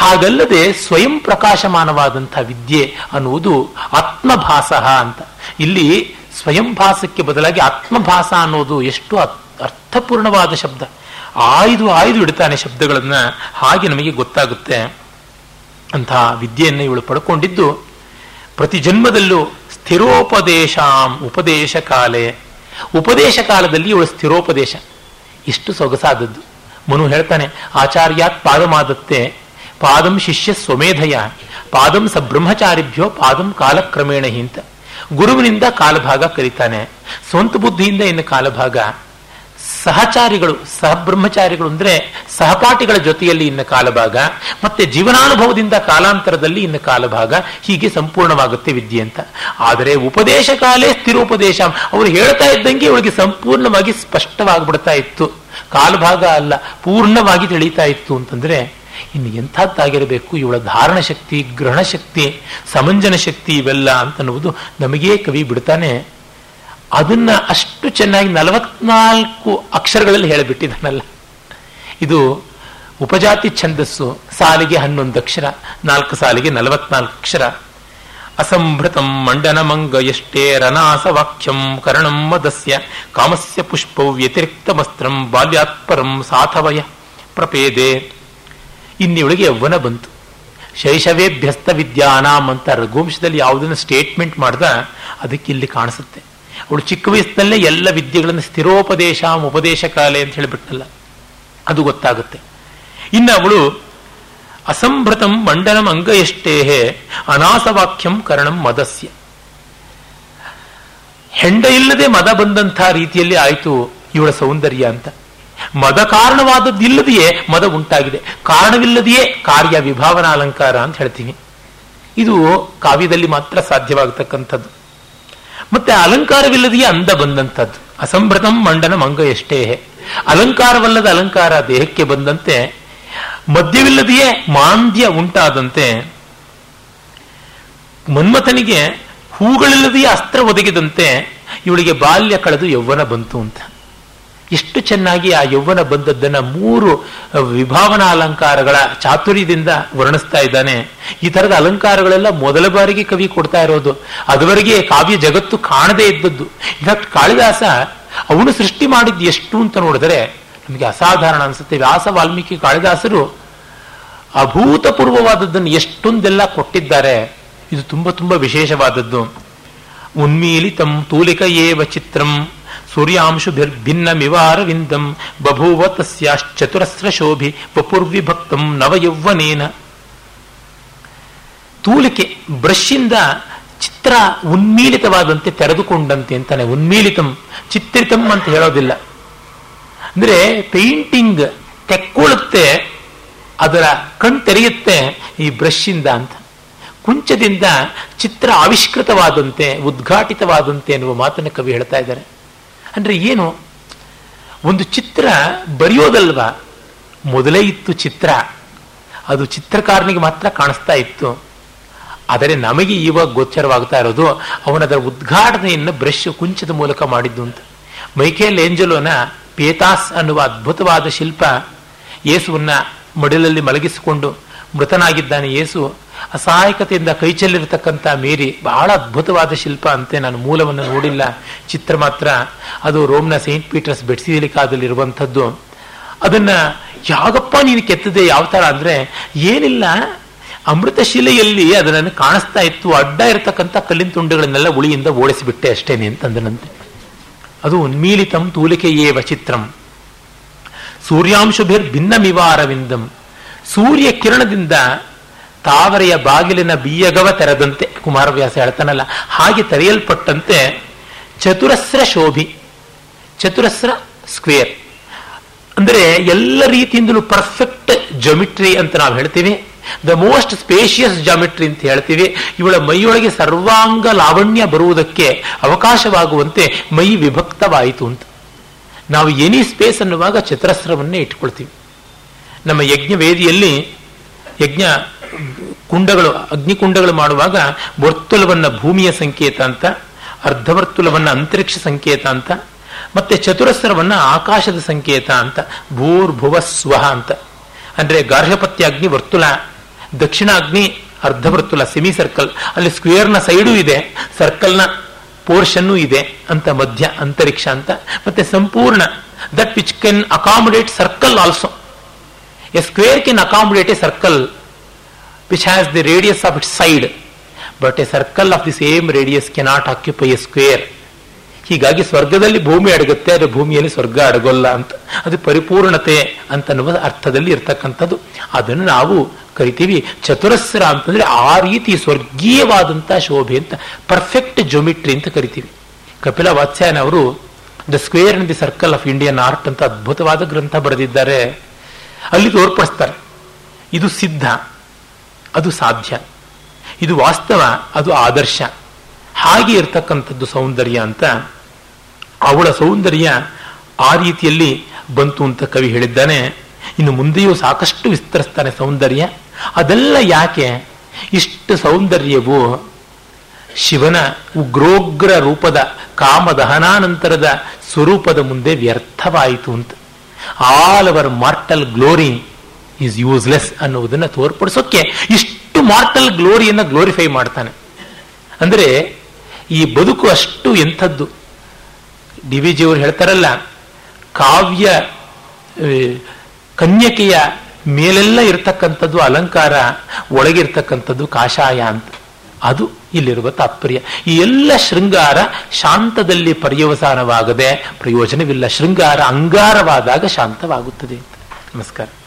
ಹಾಗಲ್ಲದೆ ಸ್ವಯಂ ಪ್ರಕಾಶಮಾನವಾದಂಥ ವಿದ್ಯೆ ಅನ್ನುವುದು ಆತ್ಮಭಾಸ ಅಂತ. ಇಲ್ಲಿ ಸ್ವಯಂ ಭಾಸಕ್ಕೆ ಬದಲಾಗಿ ಆತ್ಮಭಾಸ ಅನ್ನೋದು ಎಷ್ಟು ಅರ್ಥಪೂರ್ಣವಾದ ಶಬ್ದ. ಆಯ್ದು ಆಯ್ದು ಇಡ್ತಾನೆ ಶಬ್ದಗಳನ್ನ, ಹಾಗೆ ನಮಗೆ ಗೊತ್ತಾಗುತ್ತೆ ಅಂತಹ ವಿದ್ಯೆಯನ್ನು ಇವಳು ಪಡ್ಕೊಂಡಿದ್ದು. ಪ್ರತಿ ಜನ್ಮದಲ್ಲೂ ಸ್ಥಿರೋಪದೇಶಾಂ ಉಪದೇಶ ಕಾಲೇ, ಉಪದೇಶ ಕಾಲದಲ್ಲಿ ಇವಳು ಸ್ಥಿರೋಪದೇಶ. ಎಷ್ಟು ಸೊಗಸಾದದ್ದು! ಮನು ಹೇಳ್ತಾನೆ, ಆಚಾರ್ಯಾತ್ ಪಾದಮಾದತ್ತೆ ಪಾದಂ ಶಿಷ್ಯ ಸ್ವಮೇಧಯ ಪಾದಂ ಸ ಬ್ರಹ್ಮಚಾರಿಭ್ಯೋ ಪಾದಂ ಕಾಲಕ್ರಮೇಣ ಹಿಂತ. ಗುರುವಿನಿಂದ ಕಾಲಭಾಗ ಕಲಿತಾನೆ, ಸ್ವಂತ ಬುದ್ಧಿಯಿಂದ ಇನ್ನು ಕಾಲಭಾಗ. ಸಹಚಾರಿಗಳು, ಸಹ ಬ್ರಹ್ಮಚಾರಿಗಳು ಅಂದರೆ ಸಹಪಾಠಿಗಳ ಜೊತೆಯಲ್ಲಿ ಇನ್ನು ಕಾಲಭಾಗ, ಮತ್ತೆ ಜೀವನಾನುಭವದಿಂದ ಕಾಲಾಂತರದಲ್ಲಿ ಇನ್ನು ಕಾಲಭಾಗ. ಹೀಗೆ ಸಂಪೂರ್ಣವಾಗುತ್ತೆ ವಿದ್ಯೆ ಅಂತ. ಆದರೆ ಉಪದೇಶ ಕಾಲೇ ಸ್ಥಿರೋಪದೇಶ, ಅವರು ಹೇಳ್ತಾ ಇದ್ದಂಗೆ ಅವಳಿಗೆ ಸಂಪೂರ್ಣವಾಗಿ ಸ್ಪಷ್ಟವಾಗಿಬಿಡ್ತಾ ಇತ್ತು, ಕಾಲಭಾಗ ಅಲ್ಲ ಪೂರ್ಣವಾಗಿ ತಿಳಿತಾ ಇತ್ತು ಅಂತಂದ್ರೆ ಇನ್ನು ಎಂಥದ್ದಾಗಿರಬೇಕು ಇವಳ ಧಾರಣ ಶಕ್ತಿ, ಗ್ರಹಣ ಶಕ್ತಿ, ಸಮಂಜನ ಶಕ್ತಿ, ಇವೆಲ್ಲ ಅಂತನ್ನುವುದು ನಮಗೇ ಕವಿ ಬಿಡ್ತಾನೆ. ಅದನ್ನ ಅಷ್ಟು ಚೆನ್ನಾಗಿ ನಲವತ್ನಾಲ್ಕು ಅಕ್ಷರಗಳಲ್ಲಿ ಹೇಳಿಬಿಟ್ಟಿದ್ದಾನಲ್ಲ. ಇದು ಉಪಜಾತಿ ಛಂದಸ್ಸು, ಸಾಲಿಗೆ ಹನ್ನೊಂದು ಅಕ್ಷರ, ನಾಲ್ಕು ಸಾಲಿಗೆ ನಲವತ್ನಾಲ್ಕು ಅಕ್ಷರ. ಅಸಂಭೃತಂ ಮಂಡನ ಮಂಗ ಎಷ್ಟೇ ರನಾಸ ವಾಕ್ಯಂ ಕರಣಂ ಮದಸ್ಯ ಕಾಮಸ್ಯ ಪುಷ್ಪೌ ವ್ಯತಿರಿಕ್ತ ವಸ್ತ್ರಂ ಬಾಲ್ಯಾತ್ಪರಂ ಸಾಥವಯ ಪ್ರಪೇದೆ. ಇನ್ನಿವಳಿಗೆ ಯೌವನ ಬಂತು. ಶೈಶವೇ ಭ್ಯಸ್ತ ವಿದ್ಯಾನಾಮ್ ಅಂತ ರಘುವಂಶದಲ್ಲಿ ಯಾವುದನ್ನು ಸ್ಟೇಟ್ಮೆಂಟ್ ಮಾಡ್ದ ಅದಕ್ಕೆ ಇಲ್ಲಿ ಕಾಣಿಸುತ್ತೆ. ಅವಳು ಚಿಕ್ಕ ವಯಸ್ಸಿನಲ್ಲೇ ಎಲ್ಲ ವಿದ್ಯೆಗಳನ್ನು ಸ್ಥಿರೋಪದೇಶ ಉಪದೇಶ ಕಾಲೆ ಅಂತ ಹೇಳಿಬಿಟ್ಟಲ್ಲ, ಅದು ಗೊತ್ತಾಗುತ್ತೆ. ಇನ್ನು ಅವಳು ಅಸಂಭೃತಂ ಮಂಡನಂ ಅಂಗ ಎಷ್ಟೇ ಅನಾಸವಾಕ್ಯಂ ಕರಣಂ ಮದಸ್ಯ, ಹೆಂಡ ಇಲ್ಲದೆ ಮದ ಬಂದಂಥ ರೀತಿಯಲ್ಲಿ ಆಯಿತು ಇವಳ ಸೌಂದರ್ಯ ಅಂತ. ಮದ ಕಾರಣವಾದದ್ದಿಲ್ಲದೆಯೇ ಮದ ಉಂಟಾಗಿದೆ, ಕಾರಣವಿಲ್ಲದೆಯೇ ಕಾರ್ಯ ವಿಭಾವನಾ ಅಲಂಕಾರ ಅಂತ ಹೇಳ್ತೀವಿ. ಇದು ಕಾವ್ಯದಲ್ಲಿ ಮಾತ್ರ ಸಾಧ್ಯವಾಗತಕ್ಕಂಥದ್ದು. ಮತ್ತೆ ಅಲಂಕಾರವಿಲ್ಲದೆಯೇ ಅಂದ ಬಂದಂಥದ್ದು. ಅಸಂಭ್ರತಂ ಮಂಡನ ಮಂಗಯಷ್ಟೇ. ಅಲಂಕಾರವಲ್ಲದ ಅಲಂಕಾರ ದೇಹಕ್ಕೆ ಬಂದಂತೆ, ಮದ್ಯವಿಲ್ಲದೆಯೇ ಮಾಂದ್ಯ ಉಂಟಾದಂತೆ, ಮನ್ಮಥನಿಗೆ ಹೂಗಳಿಲ್ಲದೆಯೇ ಅಸ್ತ್ರ ಒದಗಿದಂತೆ ಇವಳಿಗೆ ಬಾಲ್ಯ ಕಳೆದು ಯೌವನ ಬಂತು ಅಂತ. ಎಷ್ಟು ಚೆನ್ನಾಗಿ ಆ ಯೌವನ ಬಂದದ್ದನ್ನು ಮೂರು ವಿಭಾವನಾ ಅಲಂಕಾರಗಳ ಚಾತುರ್ಯದಿಂದ ವರ್ಣಿಸ್ತಾ ಇದ್ದಾನೆ. ಈ ಥರದ ಅಲಂಕಾರಗಳೆಲ್ಲ ಮೊದಲ ಬಾರಿಗೆ ಕವಿ ಕೊಡ್ತಾ ಇರೋದು. ಅದುವರೆಗೆ ಕಾವ್ಯ ಜಗತ್ತು ಕಾಣದೇ ಇದ್ದದ್ದು. ಇನ್ಫ್ಯಾಕ್ಟ್ ಕಾಳಿದಾಸ ಅವನು ಸೃಷ್ಟಿ ಮಾಡಿದ್ದು ಎಷ್ಟು ಅಂತ ನೋಡಿದರೆ ನಮಗೆ ಅಸಾಧಾರಣ ಅನಿಸುತ್ತೆ. ವ್ಯಾಸ, ವಾಲ್ಮೀಕಿ, ಕಾಳಿದಾಸರು ಅಭೂತಪೂರ್ವವಾದದ್ದನ್ನು ಎಷ್ಟೊಂದೆಲ್ಲ ಕೊಟ್ಟಿದ್ದಾರೆ. ಇದು ತುಂಬ ತುಂಬ ವಿಶೇಷವಾದದ್ದು. ಉನ್ಮೀಲಿತಂ ತೂಲಿಕ ಏವ ಚಿತ್ರಂ ಸೂರ್ಯಾಂಶು ಭಿನ್ನ ಮಿವಾರವಿಂದಂ ಬಭೂವ ತಸ್ಯಾಶ್ಚತುರಸ್ರ ಶೋಭಿ ವಪುರ್ವಿಭಕ್ತಂ ನವಯೌವನೇನ. ತೂಲಿಕೆ ಬ್ರಷ್ಯಿಂದ ಚಿತ್ರ ಉನ್ಮೀಲಿತವಾದಂತೆ, ತೆರೆದುಕೊಂಡಂತೆ ಅಂತಾನೆ. ಉನ್ಮೀಲಿತಂ ಚಿತ್ರಿತಂ ಅಂತ ಹೇಳೋದಿಲ್ಲ. ಅಂದರೆ ಪೇಂಟಿಂಗ್ ತೆಕ್ಕೊಳ್ಳುತ್ತೆ, ಅದರ ಕಣ್ ತೆರೆಯುತ್ತೆ ಈ ಬ್ರಷ್ಯಿಂದ ಅಂತ. ಕುಂಚದಿಂದ ಚಿತ್ರ ಆವಿಷ್ಕೃತವಾದಂತೆ, ಉದ್ಘಾಟಿತವಾದಂತೆ ಎನ್ನುವ ಮಾತನ್ನು ಕವಿ ಹೇಳ್ತಾ ಇದ್ದಾರೆ. ಅಂದರೆ ಏನು, ಒಂದು ಚಿತ್ರ ಬರೆಯೋದಲ್ವ, ಮೊದಲೇ ಇತ್ತು ಚಿತ್ರ, ಅದು ಚಿತ್ರಕಾರನಿಗೆ ಮಾತ್ರ ಕಾಣಿಸ್ತಾ ಇತ್ತು. ಆದರೆ ನಮಗೆ ಇವಾಗ ಗೋಚರವಾಗ್ತಾ ಇರೋದು ಅವನದರ ಉದ್ಘಾಟನೆಯನ್ನು ಬ್ರಷ್, ಕುಂಚದ ಮೂಲಕ ಮಾಡಿದ್ದು ಅಂತ. ಮೈಕೇಲ್ ಏಂಜಲೋನ ಪೇತಾಸ್ ಅನ್ನುವ ಅದ್ಭುತವಾದ ಶಿಲ್ಪ, ಯೇಸುವನ್ನು ಮಡಿಲಲ್ಲಿ ಮಲಗಿಸಿಕೊಂಡು ಮೃತನಾಗಿದ್ದಾನೆ ಯೇಸು, ಅಸಹಾಯಕತೆಯಿಂದ ಕೈಚೆಲ್ಲಿರತಕ್ಕಂಥ ಮೇರಿ, ಬಹಳ ಅದ್ಭುತವಾದ ಶಿಲ್ಪ ಅಂತೆ. ನಾನು ಮೂಲವನ್ನು ನೋಡಿಲ್ಲ, ಚಿತ್ರ ಮಾತ್ರ. ಅದು ರೋಮ್ನ ಸೈಂಟ್ ಪೀಟರ್ಸ್ ಬೆಟ್ಸಿಲಿಕಾದಲ್ಲಿರುವಂಥದ್ದು. ಅದನ್ನು ಯಾಗಪ್ಪ ನೀನು ಕೆತ್ತದೆ, ಯಾವ ಥರ ಅಂದರೆ ಏನಿಲ್ಲ, ಅಮೃತ ಶಿಲೆಯಲ್ಲಿ ಅದನ್ನು ಕಾಣಿಸ್ತಾ ಇತ್ತು, ಅಡ್ಡ ಇರತಕ್ಕಂಥ ಕಲ್ಲಿನ ತುಂಡುಗಳನ್ನೆಲ್ಲ ಉಳಿಯಿಂದ ಓಡಿಸಿಬಿಟ್ಟೆ ಅಷ್ಟೇನೆ ಅಂತಂದನಂತೆ. ಅದು ಉನ್ಮೀಲಿತಂ ತೂಲಿಕೆಯೇವ ಚಿತ್ರಂ ಸೂರ್ಯಾಂಶುಭಿರ್ ಭಿನ್ನ ಮಿವಾರವಿಂದಂ, ಸೂರ್ಯ ಕಿರಣದಿಂದ ತಾವರೆಯ ಬಾಗಿಲಿನ ಬೀಯಗವ ತೆರೆದಂತೆ ಕುಮಾರವ್ಯಾಸ ಹೇಳ್ತಾನಲ್ಲ, ಹಾಗೆ ತೆರೆಯಲ್ಪಟ್ಟಂತೆ ಚತುರಸ್ರ ಶೋಭಿ. ಚತುರಸ್ರ ಸ್ಕ್ವೇರ್ ಅಂದರೆ ಎಲ್ಲ ರೀತಿಯಿಂದಲೂ ಪರ್ಫೆಕ್ಟ್ ಜಾಮಿಟ್ರಿ ಅಂತ ನಾವು ಹೇಳ್ತೀವಿ, ದ ಮೋಸ್ಟ್ ಸ್ಪೇಷಿಯಸ್ ಜಾಮಿಟ್ರಿ ಅಂತ ಹೇಳ್ತೀವಿ. ಇವಳ ಮೈಯೊಳಗೆ ಸರ್ವಾಂಗ ಲಾವಣ್ಯ ಬರುವುದಕ್ಕೆ ಅವಕಾಶವಾಗುವಂತೆ ಮೈ ವಿಭಕ್ತವಾಯಿತು ಅಂತ. ನಾವು ಎನಿ ಸ್ಪೇಸ್ ಅನ್ನುವಾಗ ಚತುರಸ್ರವನ್ನೇ ಇಟ್ಕೊಳ್ತೀವಿ. ನಮ್ಮ ಯಜ್ಞ ವೇದಿಯಲ್ಲಿ ಯಜ್ಞ ಕುಂಡಗಳು, ಅಗ್ನಿಕುಂಡಗಳು ಮಾಡುವಾಗ ವರ್ತುಲವನ್ನು ಭೂಮಿಯ ಸಂಕೇತ ಅಂತ, ಅರ್ಧವರ್ತುಲವನ್ನು ಅಂತರಿಕ್ಷ ಸಂಕೇತ ಅಂತ, ಮತ್ತೆ ಚತುರಸ್ರವನ್ನು ಆಕಾಶದ ಸಂಕೇತ ಅಂತ, ಭೂರ್ಭುವ ಸ್ವಹ ಅಂತ. ಅಂದರೆ ಗಾರ್ಹಪತ್ಯ ಅಗ್ನಿ ವರ್ತುಲ, ದಕ್ಷಿಣ ಅಗ್ನಿ ಅರ್ಧವರ್ತುಲ, ಸೆಮಿ ಸರ್ಕಲ್. ಅಲ್ಲಿ ಸ್ಕ್ವೇರ್ನ ಸೈಡು ಇದೆ, ಸರ್ಕಲ್ನ ಪೋರ್ಷನ್ನು ಇದೆ ಅಂತ, ಮಧ್ಯ ಅಂತರಿಕ್ಷ ಅಂತ. ಮತ್ತೆ ಸಂಪೂರ್ಣ, that which can accommodate circle also. A square can accommodate a circle which has the radius of its side, but a circle of the same radius cannot occupy a square. ಹೀಗಾಗಿ ಸ್ವರ್ಗದಲ್ಲಿ ಭೂಮಿ ಅಡಗುತ್ತೆ, ಆದರೆ ಭೂಮಿಯಲ್ಲಿ ಸ್ವರ್ಗ ಅಡಗೋಲ್ಲ ಅಂತ. ಅದು ಪರಿಪೂರ್ಣತೆ ಅಂತನ್ನುವ ಅರ್ಥದಲ್ಲಿ ಇರ್ತಕ್ಕಂಥದ್ದು. ಅದನ್ನು ನಾವು ಕರಿತೀವಿ ಚತುರಸ್ರ ಅಂತಂದರೆ ಆ ರೀತಿ ಸ್ವರ್ಗೀಯವಾದಂಥ ಶೋಭೆ ಅಂತ, ಪರ್ಫೆಕ್ಟ್ ಜ್ಯೋಮಿಟ್ರಿ ಅಂತ ಕರಿತೀವಿ. ಕಪಿಲ ವಾತ್ಸ್ಯಾಯನ ಅವರು the square in the circle of Indian art ಅಂತ ಅದ್ಭುತವಾದ ಗ್ರಂಥ ಬರೆದಿದ್ದಾರೆ. ಅಲ್ಲಿ ತೋರ್ಪಡಿಸ್ತಾರೆ ಇದು ಸಿದ್ಧ, ಅದು ಸಾಧ್ಯ, ಇದು ವಾಸ್ತವ, ಅದು ಆದರ್ಶ, ಹಾಗೆ ಇರ್ತಕ್ಕಂಥದ್ದು ಸೌಂದರ್ಯ ಅಂತ. ಅವಳ ಸೌಂದರ್ಯ ಆ ರೀತಿಯಲ್ಲಿ ಬಂತು ಅಂತ ಕವಿ ಹೇಳಿದ್ದಾನೆ. ಇನ್ನು ಮುಂದೆಯೂ ಸಾಕಷ್ಟು ವಿಸ್ತರಿಸ್ತಾನೆ ಸೌಂದರ್ಯ. ಅದೆಲ್ಲ ಯಾಕೆ, ಇಷ್ಟು ಸೌಂದರ್ಯವು ಶಿವನ ಉಗ್ರೋಗ್ರ ರೂಪದ ಕಾಮದಹನಾನಂತರದ ಸ್ವರೂಪದ ಮುಂದೆ ವ್ಯರ್ಥವಾಯಿತು ಅಂತ. All our mortal glory is useless ಅನ್ನುವುದನ್ನು ತೋರ್ಪಡಿಸೋಕೆ ಇಷ್ಟು ಮಾರ್ಟಲ್ ಗ್ಲೋರಿಯನ್ನು ಗ್ಲೋರಿಫೈ ಮಾಡ್ತಾನೆ. ಅಂದರೆ ಈ ಬದುಕು ಅಷ್ಟು ಎಂಥದ್ದು. ಡಿ ವಿ ಜಿಯವರು ಹೇಳ್ತಾರಲ್ಲ, ಕಾವ್ಯ ಕನ್ಯಕೆಯ ಮೇಲೆಲ್ಲ ಇರತಕ್ಕಂಥದ್ದು ಅಲಂಕಾರ, ಒಳಗಿರ್ತಕ್ಕಂಥದ್ದು ಕಾಷಾಯ ಅಂತ. ಅದು ಇಲ್ಲಿರುವ ತಾತ್ಪರ್ಯ. ಈ ಎಲ್ಲ ಶೃಂಗಾರ ಶಾಂತದಲ್ಲಿ ಪರ್ಯವಸಾನವಾಗದೆ ಪ್ರಯೋಜನವಿಲ್ಲ. ಶೃಂಗಾರ ಅಂಗಾರವಾದಾಗ ಶಾಂತವಾಗುತ್ತದೆ ಅಂತ. ನಮಸ್ಕಾರ.